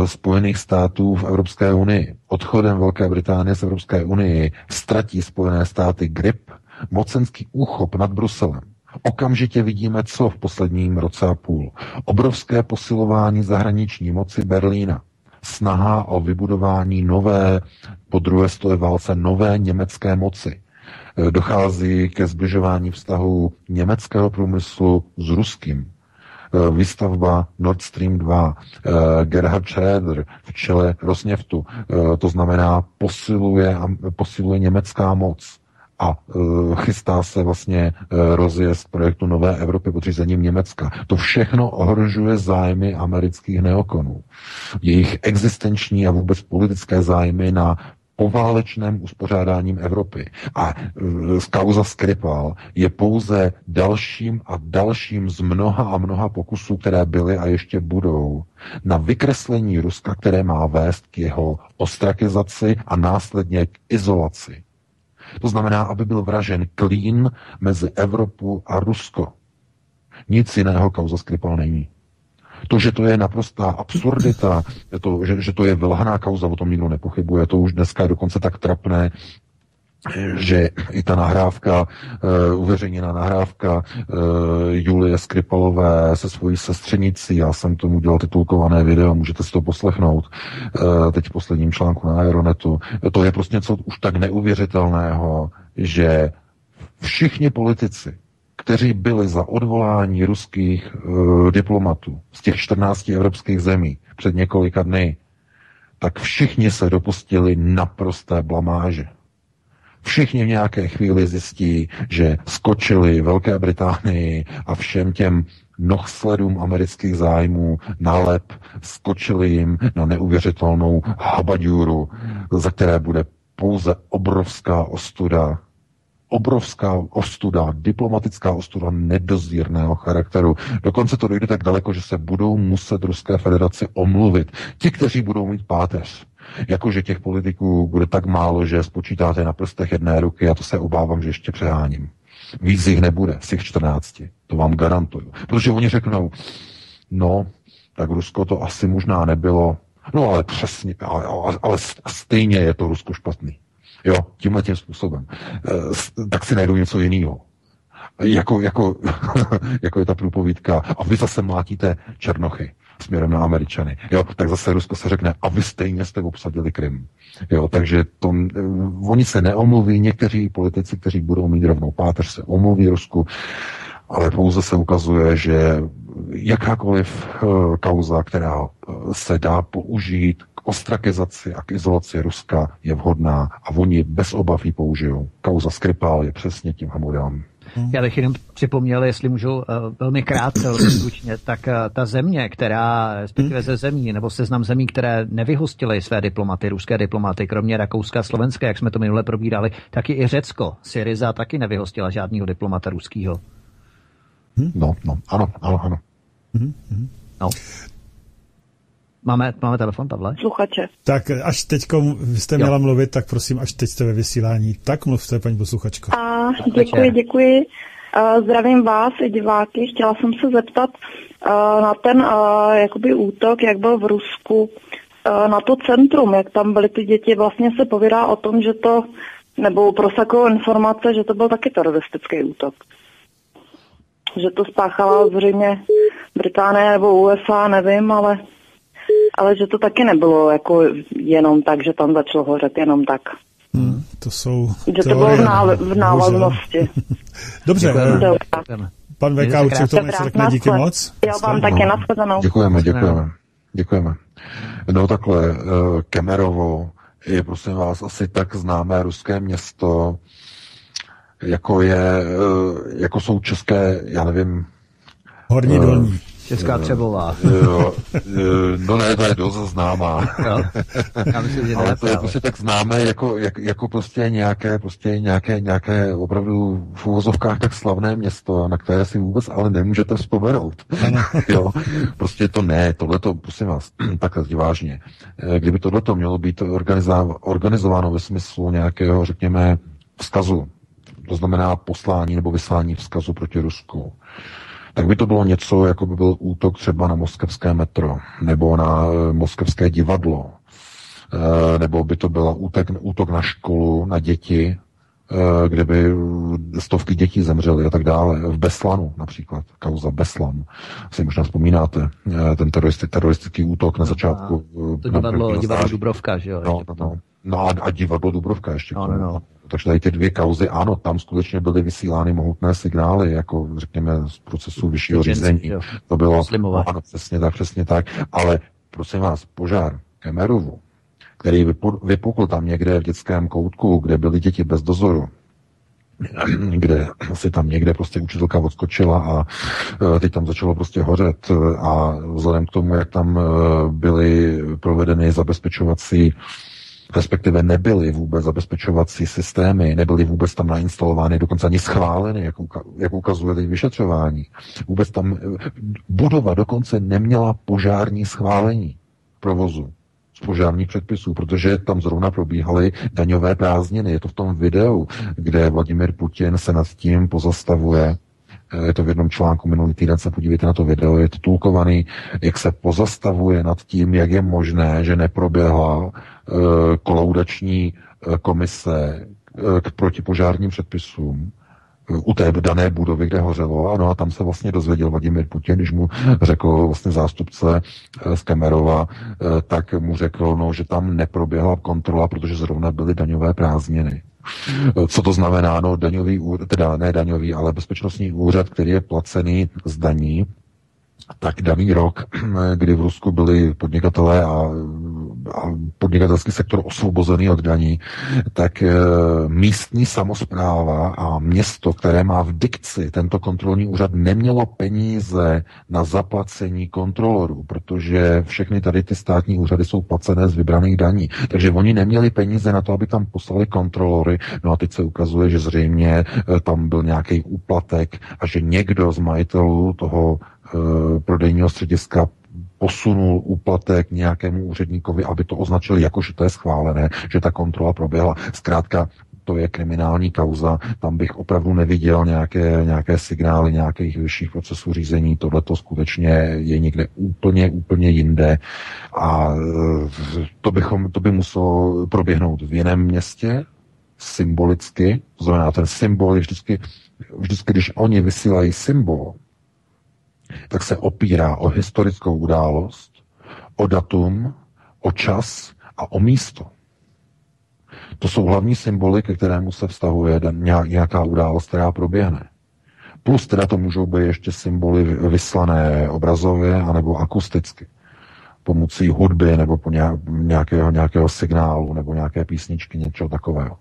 Spojených států v Evropské unii. Odchodem Velké Británie z Evropské unii ztratí Spojené státy grip, mocenský úchop nad Bruselem. Okamžitě vidíme, co v posledním roce a půl. Obrovské posilování zahraniční moci Berlína. Snaha o vybudování nové, po druhé světové válce, nové německé moci. Dochází ke zbližování vztahu německého průmyslu s ruským. výstavba Nord Stream dva, Gerhard Schröder v čele Rosneftu, to znamená posiluje, posiluje německá moc a chystá se vlastně rozjezd projektu Nové Evropy podřízením Německa. To všechno ohrožuje zájmy amerických neokonů. Jejich existenční a vůbec politické zájmy na poválečném uspořádáním Evropy. A kauza Skripal je pouze dalším a dalším z mnoha a mnoha pokusů, které byly a ještě budou, na vykreslení Ruska, které má vést k jeho ostrakizaci a následně k izolaci. To znamená, aby byl vražen klín mezi Evropu a Rusko. Nic jiného kauza Skripal není. To, že to je naprostá absurdita, to, že, že to je vylhaná kauza, o tom nikdo nepochybuje, to už dneska je dokonce tak trapné, že i ta nahrávka, uh, uveřejněná nahrávka uh, Julie Skripalové se svojí sestřenicí, já jsem tomu udělal titulkované video, můžete si to poslechnout, uh, teď v posledním článku na Aeronetu, to je prostě něco už tak neuvěřitelného, že všichni politici, kteří byli za odvolání ruských uh, diplomatů z těch čtrnácti evropských zemí před několika dny, tak všichni se dopustili naprosté blamáže. Všichni v nějaké chvíli zjistí, že skočili Velké Británii a všem těm nohsledům amerických zájmů nálep, skočili jim na neuvěřitelnou habaďůru, za které bude pouze obrovská ostuda, obrovská ostuda, diplomatická ostuda nedozírného charakteru. Dokonce to dojde tak daleko, že se budou muset Ruské federaci omluvit. Ti, kteří budou mít páteř. Jakože těch politiků bude tak málo, že spočítáte na prstech jedné ruky, a to se obávám, že ještě přeháním. Víc jich nebude, z těch čtrnácti. To vám garantuju. Protože oni řeknou, no, tak Rusko to asi možná nebylo, no ale přesně, ale, ale stejně je to Rusko špatný. Jo, tímhle tím způsobem. E, tak si najdou něco jiného. Jako, jako, jako je ta průpovídka. A vy zase mlátíte Černochy směrem na Američany. Jo, tak zase Rusko se řekne, a vy stejně jste obsadili Krym. Jo, takže to, oni se neomluví, někteří politici, kteří budou mít rovnou páteř, se omluví Rusku, ale pouze se ukazuje, že jakákoliv uh, kauza, která uh, se dá použít k ostrakizaci a k izolaci Ruska, je vhodná a oni bez obav ji použijou. Kauza Skripal je přesně tím modelem. Já bych jenom připomněl, jestli můžu velmi krátce, velmi stručně, tak ta země, která, respektive ze zemí, nebo seznam zemí, které nevyhostily své diplomaty, ruské diplomaty, kromě Rakouska a Slovenska, jak jsme to minule probírali, taky i Řecko. Syriza taky nevyhostila žádného diplomata ruského. No, no, ano, ano, ano. No. Máme, máme telefon, Pavle? Sluchače. Tak až teď jste měla jo. mluvit, tak prosím, až teď jste ve vysílání. Tak mluvte, paní posluchačko. A, děkuji, děkuji. Uh, zdravím vás i diváky. Chtěla jsem se zeptat uh, na ten uh, jakoby útok, jak byl v Rusku, uh, na to centrum, jak tam byly ty děti. Vlastně se povídá o tom, že to, nebo prosakují informace, že to byl taky teroristický útok. Že to spáchala zřejmě Británie nebo U S A, nevím, ale... Ale že to taky nebylo jako jenom tak, že tam začalo hořet, jenom tak. Hmm, to jsou že to bylo v, nále, v návaznosti. Dobře, děkujeme. Děkujeme. Pan V K určitě to něco řekne, díky moc. Já vám taky na shledanou. Děkujeme, děkujeme, děkujeme. No takhle, Kemerovo je, prosím vás, asi tak známé ruské město, jako je, jako jsou české, já nevím... Horní Dolní. Česká Třebová. Jo, no ne, to je dost známá. No, já myslím, že ale to je prostě tak známé jako, jak, jako prostě nějaké, prostě nějaké, nějaké opravdu v uvozovkách tak slavné město, na které si vůbec ale nemůžete vzpomenout. Jo, prostě to ne, tohleto, prosím vás, takhle vážně. Kdyby tohleto mělo být organizováno ve smyslu nějakého, řekněme, vzkazu, to znamená poslání nebo vyslání vzkazu proti Rusku, tak by to bylo něco, jako by byl útok třeba na moskevské metro, nebo na moskevské divadlo, nebo by to byl útok na školu, na děti, kde by stovky dětí zemřely a tak dále. V Beslanu například, kauza Beslan, si možná vzpomínáte, ten teroristický útok na začátku. To divadlo, divadlo Dubrovka, že jo? No, no, no a divadlo Dubrovka ještě. No, no, no. Takže tady ty dvě kauzy, ano, tam skutečně byly vysílány mohutné signály, jako řekněme z procesu vyššího řízení. To bylo, no, ano, přesně tak, přesně tak. Ale prosím vás, požár Kemerovu, který vypukl tam někde v dětském koutku, kde byly děti bez dozoru, kde si tam někde prostě učitelka odskočila a teď tam začalo prostě hořet a vzhledem k tomu, jak tam byly provedeny zabezpečovací, respektive nebyly vůbec zabezpečovací systémy, nebyly vůbec tam nainstalovány, dokonce ani schváleny, jak, uka- jak ukazuje teď vyšetřování. Vůbec tam budova dokonce neměla požární schválení provozu z požárních předpisů, protože tam zrovna probíhaly daňové prázdniny. Je to v tom videu, kde Vladimir Putin se nad tím pozastavuje. Je to v jednom článku minulý týden, se podívejte na to video, je to tulkovaný, jak se pozastavuje nad tím, jak je možné, že neproběhla uh, kolaudační uh, komise uh, k protipožárním předpisům uh, u té dané budovy, kde hořelo. Ano, a tam se vlastně dozvěděl Vladimír Putin, když mu řekl vlastně zástupce uh, z Kemerova, uh, tak mu řekl, no, že tam neproběhla kontrola, protože zrovna byly daňové prázdniny. Co to znamená? No, daňový, teda ne daňový, ale bezpečnostní úřad, který je placený z daní, tak daný rok, kdy v Rusku byli podnikatelé a, a podnikatelský sektor osvobozený od daní, tak e, místní samospráva a město, které má v dikci tento kontrolní úřad, nemělo peníze na zaplacení kontrolorů, protože všechny tady ty státní úřady jsou placené z vybraných daní. Takže oni neměli peníze na to, aby tam poslali kontrolory. No a teď se ukazuje, že zřejmě tam byl nějaký úplatek a že někdo z majitelů toho prodejního střediska posunul úplatek nějakému úředníkovi, aby to označili jako, že to je schválené, že ta kontrola proběhla. Zkrátka, to je kriminální kauza, tam bych opravdu neviděl nějaké, nějaké signály nějakých vyšších procesů řízení, tohleto skutečně je někde úplně, úplně jinde a to, bychom, to by muselo proběhnout v jiném městě, symbolicky, to znamená, ten symbol je vždycky, vždycky, když oni vysílají symbol, tak se opírá o historickou událost, o datum, o čas a o místo. To jsou hlavní symboly, ke kterému se vztahuje nějaká událost, která proběhne. Plus teda to můžou být ještě symboly vyslané obrazově anebo akusticky, pomocí hudby nebo po nějakého, nějakého signálu nebo nějaké písničky, něčeho takového.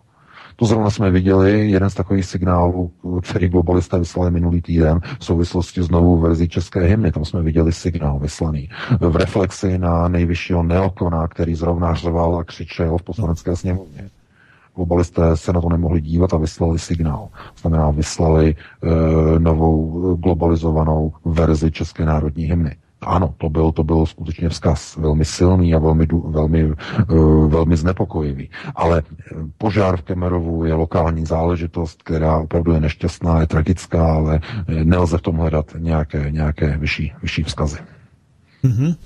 To zrovna jsme viděli, jeden z takových signálů, který globalisté vyslali minulý týden v souvislosti s novou verzí české hymny. Tam jsme viděli signál vyslaný v reflexi na nejvyššího neokona, který zrovna řval a křičel v poslanecké sněmovně. Globalisté se na to nemohli dívat a vyslali signál. Znamená, vyslali e, novou globalizovanou verzi české národní hymny. Ano, to byl, to byl skutečně vzkaz velmi silný a velmi, velmi, velmi znepokojivý. Ale požár v Kemerovu je lokální záležitost, která opravdu je nešťastná, je tragická, ale nelze v tom hledat nějaké, nějaké vyšší, vyšší vzkazy. Mm-hmm.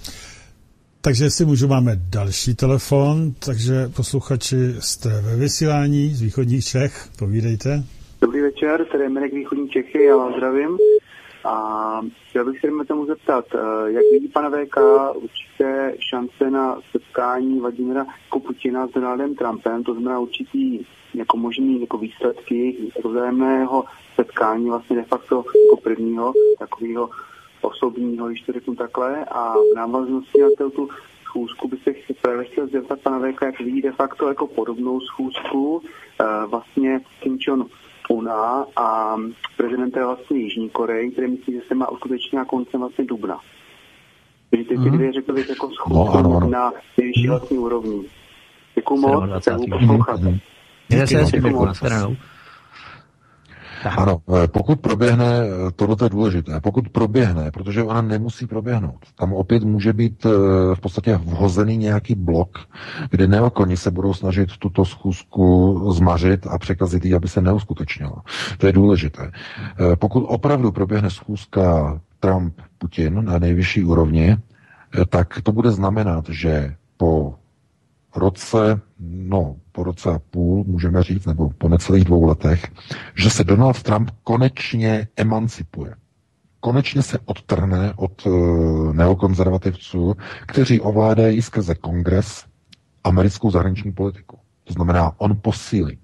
Takže jestli můžu, máme další telefon, takže posluchači, jste ve vysílání z východních Čech, povídejte. Dobrý večer, tady je Mirek východní Čechy, já vás zdravím. A chtěl bych se tomu zeptat, jak vidí pana V K určité šance na setkání Vladimira Putina s Donaldem Trumpem, to znamená určitý jako možný jako výsledky jako vzájemného setkání vlastně de facto jako prvního takového osobního, když to řeknu takhle, a v návaznosti na tu schůzku bych se chtěl zeptat pana V K, jak vidí de facto jako podobnou schůzku vlastně Kim Jong Una a prezidenta vlastně Jižní Koreji, který myslí, že se má uskutečnit na koncem vlastně dubna. Takže ty mm. dvě řekl bych jako schůzku no, na nejvyšší vlastní úrovni. Děkuju moc, tak budu poslouchat. Ano, pokud proběhne, tohle je důležité, pokud proběhne, protože ona nemusí proběhnout. Tam opět může být v podstatě vhozený nějaký blok, kde neokoni se budou snažit tuto schůzku zmařit a překazit ji, aby se neuskutečnila. To je důležité. Pokud opravdu proběhne schůzka Trump-Putin na nejvyšší úrovni, tak to bude znamenat, že po roce, no, po roce a půl, můžeme říct, nebo po necelých dvou letech, že se Donald Trump konečně emancipuje. Konečně se odtrhne od uh, neokonzervativců, kteří ovládají skrze kongres americkou zahraniční politiku. To znamená, on posílí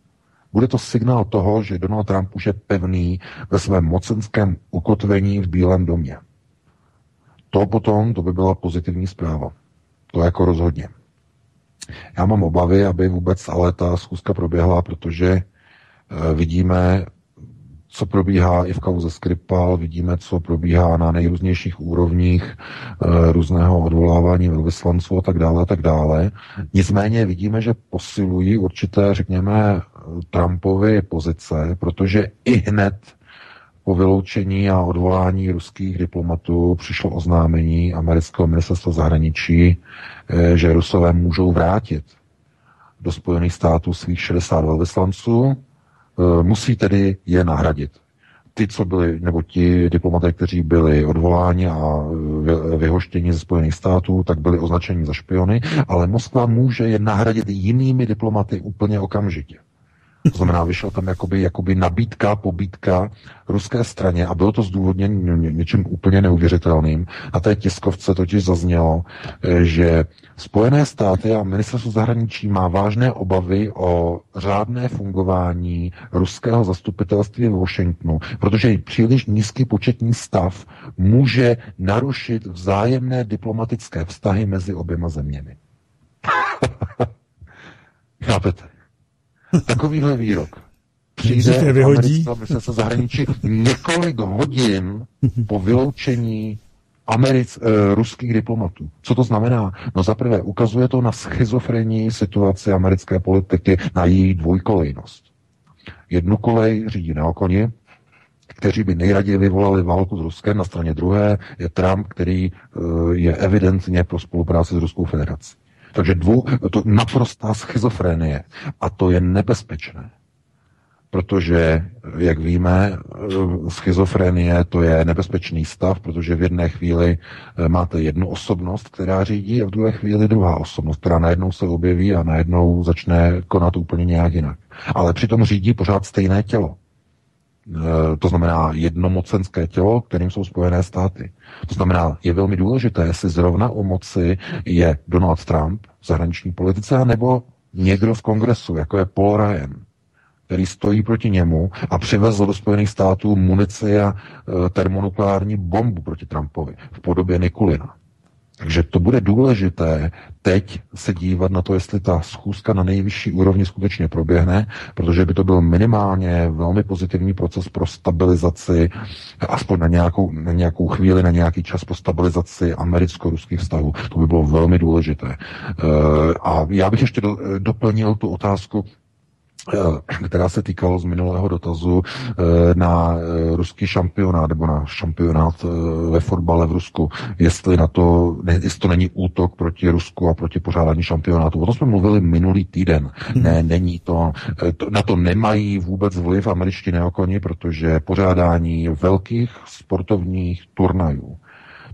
Bude to signál toho, že Donald Trump už je pevný ve svém mocenském ukotvení v Bílém domě. To potom, to by byla pozitivní zpráva. To jako rozhodně. Já mám obavy, aby vůbec ale ta schůzka proběhla, protože vidíme, co probíhá i v kauze Skripal, vidíme, co probíhá na nejrůznějších úrovních e, různého odvolávání velvyslanců a tak dále, a tak dále. Nicméně vidíme, že posilují určité, řekněme, Trumpovy pozice, protože i hned po vyloučení a odvolání ruských diplomatů přišlo oznámení amerického ministerstva zahraničí, e, že Rusové můžou vrátit do Spojených států svých šedesát velvyslanců, musí tedy je nahradit. Ty, co byli, nebo ti diplomaté, kteří byli odvoláni a vyhoštěni ze Spojených států, tak byli označeni za špiony, ale Moskva může je nahradit jinými diplomaty úplně okamžitě. To znamená, vyšla tam jakoby, jakoby nabídka, pobídka ruské straně a bylo to zdůvodněno něčím úplně neuvěřitelným. Na té tiskovce totiž zaznělo, že Spojené státy a ministerstvo zahraničí má vážné obavy o řádné fungování ruského zastupitelství v Washingtonu, protože příliš nízký početní stav může narušit vzájemné diplomatické vztahy mezi oběma zeměmi. Chápete? Takovýhle výrok přijde americká ministerstva zahraničí několik hodin po vyloučení Americ, e, ruských diplomatů. Co to znamená? No zaprvé ukazuje to na schizofrenii situaci americké politiky, na její dvojkolejnost. Jednu kolej řídí neokoni, kteří by nejraději vyvolali válku s Ruskem, na straně druhé je Trump, který e, je evidentně pro spolupráci s Ruskou federací. Takže dvou, to naprostá schizofrenie. A to je nebezpečné. Protože, jak víme, schizofrenie to je nebezpečný stav, protože v jedné chvíli máte jednu osobnost, která řídí, a v druhé chvíli druhá osobnost, která najednou se objeví a najednou začne konat úplně nějak jinak. Ale přitom řídí pořád stejné tělo. To znamená jednomocenské tělo, kterým jsou Spojené státy. To znamená, je velmi důležité, jestli zrovna u moci je Donald Trump v zahraniční politice, nebo někdo v kongresu, jako je Paul Ryan, který stojí proti němu a přivezl do Spojených států munici a termonukleární bombu proti Trumpovi v podobě Nikulina. Takže to bude důležité teď se dívat na to, jestli ta schůzka na nejvyšší úrovni skutečně proběhne, protože by to byl minimálně velmi pozitivní proces pro stabilizaci, aspoň na nějakou, na nějakou chvíli, na nějaký čas pro stabilizaci americko-ruských vztahů. To by bylo velmi důležité. A já bych ještě doplnil tu otázku, která se týkala z minulého dotazu na ruský šampionát nebo na šampionát ve fotbale v Rusku, jestli na to, jestli to není útok proti Rusku a proti pořádání šampionátu. O tom jsme mluvili minulý týden. Ne, není to, to na to nemají vůbec vliv američtí neokoni, protože pořádání velkých sportovních turnajů,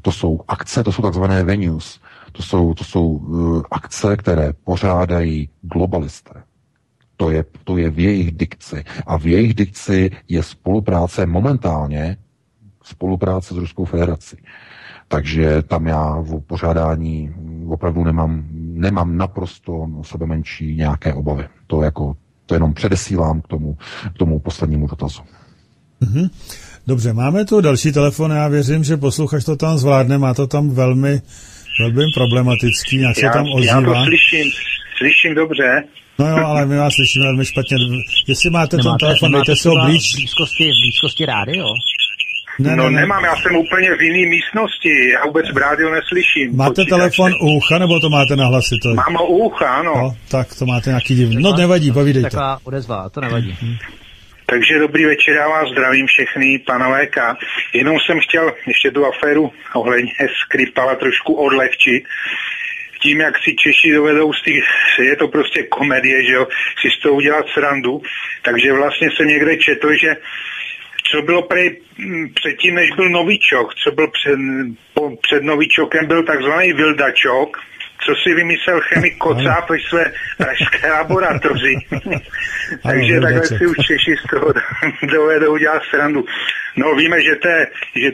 to jsou akce, to jsou takzvané venues, to jsou, to jsou akce, které pořádají globalisté. To je, to je v jejich dikci. A v jejich dikci je spolupráce momentálně, spolupráce s Ruskou federací. Takže tam já v pořádání opravdu nemám, nemám naprosto sebe menší nějaké obavy. To, jako, to jenom předesílám k tomu, k tomu poslednímu dotazu. Mhm. Dobře, máme tu další telefon, já věřím, že posluchač to tam zvládne, má to tam velmi, velmi problematický, nějak se tam ozývá. Já to slyším, slyším dobře. No jo, ale my vás slyšíme velmi špatně. Jestli máte ten telefon, dejte si ho blíž. V blízkosti, v blízkosti rádio? Ne, no ne, ne. Nemám, já jsem úplně v jiný místnosti, já vůbec v rádiu neslyším. Máte počítač, telefon u ucha, nebo to máte na hlasy? To... Mám ho u ucha, ano. No, tak to máte nějaký divný. No nevadí, povídejte. Taková odezva, to nevadí. Mhm. Takže dobrý večer, já vás zdravím všechny, panové K. Jenom jsem chtěl ještě tu aféru ohledně Skripala trošku odlehčit. Tím, jak si Češi dovedou z těch, je to prostě komedie, že jo, si z toho udělat srandu, takže vlastně jsem někde četl, že co bylo prej, předtím, než byl Novičok, co byl před, po, před Novičokem, byl takzvaný Vildačok, co si vymyslel chemik Kocáb ve své pražské laboratoři. Takže takhle si už Češi z toho dovedou udělat srandu. No víme, že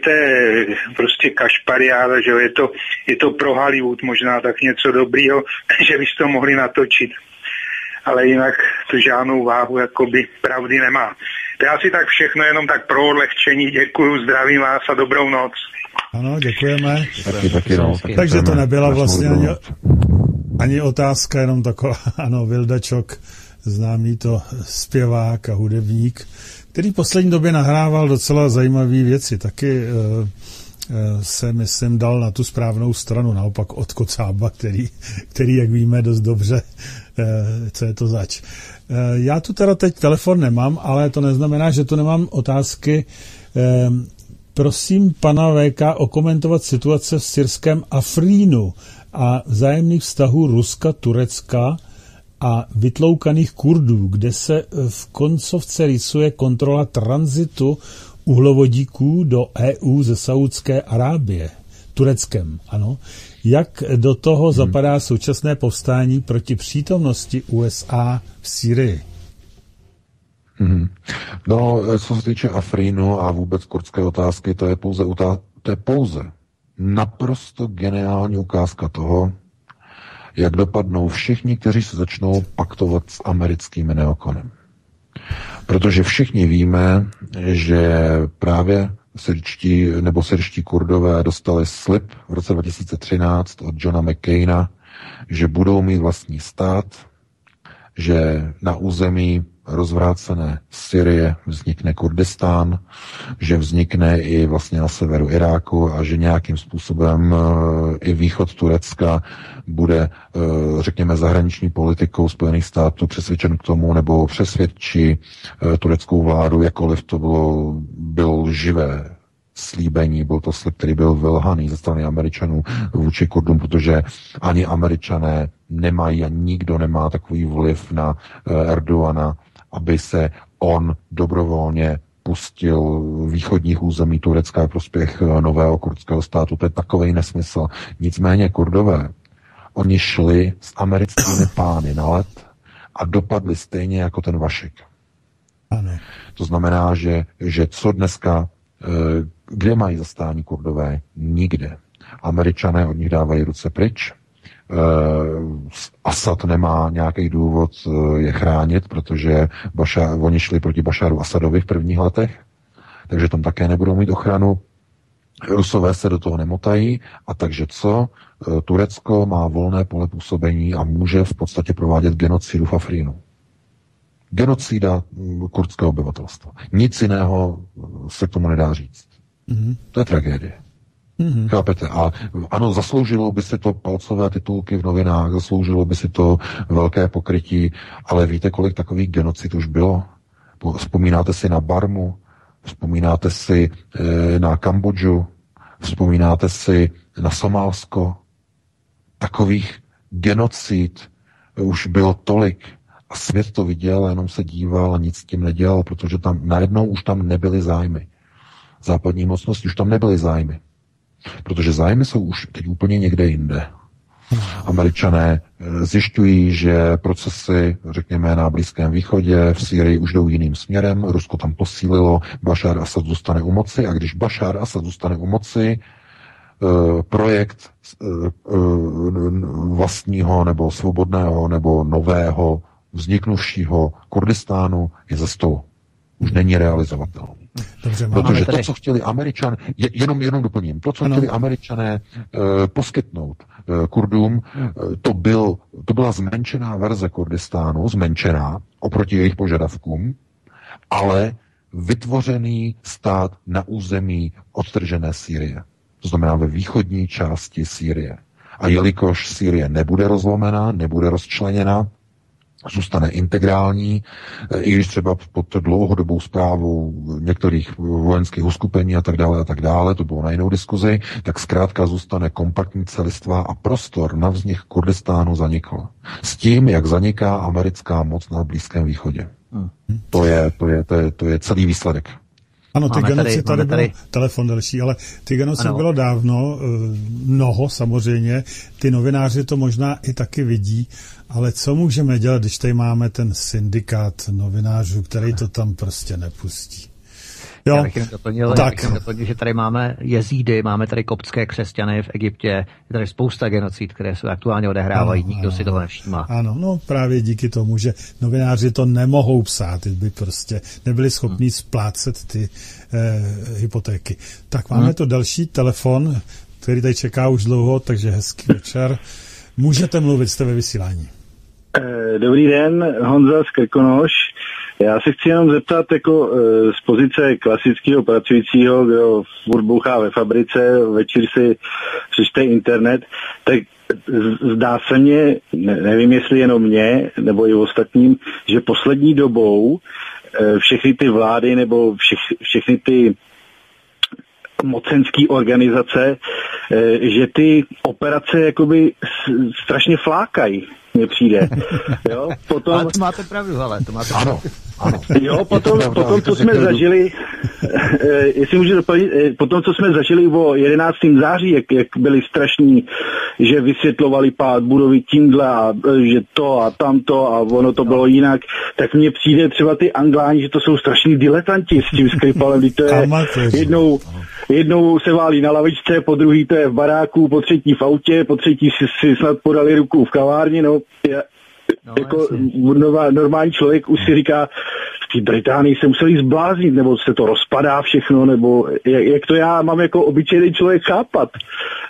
to je prostě kašpariáda, že je to, je to pro Hollywood možná tak něco dobrýho, že byste to mohli natočit. ale jinak to žádnou váhu jakoby pravdy nemá. To je asi tak všechno, jenom tak pro odlehčení. Děkuju, zdravím vás a dobrou noc. Ano, děkujeme. Taky, taky, no, taky. Takže to nebyla vlastně ani, ani otázka, jenom taková, ano, Vilda Čok, známý to zpěvák a hudebník, který v poslední době nahrával docela zajímavé věci. Taky uh, se, myslím, dal na tu správnou stranu, naopak od Kocába, který, který jak víme, dost dobře, uh, co je to zač. Uh, já tu teda teď telefon nemám, ale to neznamená, že tu nemám otázky. Um, Prosím pana V K okomentovat situace v syrském Afrínu a vzájemných vztahů Ruska, Turecka a vytloukaných Kurdů, kde se v koncovce rýsuje kontrola tranzitu uhlovodíků do E U ze Saúdské Arábie. Tureckem, ano. Jak do toho zapadá hmm. současné povstání proti přítomnosti U S A v Sýrii? No, co se týče Afrínu a vůbec kurdské otázky, to je pouze, utá- to je pouze naprosto geniální ukázka toho, jak dopadnou všichni, kteří se začnou paktovat s americkým neokonem. Protože všichni víme, že právě syrčtí nebo syrští Kurdové dostali slib v roce dva tisíce třináct od Johna McCaina, že budou mít vlastní stát, že na území rozvrácené Syrie vznikne Kurdistán, že vznikne i vlastně na severu Iráku a že nějakým způsobem i východ Turecka bude, řekněme, zahraniční politikou Spojených států přesvědčen k tomu, nebo přesvědčí tureckou vládu, jakkoliv to bylo, bylo živé slíbení, byl to slib, který byl vylhaný ze strany Američanů vůči Kurdům, protože ani Američané nemají a nikdo nemá takový vliv na Erdoana, aby se on dobrovolně pustil východních území Turecka prospěch nového kurdského státu. To je takovej nesmysl. Nicméně Kurdové, oni šli s americkými pány na led a dopadli stejně jako ten Vašek. Ano. To znamená, že, že co dneska, kde mají zastání Kurdové? Nikde. Američané od nich dávají ruce pryč. Uh, Asad nemá nějaký důvod uh, je chránit, protože Baša, oni šli proti Bašaru Asadovi v prvních letech, takže tam také nebudou mít ochranu. Rusové se do toho nemotají, a takže co? Uh, Turecko má volné pole působení a může v podstatě provádět genocidu v Afrínu. Genocida kurdského obyvatelstva. Nic jiného se k tomu nedá říct. Mm-hmm. To je tragédie. Mm-hmm. Chápete? A ano, zasloužilo by si to palcové titulky v novinách, zasloužilo by si to velké pokrytí, ale víte, kolik takových genocid už bylo? Vzpomínáte si na Barmu, vzpomínáte si e, na Kambodžu, vzpomínáte si na Somálsko. Takových genocid už bylo tolik a svět to viděl, jenom se díval a nic s tím nedělal, protože tam najednou už tam nebyly zájmy. Západní mocnosti už tam nebyly zájmy. Protože zájmy jsou už teď úplně někde jinde. Američané zjišťují, že procesy, řekněme, na Blízkém východě, v Sýrii už jdou jiným směrem, Rusko tam posílilo, Bašar Asad zůstane u moci a když Bašar Asad zůstane u moci, projekt vlastního nebo svobodného nebo nového vzniknuvšího Kurdistánu je ze stolu. Už není realizovatelný. Dobře, protože to, co chtěli Američané, jenom, jenom doplním, to, co ano. chtěli Američané e, poskytnout e, Kurdům, e, to, byl, to byla zmenšená verze Kurdistánu, zmenšená oproti jejich požadavkům, ale vytvořený stát na území odtržené Sýrie. To znamená ve východní části Sýrie. A jelikož Sýrie nebude rozlomená, nebude rozčleněna, zůstane integrální, i když třeba pod dlouhodobou správou některých vojenských uskupení a tak dále a tak dále, to bylo na jinou diskuzi, tak zkrátka zůstane kompaktní celistva a prostor na vznik Kurdistánu zanikl. S tím, jak zaniká americká moc na Blízkém východě. Hmm. To je, to je, to je, to je celý výsledek. Ano, ty genocidy tady, tady byl telefon další, ale ty genocidy bylo dávno, mnoho samozřejmě, ty novináři to možná i taky vidí, ale co můžeme dělat, když tady máme ten syndikát novinářů, který to tam prostě nepustí? Jo. Já bych jen doplnil, tak. Já bych jen doplnil, že tady máme jezídy, máme tady koptské křesťany v Egyptě, je tady spousta genocid, které se aktuálně odehrávají, ano, nikdo ano. si toho nevšímá. Ano, no právě díky tomu, že novináři to nemohou psát, by prostě nebyli schopni hmm. splácet ty eh, hypotéky. Tak máme hmm. to další telefon, který tady čeká už dlouho, takže hezký večer. Můžete mluvit, jste ve vysílání. Dobrý den, Honza z Krkonoš. Já se chci jenom zeptat jako z pozice klasického pracujícího, kdo furt bouchá ve fabrice, večer si přečte internet, tak zdá se mně, nevím jestli jenom mě, nebo i ostatním, že poslední dobou všechny ty vlády nebo všech, všechny ty mocenský organizace, že ty operace jakoby strašně flákají, mně přijde. Jo, potom... Ale to máte pravdu, ale to máte pravdu. Ano, ano. Jo, potom, pravda, potom co jsme pravdu. zažili, jestli můžu doplnit, potom, co jsme zažili o jedenáctého září, jak, jak byli strašní, že vysvětlovali pád budovy tímhle a že to a tamto a ono to bylo jinak, tak mně přijde třeba ty Angláni, že to jsou strašní diletanti s tím Skripalem, kdy to je jednou... Jednou se válí na lavičce, po druhý to je v baráku, po třetí v autě, po třetí si, si snad podali ruku v kavárně, no. Je, no jako nová, normální člověk už si říká, v té Británii se museli zbláznit, nebo se to rozpadá všechno, nebo jak, jak to já mám jako obyčejný člověk chápat.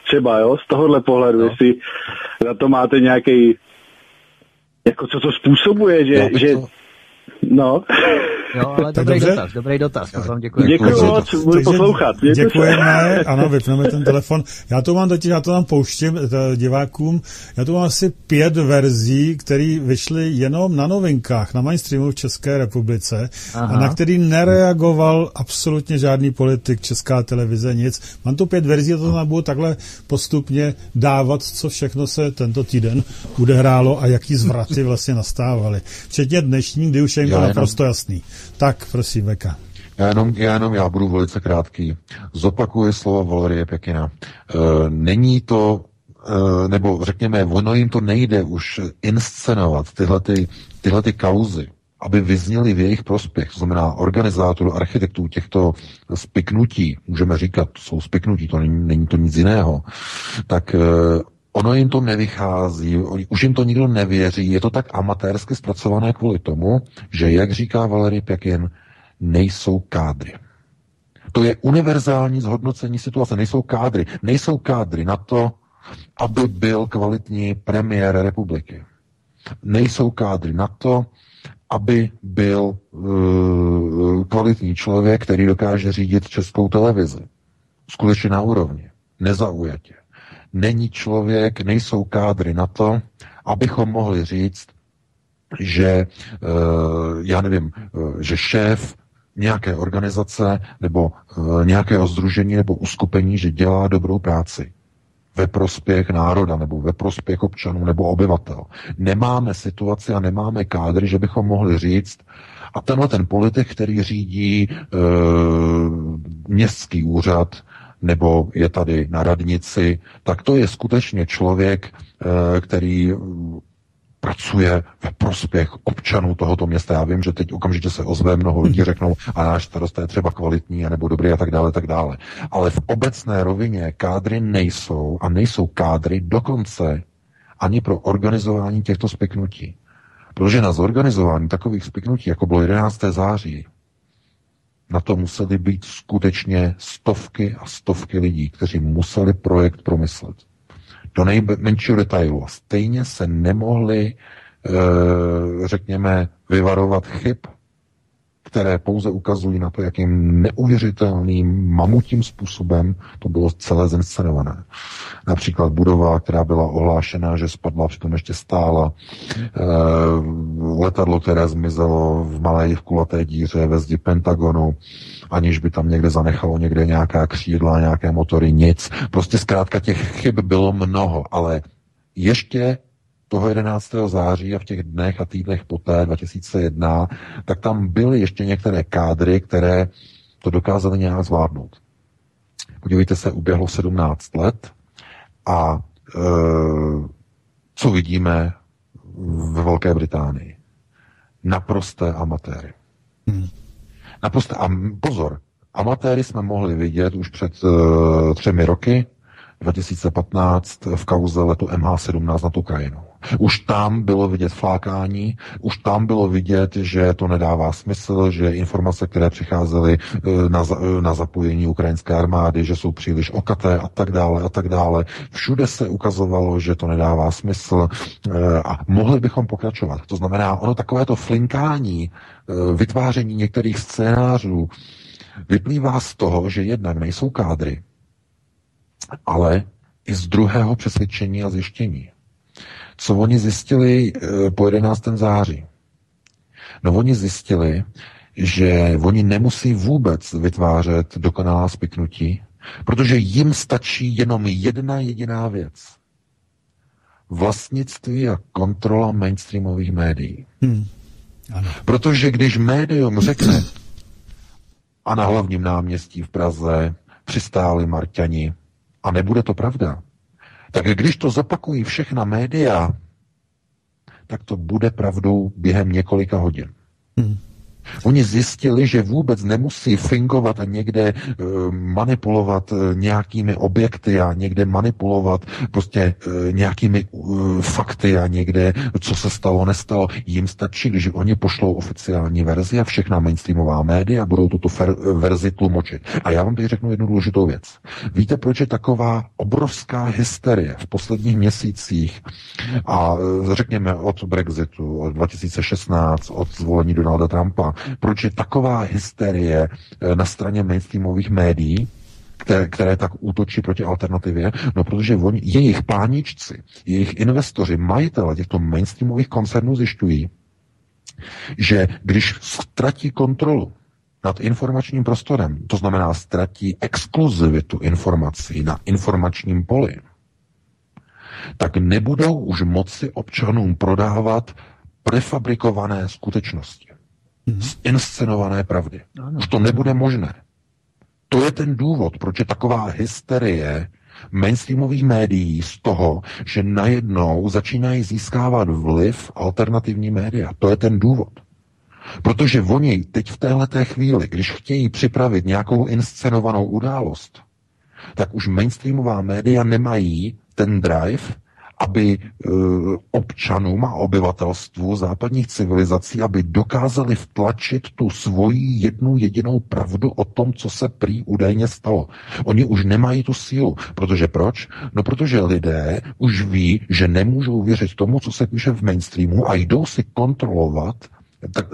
Třeba, jo, z tohohle pohledu, no. Jestli na to máte nějaký, jako co to způsobuje, že... No, že to... no. Jo, ale dobrý dobře. dotaz, dobrý dotaz. Já vám děkuji. Děkuji moc, budu poslouchat. Děkujeme, ano, vypneme ten telefon. Já to mám totiž, já to tam pouštím divákům, já tu mám asi pět verzí, které vyšly jenom na novinkách, na mainstreamu v České republice, aha, a na který nereagoval absolutně žádný politik, Česká televize, nic. Mám tu pět verzí a to tam budu takhle postupně dávat, co všechno se tento týden odehrálo a jaký zvraty vlastně nastávaly. Včetně dnešní, kdy už je jim to naprosto jasný. Tak, prosím, Veka. Já jenom, já jenom, já budu velice krátký. Zopakuju slova Valerije Pjakina. E, není to, e, nebo řekněme, ono jim to nejde už inscenovat tyhle, ty, tyhle ty kauzy, aby vyzněly v jejich prospěch, to znamená organizátorů, architektů těchto spiknutí, můžeme říkat, jsou spiknutí, to není, není to nic jiného, tak... E, ono jim to nevychází, už jim to nikdo nevěří, je to tak amatérsky zpracované kvůli tomu, že, jak říká Valerij Pjakin, nejsou kádry. To je univerzální zhodnocení situace, nejsou kádry. Nejsou kádry na to, aby byl kvalitní premiér republiky. Nejsou kádry na to, aby byl uh, kvalitní člověk, který dokáže řídit Českou televizi. Skutečně na úrovni, nezaujatě. Není člověk, nejsou kádry na to, abychom mohli říct, že, já nevím, že šéf nějaké organizace nebo nějakého sdružení nebo uskupení, že dělá dobrou práci ve prospěch národa nebo ve prospěch občanů nebo obyvatel. Nemáme situaci a nemáme kádry, že bychom mohli říct, a tenhle ten politik, který řídí e, městský úřad, nebo je tady na radnici, tak to je skutečně člověk, který pracuje ve prospěch občanů tohoto města. Já vím, že teď okamžitě se ozve mnoho lidí, řeknou, a náš starosta je třeba kvalitní, anebo dobrý a tak dále, tak dále. Ale v obecné rovině kádry nejsou a nejsou kádry dokonce ani pro organizování těchto spiknutí. Protože na zorganizování takových spiknutí, jako bylo jedenáctého září, na to museli být skutečně stovky a stovky lidí, kteří museli projekt promyslet do nejmenšího detailu. A stejně se nemohli, řekněme, vyvarovat chyb, které pouze ukazují na to, jakým neuvěřitelným mamutím způsobem to bylo celé zinscenované. Například budova, která byla ohlášená, že spadla, přitom ještě stála. Letadlo, které zmizelo v malé v kulaté díře ve zdi Pentagonu, aniž by tam někde zanechalo někde nějaká křídla, nějaké motory, nic. Prostě zkrátka těch chyb bylo mnoho, ale ještě toho jedenáctého září a v těch dnech a týdnech poté dva tisíce jedna, tak tam byly ještě některé kádry, které to dokázaly nějak zvládnout. Podívejte se, uběhlo sedmnáct let a e, co vidíme ve Velké Británii? Naprosté amatéry. Hmm. Naprosté, a pozor, Amatéry jsme mohli vidět už před uh, třemi roky, dva tisíce patnáct, v kauze letu em há sedmnáct nad Ukrajinou. Už tam bylo vidět flákání, už tam bylo vidět, že to nedává smysl, že informace, které přicházely na, na zapojení ukrajinské armády, že jsou příliš okaté a tak dále a tak dále. Všude se ukazovalo, že to nedává smysl a mohli bychom pokračovat. To znamená, ono takovéto flinkání, vytváření některých scénářů vyplývá z toho, že jednak nejsou kádry, ale i z druhého přesvědčení a zjištění. Co oni zjistili po jedenáctého září? No oni zjistili, že oni nemusí vůbec vytvářet dokonalá spiknutí, protože jim stačí jenom jedna jediná věc. Vlastnictví a kontrola mainstreamových médií. Hmm. Protože když médium řekne a na hlavním náměstí v Praze přistáli Marťani, a nebude to pravda, tak když to zapakují všechna média, tak to bude pravdou během několika hodin. Hmm. Oni zjistili, že vůbec nemusí fingovat a někde uh, manipulovat uh, nějakými objekty a někde manipulovat prostě uh, nějakými uh, fakty a někde, co se stalo, nestalo. Jim stačí, když oni pošlou oficiální verzi a všechna mainstreamová média budou tuto fer- verzi tlumočit. A já vám teď řeknu jednu důležitou věc. Víte, proč je taková obrovská hysterie v posledních měsících a řekněme od Brexitu, od dva tisíce šestnáct, od zvolení Donalda Trumpa, proč je taková hysterie na straně mainstreamových médií, které, které tak útočí proti alternativě? No protože oni, jejich páničci, jejich investoři, majitele těchto mainstreamových koncernů zjišťují, že když ztratí kontrolu nad informačním prostorem, to znamená ztratí exkluzivitu informací na informačním poli, tak nebudou už moci občanům prodávat prefabrikované skutečnosti. Zinscenované pravdy. Už to nebude možné. To je ten důvod, proč je taková hysterie mainstreamových médií z toho, že najednou začínají získávat vliv alternativní média. To je ten důvod. Protože oni teď v téhleté chvíli, když chtějí připravit nějakou inscenovanou událost, tak už mainstreamová média nemají ten drive, aby občanům a obyvatelstvu západních civilizací, aby dokázali vtlačit tu svoji jednu jedinou pravdu o tom, co se prý údajně stalo. Oni už nemají tu sílu. Protože proč? No protože lidé už ví, že nemůžou věřit tomu, co se píše v mainstreamu a jdou si kontrolovat, tak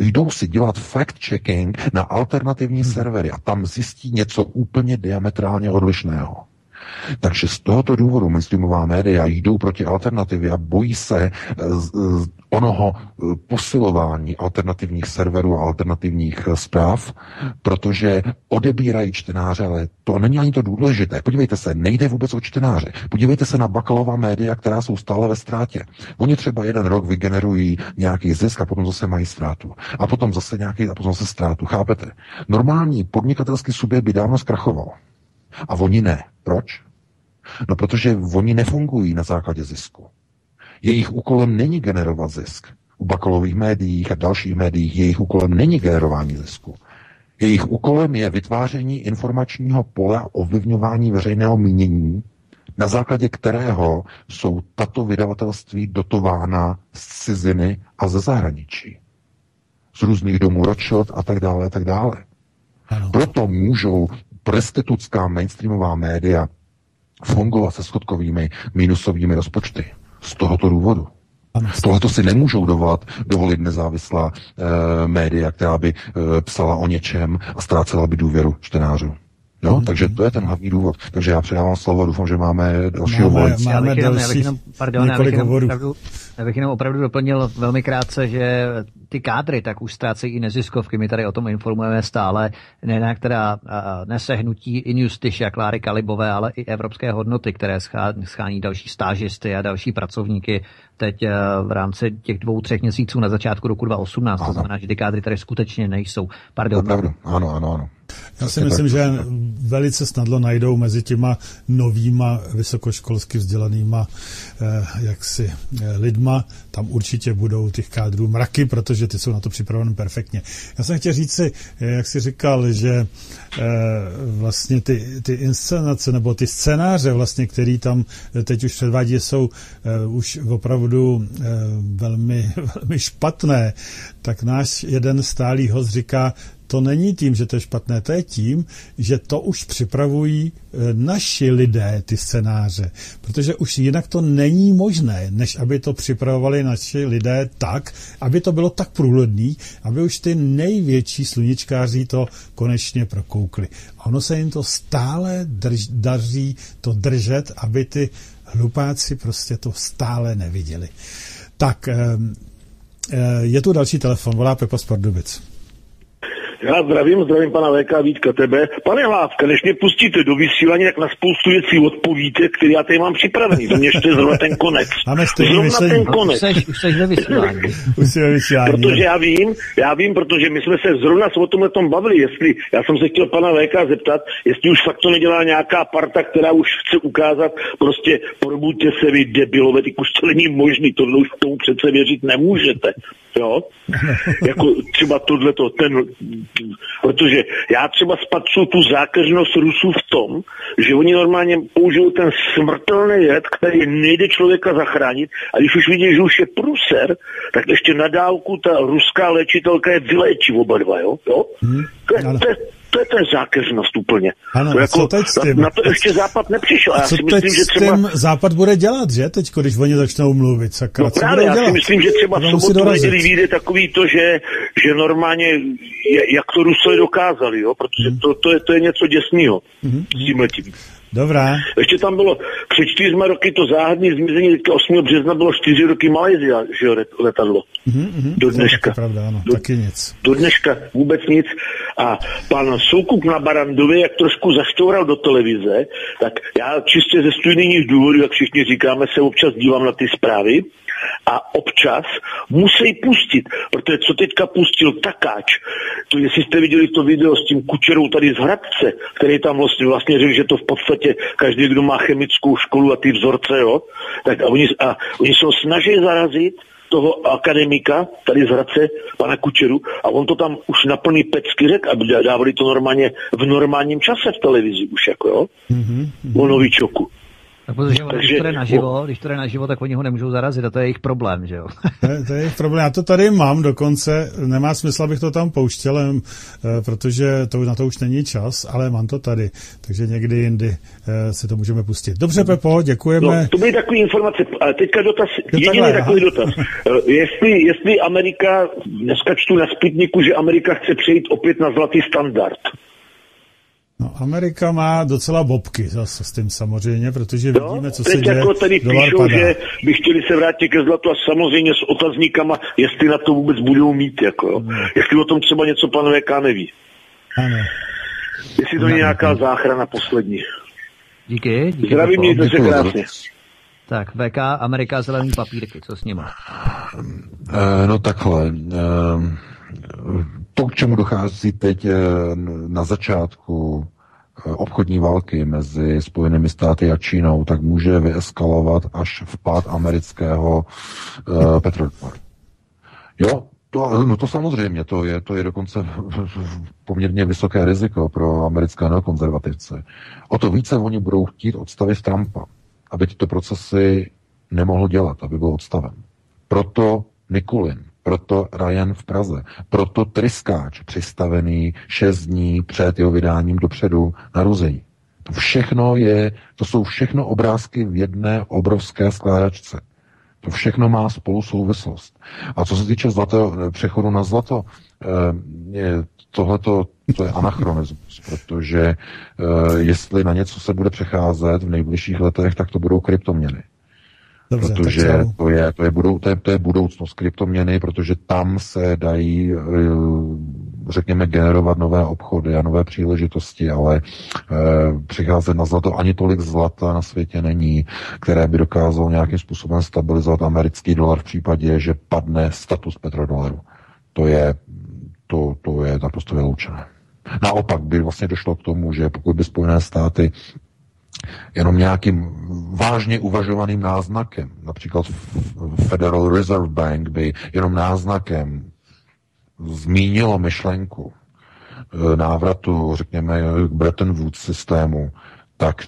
jdou si dělat fact-checking na alternativní servery a tam zjistí něco úplně diametrálně odlišného. Takže z tohoto důvodu mainstreamová média jdou proti alternativě a bojí se onoho posilování alternativních serverů a alternativních zpráv, protože odebírají čtenáře, ale to není ani to důležité. Podívejte se, nejde vůbec o čtenáře. Podívejte se na bakalová média, která jsou stále ve ztrátě. Oni třeba jeden rok vygenerují nějaký zisk a potom zase mají ztrátu. A potom zase nějaký a potom zase ztrátu. Chápete? Normální podnikatelský subjekt by dávno zkrachoval. A oni ne. Proč? No, protože oni nefungují na základě zisku. Jejich úkolem není generovat zisk. U bakalových médiích a dalších médiích jejich úkolem není generování zisku. Jejich úkolem je vytváření informačního pole a ovlivňování veřejného mínění, na základě kterého jsou tato vydavatelství dotována z ciziny a ze zahraničí. Z různých domů Rothschild a tak dále a tak dále. Proto můžou prestitutská mainstreamová média fungovat se schodkovými minusovými rozpočty. Z tohoto důvodu. Tohleto si nemůžou dovolat, dovolit nezávislá e, média, která by e, psala o něčem a ztrácela by důvěru čtenářů. Jo? Mm-hmm. Takže to je ten hlavní důvod. Takže já předávám slovo a doufám, že máme dalšího volající. Já bych jenom, jenom, pardon, já bych jenom, opravdu, já bych jenom opravdu doplnil velmi krátce, že ty kádry tak už ztrácejí i neziskovky. My tady o tom informujeme stále, nejenom která nese hnutí Injustice a Kláry Kalibové, ale i evropské hodnoty, které schání další stážisty a další pracovníky teď v rámci těch dvou, třech měsíců na začátku roku dva tisíce osmnáct. Ano. To znamená, že ty kádry tady skutečně nejsou. Pardon. Opravdu. Ano, ano, ano. Já si myslím, že velice snadno najdou mezi těma novýma vysokoškolsky vzdělanýma eh, jaksi eh, lidma. Tam určitě budou těch kádrů mraky, protože ty jsou na to připraveny perfektně. Já jsem chtěl říct si, jak jsi říkal, že eh, vlastně ty, ty inscenace nebo ty scénáře, vlastně, který tam teď už předvádí, jsou eh, už opravdu eh, velmi, velmi špatné. Tak náš jeden stálý host říká, to není tím, že to je špatné, to je tím, že to už připravují naši lidé, ty scénáře. Protože už jinak to není možné, než aby to připravovali naši lidé tak, aby to bylo tak průhledný, aby už ty největší sluníčkáři to konečně prokoukli. A ono se jim to stále drž, daří to držet, aby ty hlupáci prostě to stále neviděli. Tak, je tu další telefon, volá Pepa z Pardubic. Já zdravím, zdravím pana vé ká, Vítka, tebe. Pane Hlávka, než mě pustíte do vysílání, tak na spoustu věcí odpovíte, které já tady mám připravený. To mě ještě zrovna ten konec. Zrovna ten konec. Už jsi ve vysílání. Protože já vím, já vím, protože my jsme se zrovna o tomhle tom bavili, jestli, já jsem se chtěl pana vé ká zeptat, jestli už fakt to nedělá nějaká parta, která už chce ukázat, prostě probuďte se vy debilové, ty už to není možný, tohle už tomu přece věřit nemůžete. Jo? Jako třeba tohleto, ten, protože já třeba spatřu tu zákeřnost Rusů v tom, že oni normálně použijou ten smrtelný jed, který nejde člověka zachránit, a když už vidí, že už je pruser, tak ještě na dálku ta ruská léčitelka je vyléčí oba dva, jo? Jo? Hmm. To, je, to, je, to je ten zákeřnost úplně. Ano, to jako, na, na to ještě Západ nepřišel. A já co si myslím, teď že třeba... s tím Západ bude dělat, že? Teď, když oni začnou mluvit. Sakra, no právě, já si myslím, že třeba v sobotu neděli vyjde takový to, že, že normálně, je, jak to Rusové dokázali, jo? Protože hmm. to, to, je, to je něco děsného hmm. s tímhletím. Dobrá. Ještě tam bylo před čtyřma roky to záhadné zmizení, osmého března bylo čtyři roky Malajsia, že jo, letadlo. Mm-hmm. Do dneška. To je pravda, ano. Do, taky nic. Do dneška vůbec nic. A pan Soukup na Barandově, jak trošku zaštoural do televize, tak já čistě ze studijních důvodů, jak všichni říkáme, se občas dívám na ty zprávy a občas musí pustit, protože co teďka pustil Takáč, to jestli jste viděli to video s tím Kučerou tady z Hradce, který tam vlastně, vlastně řekl, že to v podstatě každý, kdo má chemickou školu a ty vzorce, jo, tak a oni, a oni se ho snaží zarazit, toho akademika tady z Hradce, pana Kučeru, a on to tam už na plný pecky řekl, aby dávali to normálně v normálním čase v televizi už, jako jo, mm-hmm. o Novičoku. Tak protože když to jde naživo, když to jde naživo, tak oni ho nemůžou zarazit a to je jejich problém, že jo? To je jejich problém. Já to tady mám dokonce, nemá smysl, abych to tam pouštěl, protože to, na to už není čas, ale mám to tady, takže někdy jindy si to můžeme pustit. Dobře, Pepo, děkujeme. No, to byly takové informace, ale teďka dotaz, je jediný takový dotaz. Jestli, jestli Amerika, dneska čtu na Sputniku, že Amerika chce přejít opět na zlatý standard. No, Amerika má docela bobky zase s tím samozřejmě, protože no, vidíme, co se děje. Jako tady píšou, že by chtěli se vrátit ke zlatu a samozřejmě s otazníkama, jestli na to vůbec budou mít, jako jo. No. Jestli o tom třeba něco pan vé ká neví. Ano. Jestli to je nějaká záchrana poslední. Díky, díky. Zdravím, mějte se krásně. Tak, vé ká, Amerika, zelený papírky, co s nima? Uh, no takhle... Uh... To, k čemu dochází teď na začátku obchodní války mezi Spojenými státy a Čínou, tak může vyeskalovat až vpád amerického uh, petrodollaru. Jo, to, no to samozřejmě, to je, to je dokonce poměrně vysoké riziko pro americké neokonzervativce. O to více oni budou chtít odstavit Trumpa, aby tyto procesy nemohl dělat, aby byl odstaven. Proto Nikulin, proto Ryan v Praze, proto tryskáč přistavený šest dní před jeho vydáním dopředu na Ruzeji. To všechno je, to jsou všechno obrázky v jedné obrovské skládačce. To všechno má spolu souvislost. A co se týče zlato, přechodu na zlato, tohleto, to je anachronismus, protože jestli na něco se bude přecházet v nejbližších letech, tak to budou kryptoměny. Dobře, protože to je, to, je budou, to, je, to je budoucnost kryptoměny, protože tam se dají, řekněme, generovat nové obchody a nové příležitosti, ale eh, přicházet na zlato, ani tolik zlata na světě není, které by dokázalo nějakým způsobem stabilizovat americký dolar v případě, že padne status petrodolaru. To je, to, to je naprosto vyloučené. Naopak by vlastně došlo k tomu, že pokud by Spojené státy jenom nějakým vážně uvažovaným náznakem, například Federal Reserve Bank by jenom náznakem zmínilo myšlenku návratu, řekněme, Bretton Woods systému, tak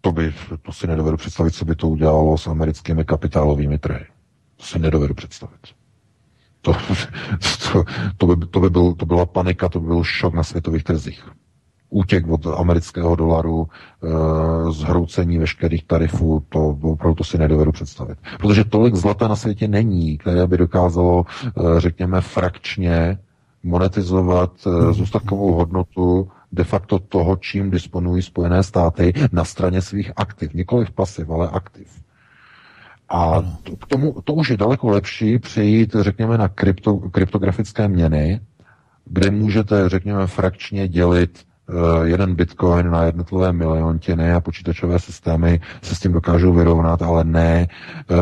to by, to si nedovedu představit, co by to udělalo s americkými kapitálovými trhy. To si nedovedu představit. To, to, to, by, to, by byl, to byla panika, to by byl šok na světových trzích. Útěk od amerického dolaru, e, zhroucení veškerých tarifů, to opravdu to si nedovedu představit. Protože tolik zlata na světě není, které by dokázalo, e, řekněme, frakčně monetizovat e, zůstatkovou hodnotu de facto toho, čím disponují Spojené státy na straně svých aktiv. Nikoliv pasiv, ale aktiv. A to, k tomu, to už je daleko lepší přejít, řekněme, na krypto, kryptografické měny, kde můžete, řekněme, frakčně dělit uh, jeden bitcoin na jednotlivé miliontiny a počítačové systémy se s tím dokážou vyrovnat, ale ne uh,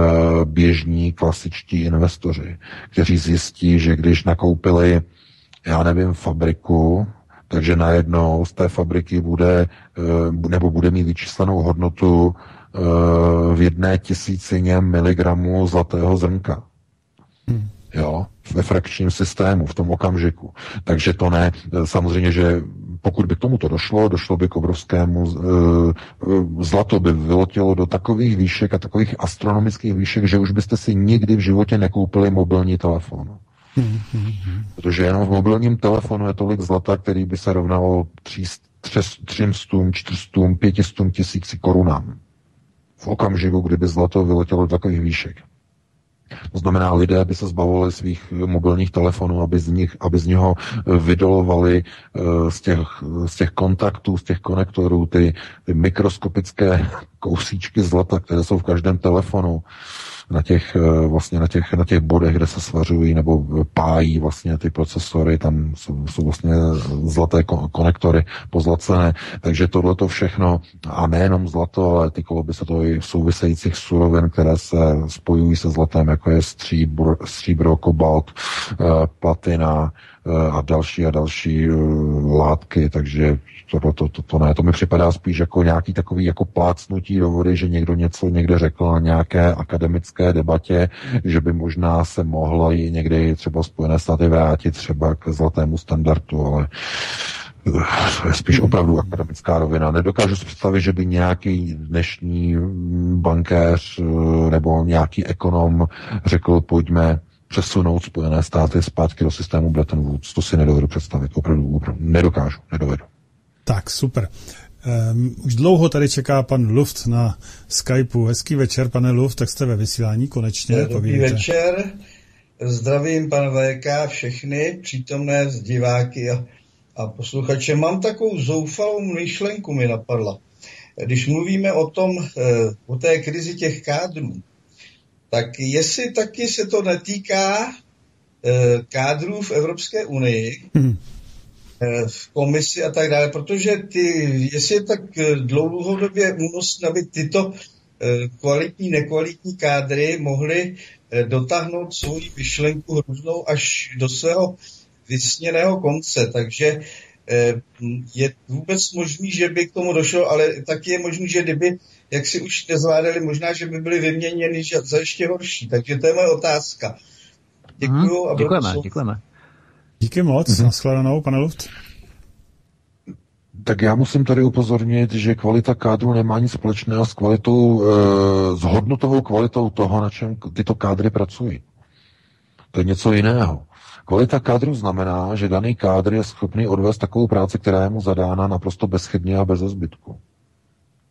běžní klasičtí investoři, kteří zjistí, že když nakoupili, já nevím, fabriku, takže najednou z té fabriky bude, uh, nebo bude mít vyčíslenou hodnotu v jedné tisícině miligramů zlatého zrnka. Hmm. Jo? Ve frakčním systému, v tom okamžiku. Takže to ne, samozřejmě, že pokud by k tomu to došlo, došlo by k obrovskému, zlato by vylotilo do takových výšek a takových astronomických výšek, že už byste si nikdy v životě nekoupili mobilní telefon. Hmm. Protože jenom v mobilním telefonu je tolik zlata, který by se rovnalo třem stům, čtyřstům, pětistům tisíci korunám. V okamžiku, kdyby zlato vyletělo do takových výšek. To znamená, lidé by se zbavovali svých mobilních telefonů, aby z nich, aby z něho vydolovali z těch, z těch kontaktů, z těch konektorů, ty, ty mikroskopické kousíčky zlata, které jsou v každém telefonu, na těch, vlastně na těch, na těch bodech, kde se svařují nebo pájí vlastně ty procesory, tam jsou, jsou vlastně zlaté konektory pozlacené, takže tohleto všechno, a nejenom zlato, ale týkalo by se to i souvisejících surovin, které se spojují se zlatem, jako je stříbro, stříbro kobalt, platina a další a další látky, takže tohle to, to, to ne, to mi připadá spíš jako nějaký takový jako plácnutí do vody, že někdo něco někde řekl na nějaké akademické debatě, že by možná se mohlo i někdy třeba Spojené státy vrátit třeba k zlatému standardu, ale to je spíš opravdu akademická rovina. Nedokážu si představit, že by nějaký dnešní bankéř nebo nějaký ekonom řekl, pojďme přesunout Spojené státy zpátky do systému Bretton Woods. To si nedovedu představit. Opravdu, opravdu. Nedokážu, nedovedu. Tak, super. Um, už dlouho tady čeká pan Luft na Skypeu. Hezký večer, pane Luft, tak jste ve vysílání konečně. Dobrý večer. Zdravím, pan V K, všechny přítomné diváky a, a posluchače. Mám takovou zoufalou myšlenku, mi napadla. Když mluvíme o tom, o té krizi těch kádrů, tak jestli taky se to netýká kádrů v Evropské unii, hmm. v komisi a tak dále, protože ty, jestli je tak dlouhodobě únosné, aby tyto kvalitní, nekvalitní kádry mohly dotáhnout svou myšlenku hrůznou až do svého vysněného konce, takže je vůbec možný, že by k tomu došlo, ale taky je možný, že kdyby jak si už nezvládali, možná, že by byly vyměněny za ještě horší. Takže to je moje otázka. Děkuju. Mm, děkujeme, jsou... děkujeme. Díky moc. Mm-hmm. Naschledanou, pane Luft. Tak já musím tady upozornit, že kvalita kádru nemá nic společného s kvalitou, eh, s hodnotovou kvalitou toho, na čem tyto kádry pracují. To je něco jiného. Kvalita kádru znamená, že daný kádr je schopný odvést takovou práci, která je mu zadána naprosto bezchybně a bez zbytku.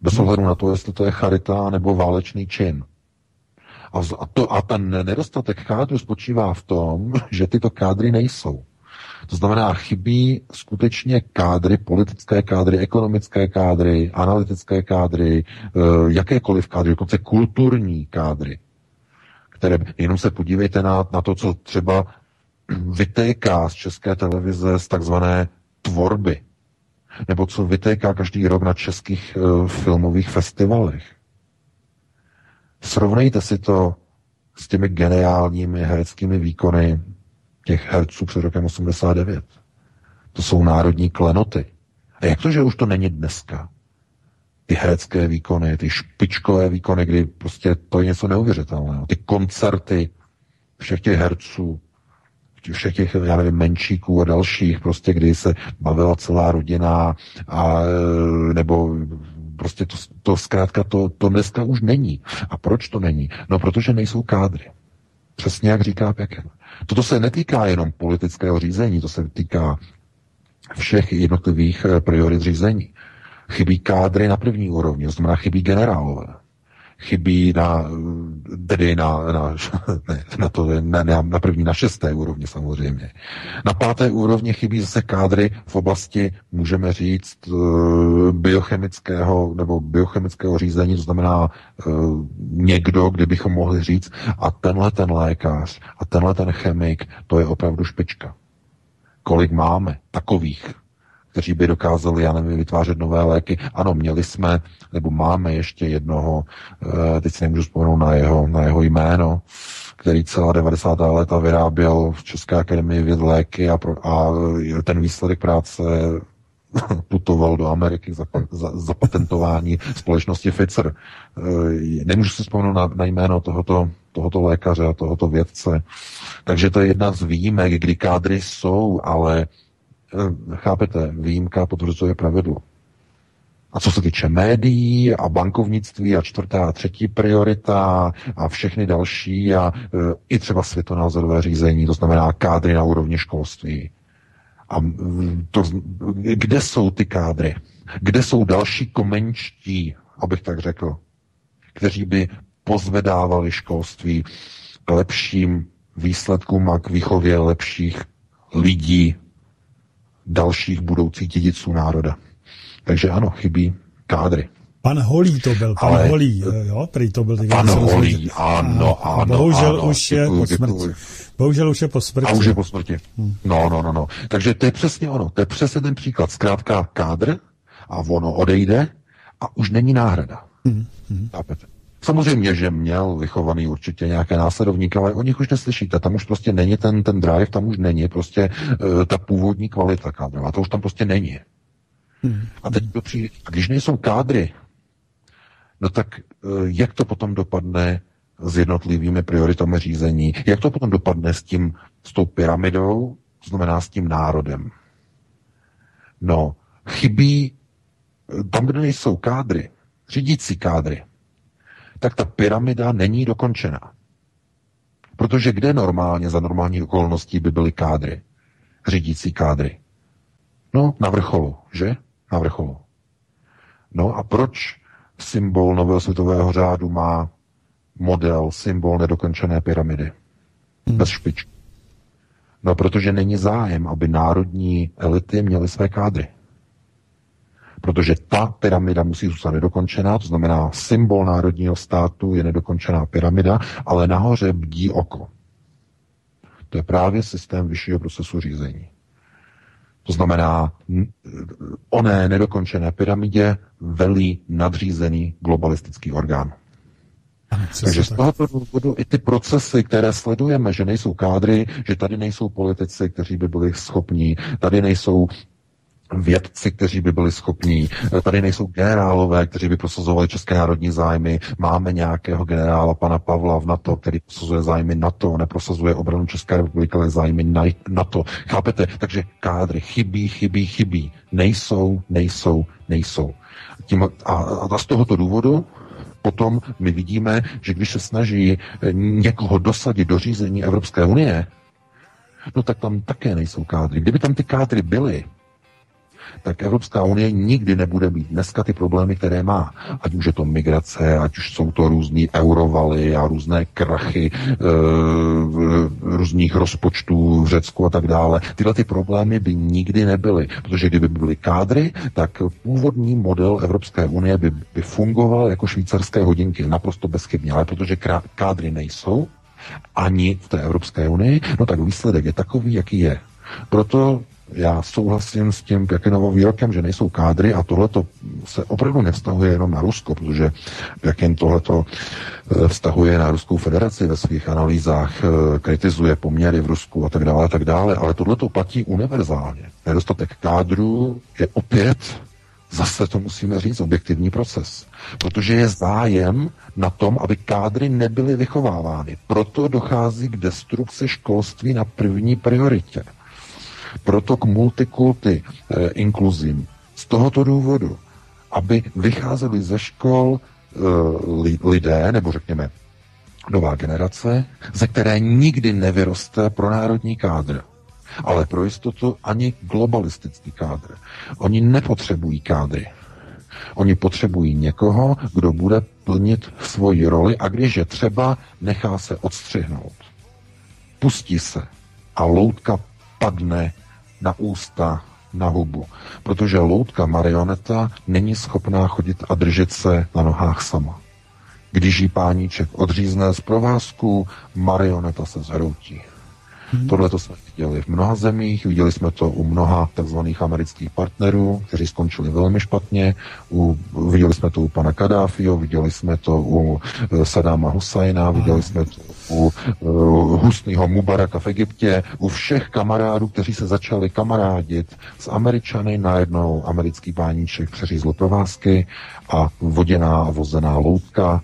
Bez ohledu na to, jestli to je charita nebo válečný čin. A, to, a ten nedostatek kádru spočívá v tom, že tyto kádry nejsou. To znamená, chybí skutečně kádry, politické kádry, ekonomické kádry, analytické kádry, jakékoliv kádry, dokonce kulturní kádry. Které, jenom se podívejte na, na to, co třeba vytéká z České televize z takzvané tvorby. Nebo co vytéká každý rok na českých uh, filmových festivalech. Srovnejte si to s těmi geniálními hereckými výkony těch herců před rokem osmdesát devět. To jsou národní klenoty. A jak to, že už to není dneska? Ty herecké výkony, ty špičkové výkony, kdy prostě to je něco neuvěřitelného. Ty koncerty všech těch herců, všech těch, já nevím, menšíků a dalších, prostě kdy se bavila celá rodina a nebo prostě to, to zkrátka to, to dneska už není. A proč to není? No, protože nejsou kádry. Přesně jak říká Pjakin. Toto se netýká jenom politického řízení, to se týká všech jednotlivých priorit řízení. Chybí kádry na první úrovni, to znamená chybí generálové. Chybí na, tedy na, na, ne, na, to, ne, na první, na šesté úrovni samozřejmě. Na páté úrovni chybí zase kádry v oblasti, můžeme říct, biochemického nebo biochemického řízení, to znamená někdo, kdybychom mohli říct, a tenhle ten lékař a tenhle ten chemik, to je opravdu špička. Kolik máme takových, kteří by dokázali, já nevím, vytvářet nové léky. Ano, měli jsme, nebo máme ještě jednoho, teď si nemůžu vzpomenout na jeho, na jeho jméno, který celá devadesátá léta vyráběl v České akademii věd léky a, pro, a ten výsledek práce putoval do Ameriky za, za, za patentování společnosti Pfizer. Nemůžu si vzpomenout na, na jméno tohoto, tohoto lékaře a tohoto vědce. Takže to je jedna z výjimek, kdy kádry jsou, ale chápete, výjimka potvrzuje pravidlo. A co se týče médií a bankovnictví a čtvrtá a třetí priorita a všechny další a e, i třeba světonázorové řízení, to znamená kádry na úrovni školství. A to, kde jsou ty kádry? Kde jsou další komenčtí, abych tak řekl, kteří by pozvedávali školství k lepším výsledkům a k výchově lepších lidí, dalších budoucích dědiců národa. Takže ano, chybí kádry. Pan Holý to byl, pan Ale, Holý, jo, prý to byl. Pan Holý, ano, ano, bohužel ano. Už je po smrti. Bohužel už je po smrti. A už je po smrti. No, no, no, no. Takže to je přesně ono, to je přesně ten příklad. Zkrátka kádr a ono odejde a už není náhrada. Hmm, hmm. Samozřejmě, že měl vychovaný určitě nějaké následovníky, ale o nich už neslyšíte. Tam už prostě není ten, ten drive, tam už není prostě uh, ta původní kvalita kádrová. To už tam prostě není. Hmm. A teď to přijde. A když nejsou kádry, no tak uh, jak to potom dopadne s jednotlivými prioritami řízení? Jak to potom dopadne s tím, s tou pyramidou, to znamená s tím národem? No, chybí tam, kde nejsou kádry, řídící kádry, tak ta pyramida není dokončená. Protože kde normálně, za normální okolností by byly kádry, řídící kádry? No, na vrcholu, že? Na vrcholu. No a proč symbol nového světového řádu má model, symbol nedokončené pyramidy? Hmm. Bez špičky. No, protože není zájem, aby národní elity měly své kádry. Protože ta pyramida musí zůstat nedokončená, to znamená symbol národního státu je nedokončená pyramida, ale nahoře bdí oko. To je právě systém vyššího procesu řízení. To znamená, oné nedokončené pyramidě velí nadřízený globalistický orgán. Takže z tohoto důvodu i ty procesy, které sledujeme, že nejsou kádry, že tady nejsou politici, kteří by byli schopní, tady nejsou vědci, kteří by byli schopní. Tady nejsou generálové, kteří by prosazovali české národní zájmy. Máme nějakého generála pana Pavla v NATO, který prosazuje zájmy NATO, neprosazuje obranu České republiky, ale zájmy NATO. Chápete? Takže kádry chybí, chybí, chybí. Nejsou, nejsou, nejsou. Tím, a, a z tohoto důvodu potom my vidíme, že když se snaží někoho dosadit do řízení Evropské unie, no tak tam také nejsou kádry. Kdyby tam ty kádry byly, tak Evropská unie nikdy nebude mít dneska ty problémy, které má. Ať už je to migrace, ať už jsou to různý eurovaly a různé krachy e, různých rozpočtů v Řecku a tak dále. Tyhle ty problémy by nikdy nebyly, protože kdyby byly kádry, tak původní model Evropské unie by, by fungoval jako švýcarské hodinky, naprosto bezchybně, ale protože kádry nejsou ani v té Evropské unii, no tak výsledek je takový, jaký je. Proto já souhlasím s tím Pjakinovým výrokem, že nejsou kádry, a tohleto se opravdu nevztahuje jenom na Rusko, protože Pjakin tohleto vztahuje na Ruskou federaci ve svých analýzách, kritizuje poměry v Rusku a tak dále, a tak dále, ale tohleto platí univerzálně. Nedostatek kádru je opět, zase to musíme říct, objektivní proces. Protože je zájem na tom, aby kádry nebyly vychovávány. Proto dochází k destrukci školství na první prioritě. Proto k multikulty eh, inkluzím. Z tohoto důvodu, aby vycházeli ze škol eh, li, lidé, nebo řekněme nová generace, ze které nikdy nevyroste pronárodní kádr. Ale pro jistotu ani globalistický kádr. Oni nepotřebují kádry. Oni potřebují někoho, kdo bude plnit svoji roli, a když je třeba, nechá se odstřihnout. Pustí se a loutka padne na ústa, na hubu. Protože loutka marioneta není schopná chodit a držet se na nohách sama. Když jí páníček odřízne z provázku, marioneta se zhroutí. Hmm. Tohle to jsme viděli v mnoha zemích, viděli jsme to u mnoha takzvaných amerických partnerů, kteří skončili velmi špatně, u, viděli jsme to u pana Kaddáfího, viděli jsme to u uh, Saddáma Husajna, viděli jsme to u uh, Husního Mubaraka v Egyptě, u všech kamarádů, kteří se začali kamarádit s Američany, najednou americký báníček přeřízl provázky a voděná a vozená loutka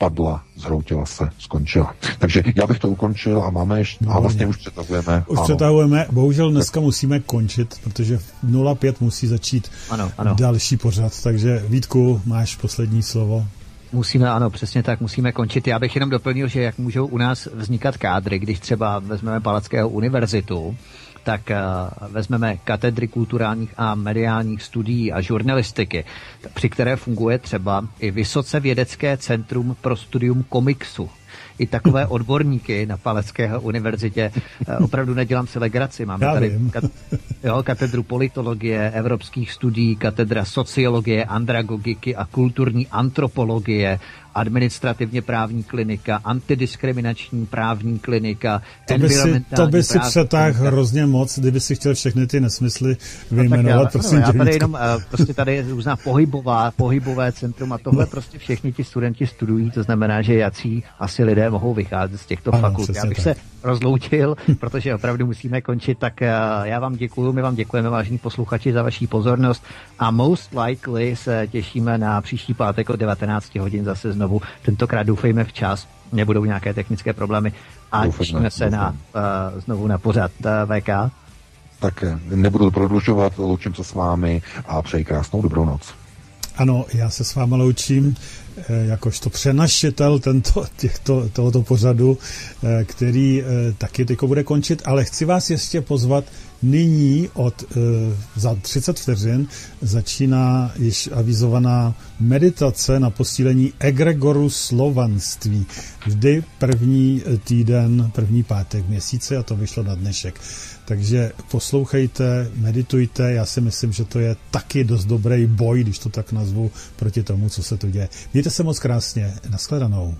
padla, zhroutila se, skončila. Takže já bych to ukončil a máme ještě, a vlastně už přetahujeme. Už přetahujeme, bohužel dneska musíme končit, protože nula pět musí začít ano, ano. další pořad, takže Vítku, máš poslední slovo. Musíme, ano, přesně tak, musíme končit. Já bych jenom doplnil, že jak můžou u nás vznikat kádry, když třeba vezmeme Palackého univerzitu, tak uh, vezmeme katedry kulturálních a mediálních studií a žurnalistiky, při které funguje třeba i vysoce vědecké centrum pro studium komiksu. I takové odborníky na Palackého univerzitě. Uh, opravdu nedělám si legraci. Máme Já tady kat- jo, katedru politologie, evropských studií, katedra sociologie, andragogiky a kulturní antropologie, administrativně právní klinika, antidiskriminační právní klinika, to by si, to by si přetáhl hrozně moc, kdyby si chtěl všechny ty nesmysly vyjmenovat. No já, prosím, no, já tady jenom, prostě tady je různá pohybová, pohybové centrum a tohle no. prostě všichni ti studenti studují, to znamená, že jací asi lidé mohou vycházet z těchto ano, fakult. Já bych tak. se rozloučil, protože opravdu musíme končit, tak já vám děkuju, my vám děkujeme, vážení posluchači, za vaši pozornost a most likely se těšíme na příští pátek od devatenáct hodin zase znovu. Tentokrát doufejme včas, nebudou nějaké technické problémy a těšíme se na, uh, znovu na pořad uh, V K. Tak nebudu prodlužovat, loučím se s vámi a přeji krásnou dobrou noc. Ano, já se s vámi loučím jakožto přenašitel tento, těchto, tohoto pořadu, který taky teďko bude končit, ale chci vás ještě pozvat, nyní od za třicet vteřin začíná již avizovaná meditace na posílení egregoru slovanství. Vždy první týden, první pátek měsíce a to vyšlo na dnešek. Takže poslouchejte, meditujte, já si myslím, že to je taky dost dobrý boj, když to tak nazvu, proti tomu, co se tu děje. Mějte se moc krásně, nashledanou.